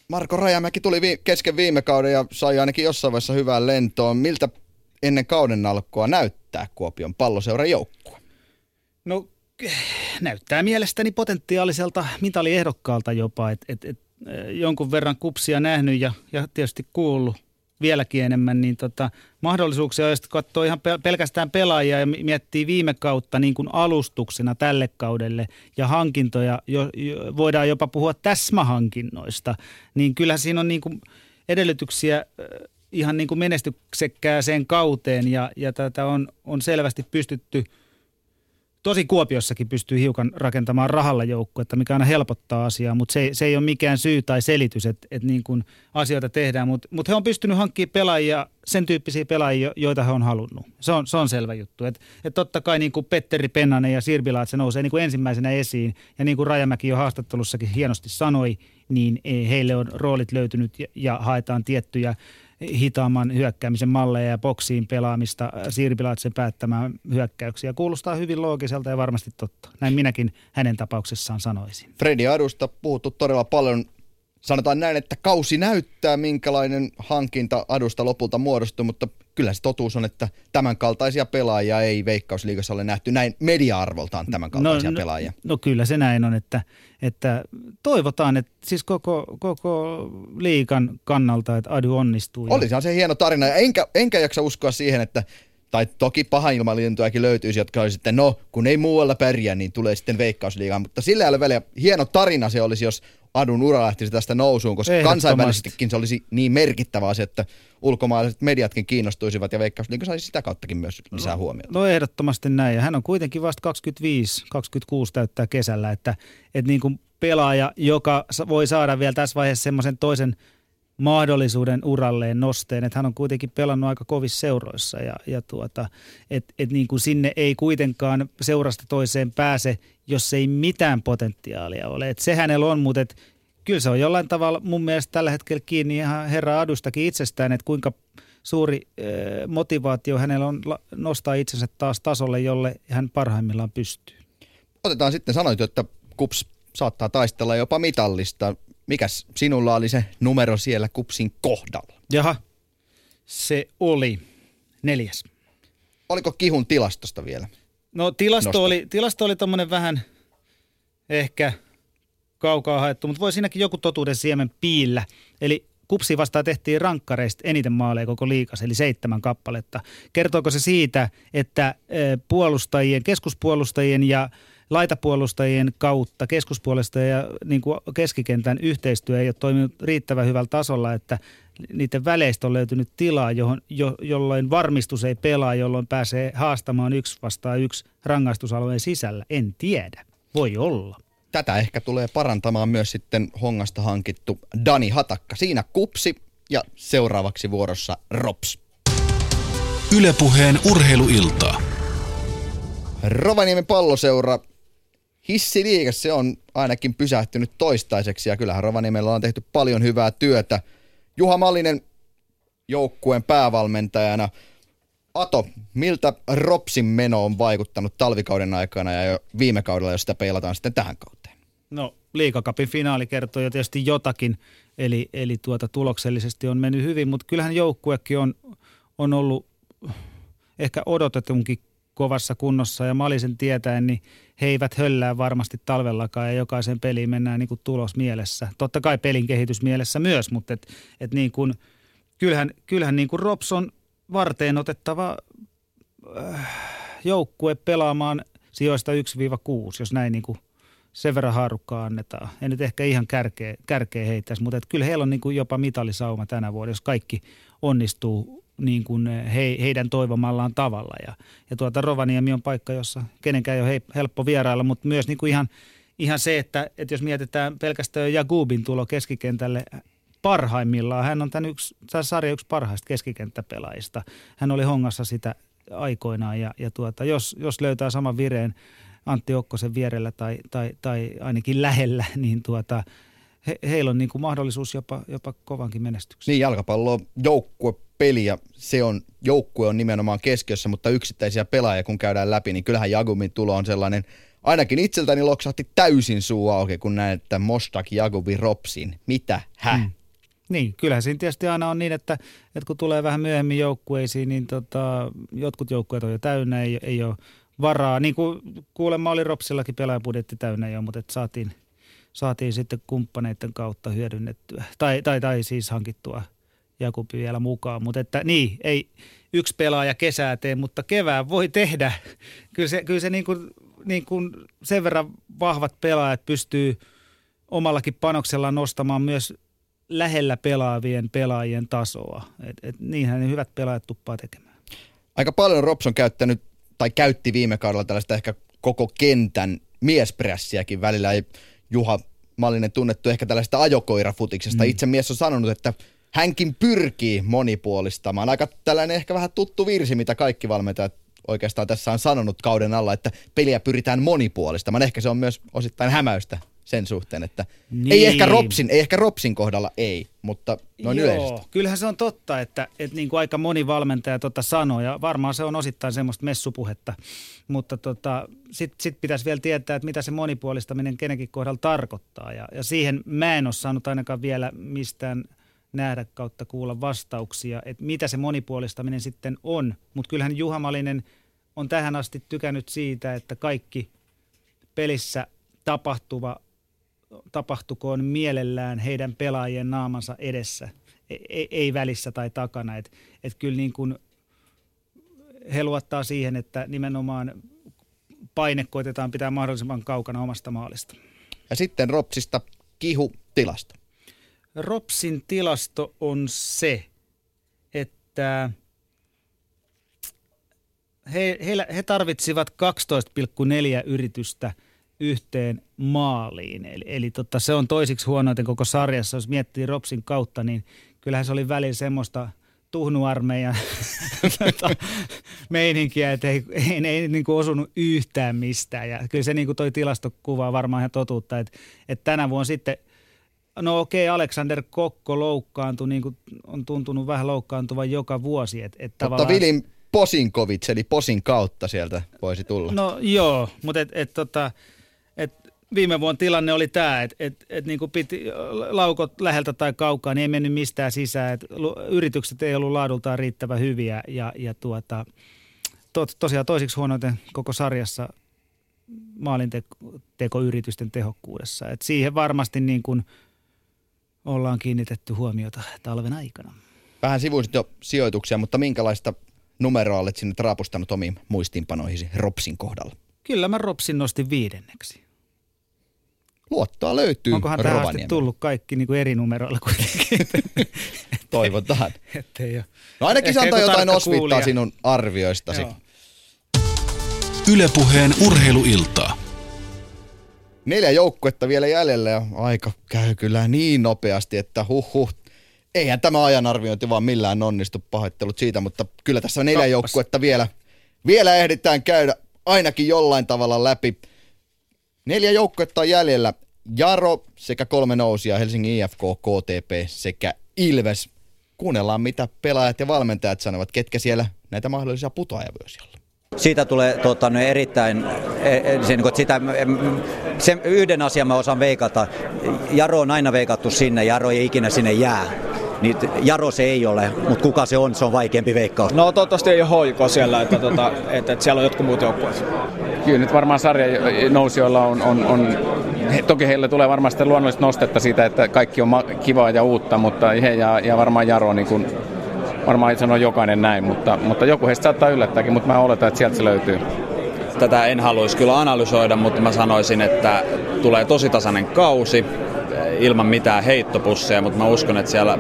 Marko Rajamäki tuli kesken viime kauden ja sai ainakin jossain vaiheessa hyvään lentoon. Miltä ennen kauden alkua näyttää Kuopion Palloseuran joukkue? No näyttää mielestäni potentiaaliselta mitaliehdokkaalta jopa. Et jonkun verran KuPSia nähnyt ja tietysti kuullut vieläkin enemmän. Niin mahdollisuuksia, jos katsoo ihan pelkästään pelaajia ja miettii viime kautta niin kuin alustuksena tälle kaudelle ja hankintoja, voidaan jopa puhua täsmähankinnoista, niin kyllähän siinä on niin kuin edellytyksiä ihan niin kuin menestyksekkääseen kauteen ja tätä on selvästi pystytty, tosi Kuopiossakin pystyy hiukan rakentamaan rahalla joukkuetta, mikä aina helpottaa asiaa, mutta se ei ole mikään syy tai selitys, että niin kuin asioita tehdään. Mutta he on pystynyt hankkimaan pelaajia, sen tyyppisiä pelaajia, joita he on halunnut. Se on selvä juttu. Et totta kai niin kuin Petteri Pennanen ja Sirbiladze nousee niin kuin ensimmäisenä esiin. Ja niin kuin Rajamäki jo haastattelussakin hienosti sanoi, niin heille on roolit löytynyt ja haetaan tiettyjä hitaamman hyökkäämisen malleja ja boksiin pelaamista, Sirbiladzen päättämään hyökkäyksiä. Kuulostaa hyvin loogiselta ja varmasti totta. Näin minäkin hänen tapauksessaan sanoisin. Freddy Adusta puhuttu todella paljon. Sanotaan näin, että kausi näyttää, minkälainen hankinta Adusta lopulta muodostuu, mutta kyllä se totuus on, että tämänkaltaisia pelaajia ei Veikkausliigassa ole nähty. Näin media-arvoltaan tämänkaltaisia pelaajia. No kyllä se näin on, että toivotaan, että siis koko liigan kannalta, että Adu onnistuu. Olisihan se hieno tarina. Enkä jaksa uskoa siihen, että... Tai toki pahan ilmalintujakin löytyisi, jotka olisi sitten, kun ei muualla pärjää, niin tulee sitten Veikkausliigaan. Mutta sillä ei ole väliä. Hieno tarina se olisi, jos Adun ura lähtisi tästä nousuun, koska kansainvälisestikin se olisi niin merkittävä asia, että ulkomaalaiset mediatkin kiinnostuisivat ja Veikkausliiga saisi sitä kauttakin myös lisää huomiota. No ehdottomasti näin. Ja hän on kuitenkin vasta 25-26 täyttää kesällä, että niin kuin pelaaja, joka voi saada vielä tässä vaiheessa semmoisen toisen mahdollisuuden uralleen nosteen, että hän on kuitenkin pelannut aika kovissa seuroissa ja niin kuin sinne ei kuitenkaan seurasta toiseen pääse, jos ei mitään potentiaalia ole. Et se hänellä on, mutta kyllä se on jollain tavalla mun mielestä tällä hetkellä kiinni ihan herra Adustakin itsestään, että kuinka suuri motivaatio hänellä on nostaa itsensä taas tasolle, jolle hän parhaimmillaan pystyy. Otetaan sitten, sanoit, että KuPS saattaa taistella jopa mitallista. Mikäs sinulla oli se numero siellä KuPSin kohdalla? Jaha, se oli 4. Oliko Kihun tilastosta vielä? No tilasto oli tommonen vähän ehkä kaukaa haettu, mutta voi siinäkin joku totuuden siemen piillä. Eli KuPSia vastaan tehtiin rankkareista eniten maaleja koko liigassa, eli 7 kappaletta. Kertooko se siitä, että puolustajien, keskuspuolustajien ja laitapuolustajien kautta keskuspuolustajien ja niin kuin keskikentän yhteistyö ei ole toiminut riittävän hyvällä tasolla, että niiden väleistä on löytynyt tilaa, jolloin varmistus ei pelaa, jolloin pääsee haastamaan 1 vastaan 1 rangaistusalueen sisällä. En tiedä. Voi olla. Tätä ehkä tulee parantamaan myös sitten Hongasta hankittu Dani Hatakka. Siinä KuPSi ja seuraavaksi vuorossa RoPS. Yle Puheen urheiluiltaa. Rovaniemen Palloseura. Hissiliiga, se on ainakin pysähtynyt toistaiseksi ja kyllähän Rovaniemellä on tehty paljon hyvää työtä. Juha Mallinen joukkueen päävalmentajana. Ato, miltä RoPSin meno on vaikuttanut talvikauden aikana ja jo viime kaudella, jos sitä peilataan sitten tähän kauteen? No, Liigacupin finaali kertoo jo tietysti jotakin, eli tuloksellisesti on mennyt hyvin, mutta kyllähän joukkuekin on ollut ehkä odotetunkin kovassa kunnossa ja Malisen tietäen, niin he eivät höllää varmasti talvellakaan ja jokaisen peliin mennään niin kuin tulos mielessä. Totta kai pelin kehitys mielessä myös, mutta et niin kuin, kyllähän niin kuin RoPS on varteen otettava joukkue pelaamaan sijoista 1-6, jos näin niin kuin sen verran haarukkaa annetaan. En nyt ehkä ihan kärkeä heittäisi, mutta kyllä heillä on niin kuin jopa mitalisauma tänä vuonna, jos kaikki onnistuu niin kuin heidän toivomallaan tavalla. Ja Rovaniemi on paikka, jossa kenenkään ei ole helppo vierailla, mutta myös niin kuin ihan se, että jos mietitään pelkästään Jagubin tulo keskikentälle parhaimmillaan, hän on tämän sarjan yksi parhaista keskikenttäpelaajista. Hän oli Hongassa sitä aikoinaan ja jos löytää saman vireen Antti Okkosen vierellä tai ainakin lähellä, niin heillä on niin kuin mahdollisuus jopa kovankin menestykseen. Niin, jalkapallo on joukkuepeli ja joukkue on nimenomaan keskiössä, mutta yksittäisiä pelaajia kun käydään läpi, niin kyllähän Jagumin tulo on sellainen, ainakin itseltäni loksahti täysin suu auki, kun näin, että Mostak Jagubi RoPSin. Mitä hä? Mm. Niin, kyllähän siinä tietysti aina on niin, että kun tulee vähän myöhemmin joukkueisiin, niin jotkut joukkueet on jo täynnä, ei ole varaa. Niin kuin kuulemma oli RoPSillakin pelaajabudjetti täynnä jo, mutta saatiin sitten kumppaneiden kautta hyödynnettyä, tai siis hankittua Jakubi vielä mukaan. Mutta että niin, ei yksi pelaaja kesää tee, mutta kevään voi tehdä. Kyllä se niin kuin sen verran vahvat pelaajat pystyy omallakin panoksellaan nostamaan myös lähellä pelaavien pelaajien tasoa. Et niinhän ne hyvät pelaajat tuppaa tekemään. Aika paljon RoPS on käytti viime kaudella tällaista ehkä koko kentän miesprässiäkin välillä. Ei Juha Mallinen tunnettu ehkä tällaista ajokoirafutiksesta. Itse mies on sanonut, että hänkin pyrkii monipuolistamaan. Aika tällainen ehkä vähän tuttu virsi, mitä kaikki valmentajat oikeastaan tässä on sanonut kauden alla, että peliä pyritään monipuolistamaan. Ehkä se on myös osittain hämäystä sen suhteen, että niin. ei ehkä RoPSin kohdalla ei, mutta noin yleisesti. Kyllähän se on totta, että niin kuin aika moni valmentaja sanoo, ja varmaan se on osittain semmoista messupuhetta, mutta sit pitäisi vielä tietää, että mitä se monipuolistaminen kenenkin kohdalla tarkoittaa, ja siihen mä en ole saanut ainakaan vielä mistään nähdä kautta kuulla vastauksia, että mitä se monipuolistaminen sitten on. Mutta kyllähän Juha Mallinen on tähän asti tykännyt siitä, että kaikki pelissä tapahtukoon mielellään heidän pelaajien naamansa edessä, ei välissä tai takana. Et kyllä niin kuin he luottaa siihen, että nimenomaan paine koitetaan pitää mahdollisimman kaukana omasta maalista. Ja sitten RoPSista Kihu-tilasto. RoPSin tilasto on se, että he tarvitsivat 12,4 yritystä yhteen maaliin. Eli se on toisiksi huonoiten koko sarjassa. Jos miettii RoPSin kautta, niin kyllähän se oli välillä semmoista tuhnuarmeijan meininkiä, että ei niin kuin osunut yhtään mistään. Ja kyllä se niin kuin toi tilasto kuvaa varmaan ihan totuutta, että tänä vuonna sitten No okei, Alexander Kokko loukkaantui, niin kuin on tuntunut vähän loukkaantuvan joka vuosi. Mutta tavallaan... Vilin Posinkovits, eli Posin kautta sieltä voisi tulla. No joo, mutta viime vuonna tilanne oli tämä, että niin kuin piti laukot läheltä tai kaukaa, niin ei mennyt mistään sisään. Yritykset ei ollut laadultaan riittävän hyviä ja tosiaan toisiksi huonoiten koko sarjassa maalintekoyritysten tehokkuudessa. Et siihen varmasti niin kuin ollaan kiinnitetty huomiota talven aikana. Vähän sivuisit jo sijoituksia, mutta minkälaista numeroa olet sinne raapustanut omiin muistiinpanoihisi Ropsin kohdalla? Kyllä mä Ropsin nostin 5. Luottoa löytyy. Onkohan tähän asti tullut kaikki niin kuin eri numeroilla kuitenkin? Toivotaan. No ainakin se antaa jotain osviittaa sinun arvioistasi. Joo. Yle Puheen urheiluiltaa. 4 joukkuetta vielä jäljellä ja aika käy kyllä niin nopeasti, että huh. Eihän tämä ajanarviointi vaan millään onnistu, pahoittelut siitä, mutta kyllä tässä 4 joukkuetta vielä ehditään käydä ainakin jollain tavalla läpi. 4 joukkuetta on jäljellä. Jaro sekä 3 nousijaa, Helsingin IFK, KTP sekä Ilves. Kuunnellaan, mitä pelaajat ja valmentajat sanovat, ketkä siellä näitä mahdollisia putoajia voisi olla. Siitä tulee erittäin, sen yhden asian mä osaan veikata. Jaro on aina veikattu sinne, Jaro ei ikinä sinne jää. Niin Jaro se ei ole, mutta kuka se on vaikeampi veikkaus. No toivottavasti ei ole HJK siellä, että siellä on jotkut muut joukkueet. Kyllä nyt varmaan sarjanousijoilla on toki heille tulee varmasti luonnollista nostetta siitä, että kaikki on kivaa ja uutta, mutta he ja varmaan Jaro, niin kun, varmaan ei sano jokainen näin, mutta joku heistä saattaa yllättääkin, mutta mä oletan, että sieltä se löytyy. Tätä en haluaisi kyllä analysoida, mutta mä sanoisin, että tulee tosi tasainen kausi. Ilman mitään heittopusseja, mutta mä uskon, että siellä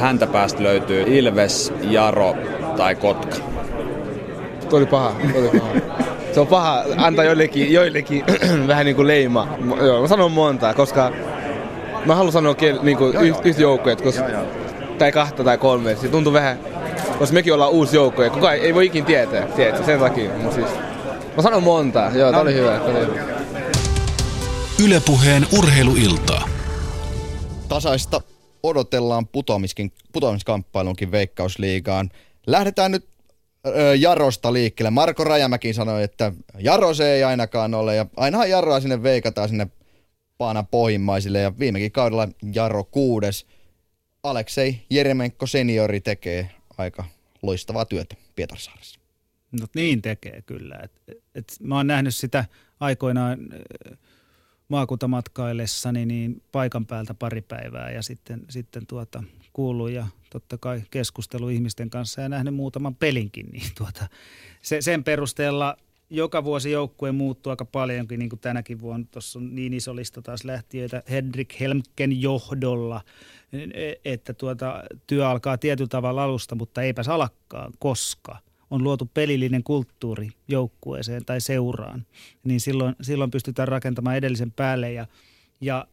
häntä päästä löytyy Ilves, Jaro tai Kotka. Tuo oli paha. Se on paha antaa joillekin vähän niin kuin leima. Joo, mä sanon montaa, koska mä haluan sanoa niin yhtä joukkoja, tai 2 tai 3. Se tuntuu vähän, koska mekin ollaan uusi joukkoja. Kukaan ei voi ikin tietää sen takia. Siis. Mä sanon montaa, joo, tää oli hyvä. Yle Puheen urheiluiltaa. Tasaista odotellaan putoamiskamppailuunkin Veikkausliigaan. Lähdetään nyt Jarosta liikkeelle. Marko Rajamäki sanoi, että Jaro se ei ainakaan ole. Ja ainahan Jaroa sinne veikataan sinne paanan pohjimmaisille. Ja viimekin kaudella Jaro 6. Aleksei Jeremenko seniori tekee aika loistavaa työtä Pietarsaaressa. No niin tekee kyllä. Mä oon nähnyt sitä aikoinaan... maakuntamatkaillessani niin paikan päältä pari päivää ja sitten kuullut ja totta kai keskustelu ihmisten kanssa ja nähnyt muutaman pelinkin. Niin sen perusteella joka vuosi joukkue muuttuu aika paljonkin, niin kuin tänäkin vuonna. Tuossa on niin iso lista taas lähtiöitä Henrik Helmken johdolla, että työ alkaa tietyllä tavalla alusta, mutta eipäs alakkaan, koska on luotu pelillinen kulttuuri joukkueeseen tai seuraan, niin silloin pystytään rakentamaan edellisen päälle. Ja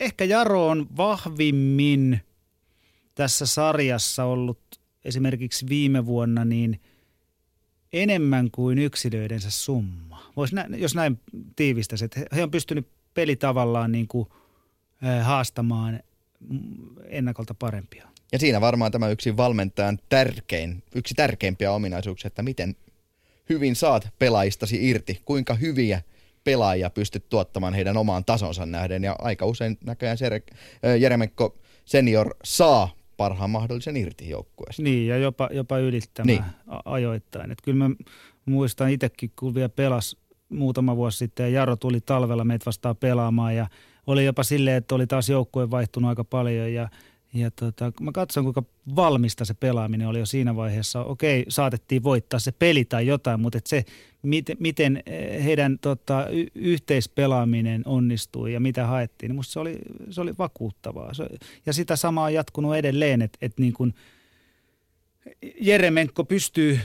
ehkä Jaro on vahvimmin tässä sarjassa ollut esimerkiksi viime vuonna niin enemmän kuin yksilöidensä summa. Jos näin tiivistäisi, että he on pystynyt pelitavallaan niin kuin haastamaan ennakolta parempia. Ja siinä varmaan tämä yksi valmentajan tärkeimpiä ominaisuuksia, että miten hyvin saat pelaajistasi irti, kuinka hyviä pelaajia pystyt tuottamaan heidän omaan tasonsa nähden. Ja aika usein näköjään Jeremenko senior saa parhaan mahdollisen irti joukkueesta. Niin, ja jopa ylittämään niin. Ajoittain. Et kyllä mä muistan itsekin, kun vielä pelasi muutama vuosi sitten ja Jaro tuli talvella meitä vastaan pelaamaan. Ja oli jopa silleen, että oli taas joukkue vaihtunut aika paljon ja mä katson, kuinka valmista se pelaaminen oli jo siinä vaiheessa. Okei, saatettiin voittaa se peli tai jotain, mutta se, miten heidän yhteispelaaminen onnistui ja mitä haettiin, niin musta se oli vakuuttavaa. Ja sitä samaa on jatkunut edelleen, että niin kun Jeremenko pystyy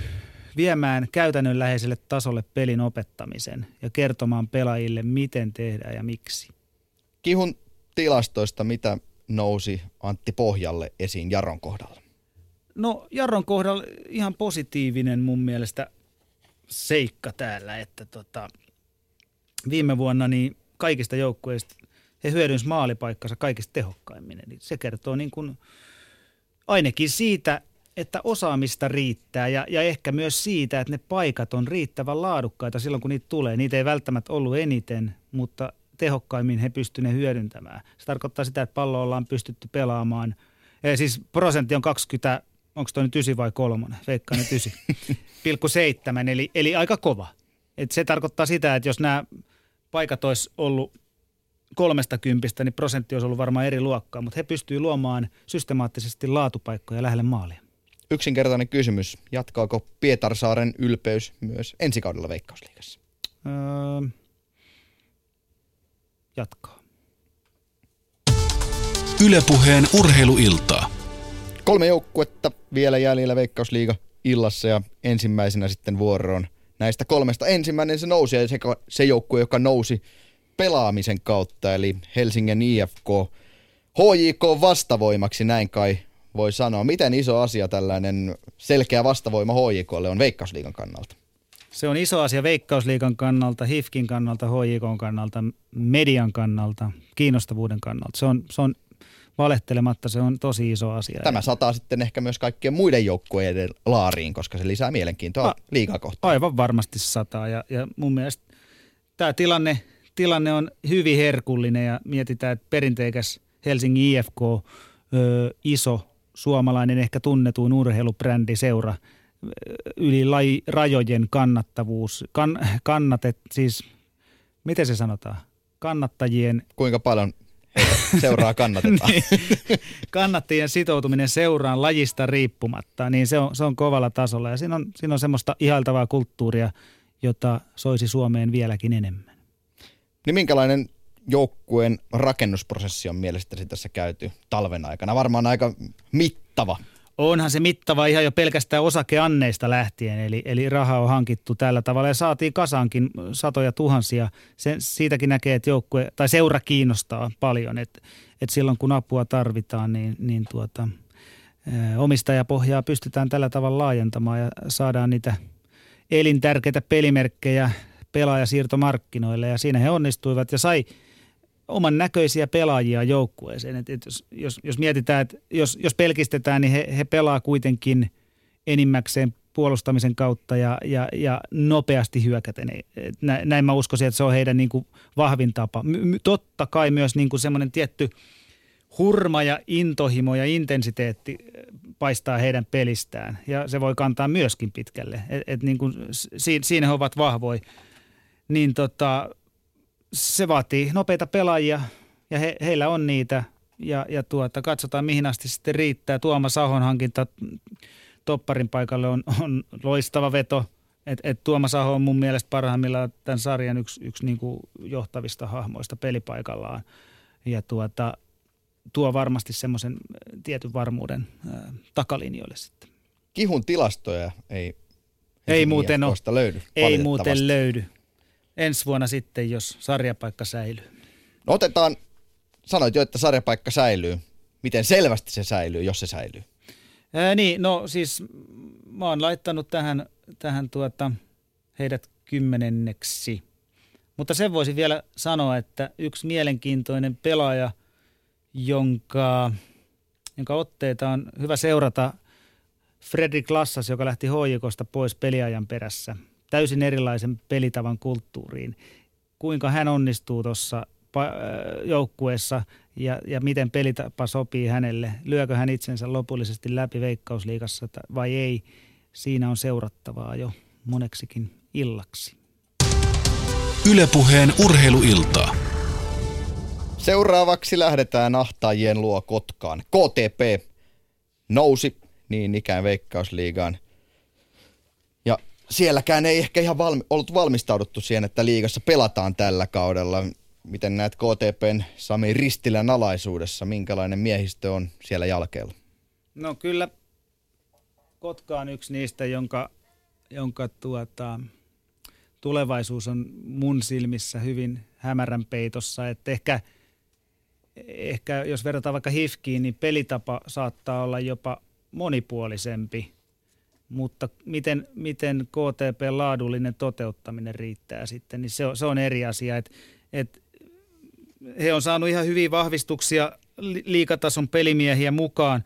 viemään käytännönläheiselle tasolle pelin opettamisen ja kertomaan pelaajille, miten tehdään ja miksi. Kihun tilastoista, mitä... nousi Antti Pohjalle esiin Jaron kohdalla? No Jaron kohdalla ihan positiivinen mun mielestä seikka täällä, että viime vuonna niin kaikista joukkueista he hyödynsivät maalipaikkansa kaikista tehokkaimmin. Eli se kertoo niin kuin ainakin siitä, että osaamista riittää ja ehkä myös siitä, että ne paikat on riittävän laadukkaita silloin, kun niitä tulee. Niitä ei välttämättä ollut eniten, mutta tehokkaimmin he pystyvät ne hyödyntämään. Se tarkoittaa sitä, että pallo ollaan pystytty pelaamaan. Siis prosentti on 20, onko toi nyt 9 vai 3? Veikkaan nyt 9,7, eli aika kova. Et se tarkoittaa sitä, että jos nämä paikat olisi ollut 30, niin prosentti olisi ollut varmaan eri luokkaa, mutta he pystyvät luomaan systemaattisesti laatupaikkoja lähelle maalia. Yksinkertainen kysymys. Jatkaako Pietarsaaren ylpeys myös ensi kaudella Veikkausliigassa? Jatkaa. Yle Puheen urheiluiltaa. 3 joukkuetta vielä jäljellä Veikkausliiga illassa ja ensimmäisenä sitten vuoroon. Näistä 3 ensimmäinen se nousi ja se joukkue, joka nousi pelaamisen kautta, eli Helsingin IFK HJK vastavoimaksi, näin kai voi sanoa. Miten iso asia tällainen selkeä vastavoima HJK:lle on Veikkausliigan kannalta? Se on iso asia Veikkausliigan kannalta, HIFKin kannalta, HJK:n kannalta, median kannalta, kiinnostavuuden kannalta. Se on valehtelematta, se on tosi iso asia. Tämä sataa sitten ehkä myös kaikkien muiden joukkueiden laariin, koska se lisää mielenkiintoa liigaa kohtaan. Aivan varmasti sataa ja mun mielestä tämä tilanne on hyvin herkullinen ja mietitään, että perinteikäs Helsingin IFK, iso suomalainen, ehkä tunnetuin urheilubrändiseura, yli rajojen kannattavuus, siis miten se sanotaan, kannattajien... Kuinka paljon seuraa kannatetaan? Niin, kannattajien sitoutuminen seuraan lajista riippumatta, niin se on kovalla tasolla ja siinä on semmoista ihailtavaa kulttuuria, jota soisi Suomeen vieläkin enemmän. Niin minkälainen joukkueen rakennusprosessi on mielestäsi tässä käyty talven aikana? Varmaan aika mittava. Onhan se mittava ihan jo pelkästään osakeanneista lähtien, eli rahaa on hankittu tällä tavalla ja saatiin kasaankin satoja tuhansia. Siitäkin näkee, että joukkue tai seura kiinnostaa paljon, että silloin kun apua tarvitaan, niin omistajapohjaa pystytään tällä tavalla laajentamaan ja saadaan niitä elintärkeitä pelimerkkejä pelaajasiirtomarkkinoille ja siinä he onnistuivat ja sai oman näköisiä pelaajia joukkueeseen. Et jos mietitään, että jos pelkistetään, niin he pelaa kuitenkin enimmäkseen puolustamisen kautta ja nopeasti hyökäten. Näin mä uskoisin, että se on heidän niin kuin vahvin tapa. Totta kai myös niin kuin semmoinen tietty hurma ja intohimo ja intensiteetti paistaa heidän pelistään ja se voi kantaa myöskin pitkälle. Et niin kuin siinä he ovat vahvoja. Niin se vaatii nopeita pelaajia ja heillä on niitä ja katsotaan mihin asti sitten riittää. Tuomas Ahon hankinta topparin paikalle on loistava veto. Et Tuomas Aho on mun mielestä parhaimmillaan tämän sarjan yksi niin kuin johtavista hahmoista pelipaikallaan ja tuo varmasti semmoisen tietyn varmuuden takalinjoille sitten. Kihun tilastoja ei muuten ole. Löydy, ei muuten löydy. Ensi vuonna sitten, jos sarjapaikka säilyy. No otetaan, sanoit jo, että sarjapaikka säilyy. Miten selvästi se säilyy, jos se säilyy? Siis mä oon laittanut tähän heidät 10. Mutta sen voisin vielä sanoa, että yksi mielenkiintoinen pelaaja, jonka otteita on hyvä seurata, Fredrik Lassas, joka lähti HJK:sta pois peliajan perässä. Täysin erilaisen pelitavan kulttuuriin. Kuinka hän onnistuu tuossa joukkueessa ja miten pelitapa sopii hänelle. Lyökö hän itsensä lopullisesti läpi Veikkausliigassa vai ei? Siinä on seurattavaa jo moneksikin illaksi. Yle Puheen urheiluiltaa. Seuraavaksi lähdetään ahtaajien luo Kotkaan. KTP nousi niin ikään Veikkausliigaan. Sielläkään ei ehkä ihan ollut valmistauduttu siihen, että liigassa pelataan tällä kaudella. Miten näet KTP:n Sami Ristilän alaisuudessa? Minkälainen miehistö on siellä jalkeilla? No kyllä Kotka on yksi niistä, jonka tulevaisuus on mun silmissä hyvin hämärän peitossa. Että ehkä jos verrataan vaikka HIFKiin, niin pelitapa saattaa olla jopa monipuolisempi. Mutta miten KTP-laadullinen toteuttaminen riittää sitten, niin se on eri asia. Et he on saanut ihan hyviä vahvistuksia liigatason pelimiehiä mukaan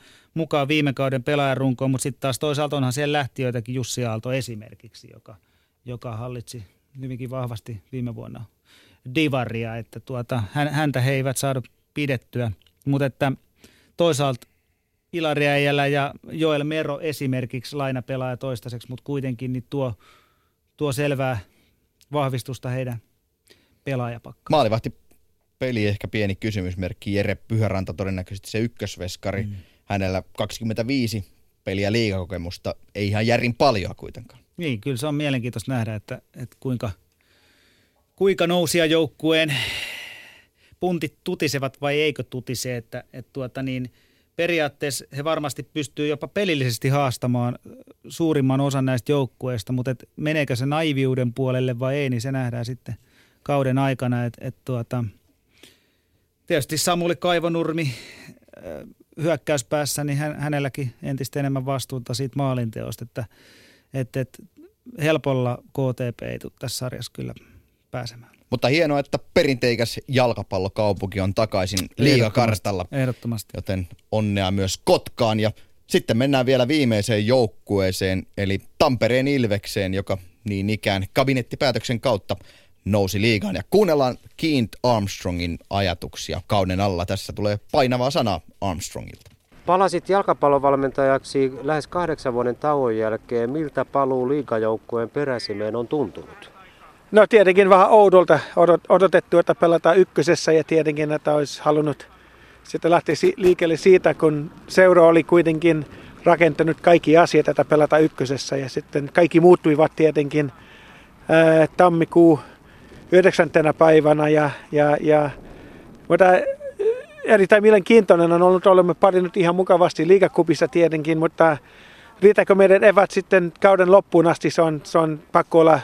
viime kauden pelaajarunkoon, mutta sitten taas toisaalta onhan siellä lähtiöitäkin, Jussi Aalto esimerkiksi, joka hallitsi hyvinkin vahvasti viime vuonna divaria, että häntä he eivät saada pidettyä, mutta että toisaalta Ilari Äijälä ja Joel Mero esimerkiksi lainapelaaja toistaiseksi, mutta kuitenkin niin tuo selvää vahvistusta heidän pelaajapakkaan. Maalivahti peli ehkä pieni kysymysmerkki. Jere Pyhäranta todennäköisesti se ykkösveskari. Hänellä 25 peliä liigakokemusta. Ei ihan järin paljon kuitenkaan. Niin, kyllä se on mielenkiintoista nähdä, että kuinka nousijajoukkueen puntit tutisevat vai eikö tutise. Periaatteessa he varmasti pystyy jopa pelillisesti haastamaan suurimman osan näistä joukkueista, mutta meneekö se naiviuden puolelle vai ei, niin se nähdään sitten kauden aikana. Tietysti Samuli Kaivonurmi hyökkäyspäässä, niin hänelläkin entistä enemmän vastuuta siitä maalinteosta, että helpolla KTP ei tule tässä sarjassa kyllä pääsemään. Mutta hienoa, että perinteikäs jalkapallokaupunki on takaisin liigakartalla. Ehdottomasti. Joten onnea myös Kotkaan. Ja sitten mennään vielä viimeiseen joukkueeseen, eli Tampereen Ilvekseen, joka niin ikään kabinettipäätöksen kautta nousi liigaan. Ja kuunnellaan Kent Armstrongin ajatuksia kauden alla. Tässä tulee painavaa sanaa Armstrongilta. Palasit jalkapallovalmentajaksi lähes 8 vuoden tauon jälkeen. Miltä paluu liigajoukkueen peräsimeen on tuntunut? No tietenkin vähän oudolta odotettu, että pelataan ykkösessä ja tietenkin, että olisi halunnut sitten lähteä liikkeelle siitä, kun seura oli kuitenkin rakentanut kaikki asiat, että pelataan ykkösessä ja sitten kaikki muuttuivat tietenkin tammikuun 9. päivänä. Mutta erittäin mielenkiintoinen on ollut, olemme parinut ihan mukavasti liigakupissa tietenkin, mutta riittääkö meidän evät sitten kauden loppuun asti, se on pakko olla.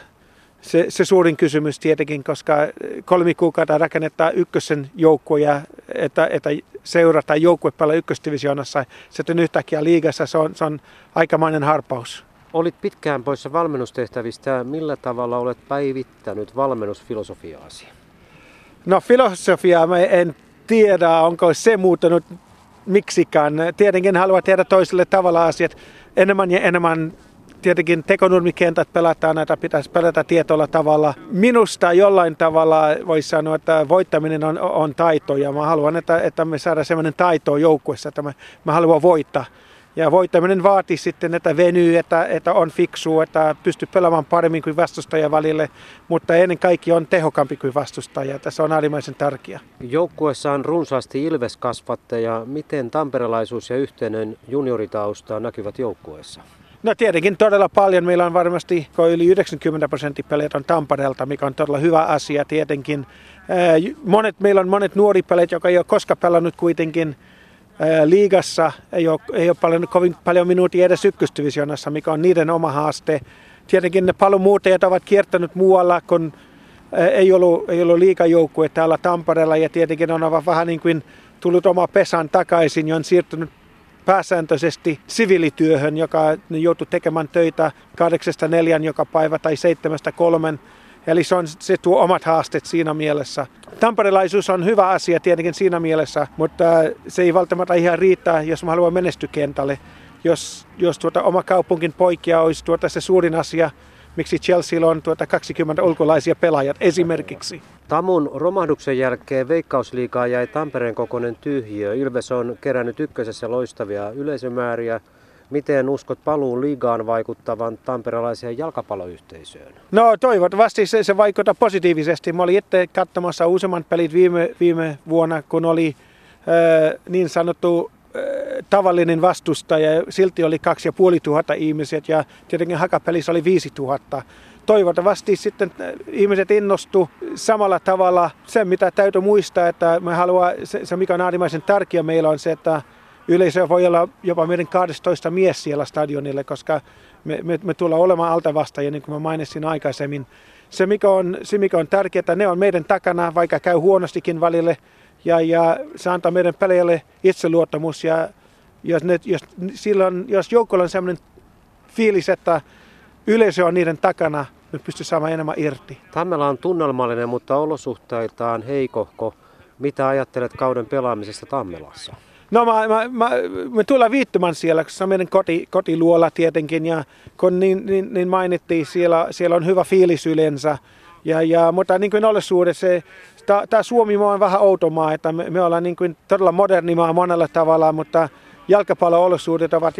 Se suurin kysymys tietenkin, koska 3 kuukautta rakennetaan ykkösen joukkoja, että seurata joukkue pelaa ykkösdivisioonassa. Sitten yhtäkkiä liigassa se on aikamoinen harppaus. Olit pitkään poissa valmennustehtävistä. Millä tavalla olet päivittänyt valmennusfilosofiaasi? No filosofiaa mä en tiedä, onko se muuttunut miksikään. Tietenkin haluan tehdä toiselle tavalla asiat enemmän ja enemmän. Tietenkin tekonurmikentät pelataan, näitä pitäisi pelata tietyllä tavalla. Minusta jollain tavalla voisi sanoa, että voittaminen on taito ja mä haluan, että me saadaan sellainen taito joukkuessa, että mä haluan voittaa. Ja voittaminen vaatii sitten, että venyy, että on fiksu, että pystyy pelaamaan paremmin kuin vastustaja välille, mutta ennen kaikkea on tehokampi kuin vastustaja. Tässä on äärimmäisen tärkeää. Joukkueessa on runsaasti Ilves-kasvatteja. Miten tamperelaisuus ja yhteinen junioritausta näkyvät joukkueessa? No tietenkin todella paljon. Meillä on varmasti yli 90% peleitä on Tampereelta, mikä on todella hyvä asia tietenkin. Meillä on monet nuori peleet, jotka ei ole koskaan pelannut kuitenkin liigassa. Ei ole kovin paljon minuutin edes ykkösdivisioonassa, mikä on niiden oma haaste. Tietenkin ne paluumuuttajat ovat kiertänyt muualla, kun ei ollut liigajoukkue täällä Tampereella. Ja tietenkin on aivan vähän niin kuin tullut oma pesän takaisin ja on siirtynyt pääsääntöisesti siviilityöhön, joka joutuu tekemään töitä 8-4 joka päivä tai 7-3. Eli se tuo omat haasteet siinä mielessä. Tamperelaisuus on hyvä asia tietenkin siinä mielessä, mutta se ei välttämättä ihan riitä, jos mä haluan menestyä kentälle. Jos oma kaupunkin poikia olisi se suurin asia, miksi Chelsea on 20 ulkolaisia pelaajat esimerkiksi. Tamun romahduksen jälkeen Veikkausliigaa jäi Tampereen kokoinen tyhjiö. Ilves on kerännyt ykkösessä loistavia yleisömääriä. Miten uskot paluun liigaan vaikuttavan tamperelaiseen jalkapalloyhteisöön? No toivottavasti se vaikuttaa positiivisesti. Mä olin itse katsomassa useamman pelit viime vuonna, kun oli niin sanottu tavallinen vastustaja, silti oli 2500 ihmiset ja tietenkin hakapelissä oli 5000. Toivottavasti sitten ihmiset innostu samalla tavalla. Se mitä täytyy muistaa, että me haluaa, se mikä on äärimmäisen tärkeä meillä on se, että yleisö voi olla jopa meidän 12 mies siellä stadionille, koska me tullaan olemaan altavastajia, niin kuin mä mainitsin aikaisemmin. Se mikä on tärkeää, että ne on meidän takana, vaikka käy huonostikin välille. Ja se antaa meidän peleille itseluottamus ja jos joukolla on sellainen fiilis, että yleisö on niiden takana, me pystyy saamaan enemmän irti. Tammela on tunnelmallinen, mutta olosuhteiltaan heikohko. Mitä ajattelet kauden pelaamisesta Tammelassa? No me tullaan viittoman siellä, koska se on meidän kotiluola tietenkin, ja kun niin mainittiin, siellä on hyvä fiilis yleensä. Mutta niin kuin olisuudessa, tämä Suomi on vähän outo maa, että me ollaan niin kuin todella moderni maa monella tavalla, mutta jalkapallo-olosuudet ovat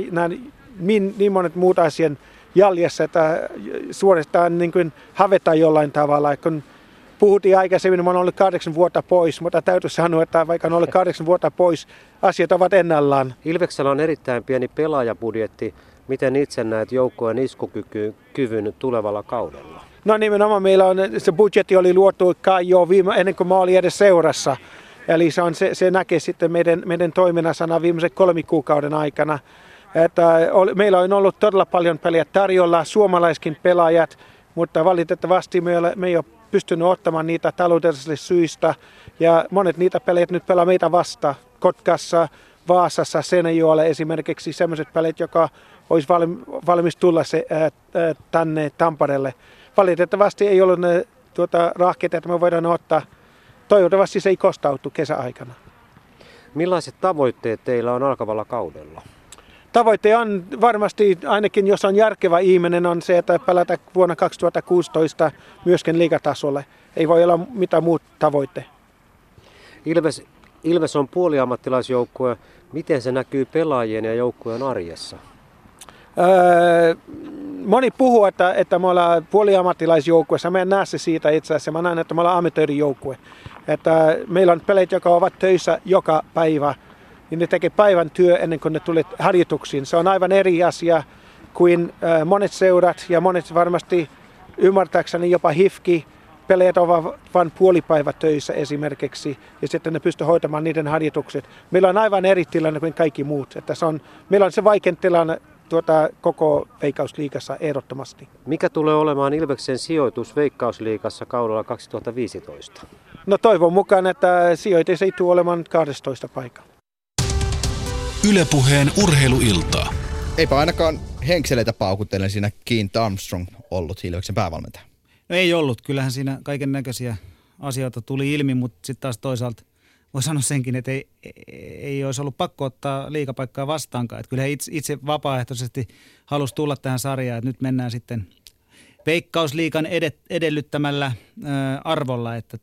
niin monet muut asian jäljessä, että suorastaan niin kuin havetaan jollain tavalla. Kun puhuttiin aikaisemmin, mä oon ollut 8 vuotta pois, mutta täytyy sanoa, että vaikka on ollut 8 vuotta pois, asiat ovat ennallaan. Ilveksellä on erittäin pieni pelaajabudjetti. Miten itse näet joukkojen iskukyvyn tulevalla kaudella? No nimenomaan meillä on, se budjetti oli luotu kai jo ennen kuin mä olin edes seurassa. Eli se näkee sitten meidän toiminnassa viimeisen 3 kuukauden aikana. Että meillä on ollut todella paljon peliä tarjolla, suomalaiskin pelaajat, mutta valitettavasti me ei ole pystynyt ottamaan niitä taloudellisista syistä. Ja monet niitä peleitä nyt pelaa meitä vasta. Kotkassa, Vaasassa, Seinäjoella esimerkiksi sellaiset pelit, joka olisi valmis tulla tänne Tampereelle. Valitettavasti ei ollut rahkeita, että me voidaan ottaa. Toivottavasti se ei kostautu kesäaikana. Millaiset tavoitteet teillä on alkavalla kaudella? Tavoite on varmasti, ainakin jos on järkevä ihminen, on se, että pelätä vuonna 2016 myöskin liigatasolle. Ei voi olla mitään muuta tavoite. Ilves on puoliammattilaisjoukkue. Miten se näkyy pelaajien ja joukkueen arjessa? Moni puhuu, että me ollaan puoliammattilaisjoukkuessa. Mä en näe se siitä itse asiassa. Mä näen, että me ollaan amatöörijoukkue. Että meillä on pelejä, jotka ovat töissä joka päivä. Niin ne tekee päivän työ ennen kuin ne tulee harjoituksiin. Se on aivan eri asia kuin monet seurat ja monet varmasti ymmärtääkseni jopa HIFK. Pelejät ovat vain puolipäivä töissä esimerkiksi ja sitten ne pystyy hoitamaan niiden harjoitukset. Meillä on aivan eri tilanne kuin kaikki muut. Että meillä on se vaikein tilanne koko Veikkausliigassa ehdottomasti. Mikä tulee olemaan Ilveksen sijoitus Veikkausliigassa kaudella 2015? No toivon mukaan, että sijoitus ei tule olemaan 12 paikkaa. Yle Puheen urheiluiltaa. Eipä ainakaan henkseleitä paukutellen siinä Keane Armstrong ollut Ilveksen päävalmentaja. No ei ollut. Kyllähän siinä kaiken näköisiä asioita tuli ilmi, mutta sitten taas toisaalta voi sanoa senkin, että ei olisi ollut pakko ottaa liigapaikkaa vastaankaan. Että kyllä he itse vapaaehtoisesti halusi tulla tähän sarjaan, että nyt mennään sitten Veikkausliigan edellyttämällä arvolla, että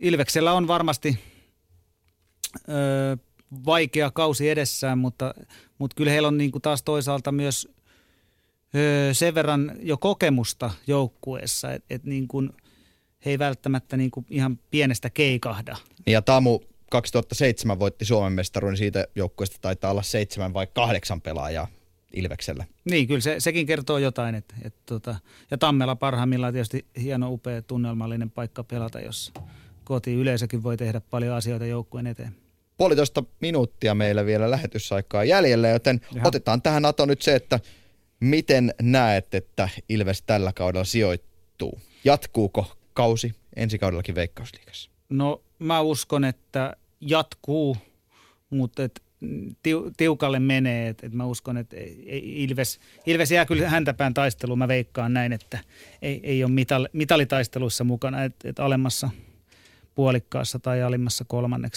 Ilveksellä on varmasti vaikea kausi edessään, mutta kyllä heillä on niin kuin taas toisaalta myös sen verran jo kokemusta joukkueessa, että niin kuin he ei välttämättä niin kuin ihan pienestä keikahda. Ja Tamu 2007 voitti Suomen mestaruuden, siitä joukkueesta taitaa olla 7 vai 8 pelaajaa Ilveksellä. Niin, kyllä sekin kertoo jotain. Ja Tammela parhaimmillaan tietysti hieno, upea, tunnelmallinen paikka pelata, jossa kotiyleisökin voi tehdä paljon asioita joukkueen eteen. 1,5 minuuttia meillä vielä lähetysaikaa jäljellä, joten otetaan tähän Ato nyt se, että miten näet, että Ilves tällä kaudella sijoittuu? Jatkuuko kausi ensi kaudellakin Veikkausliigassa? No mä uskon, että jatkuu, mutta tiukalle menee. Mä uskon, että Ilves jää kyllä häntäpään taisteluun. Mä veikkaan näin, että ei ole mitalitaisteluissa mukana, alemmassa puolikkaassa tai alimmassa kolmanneksi.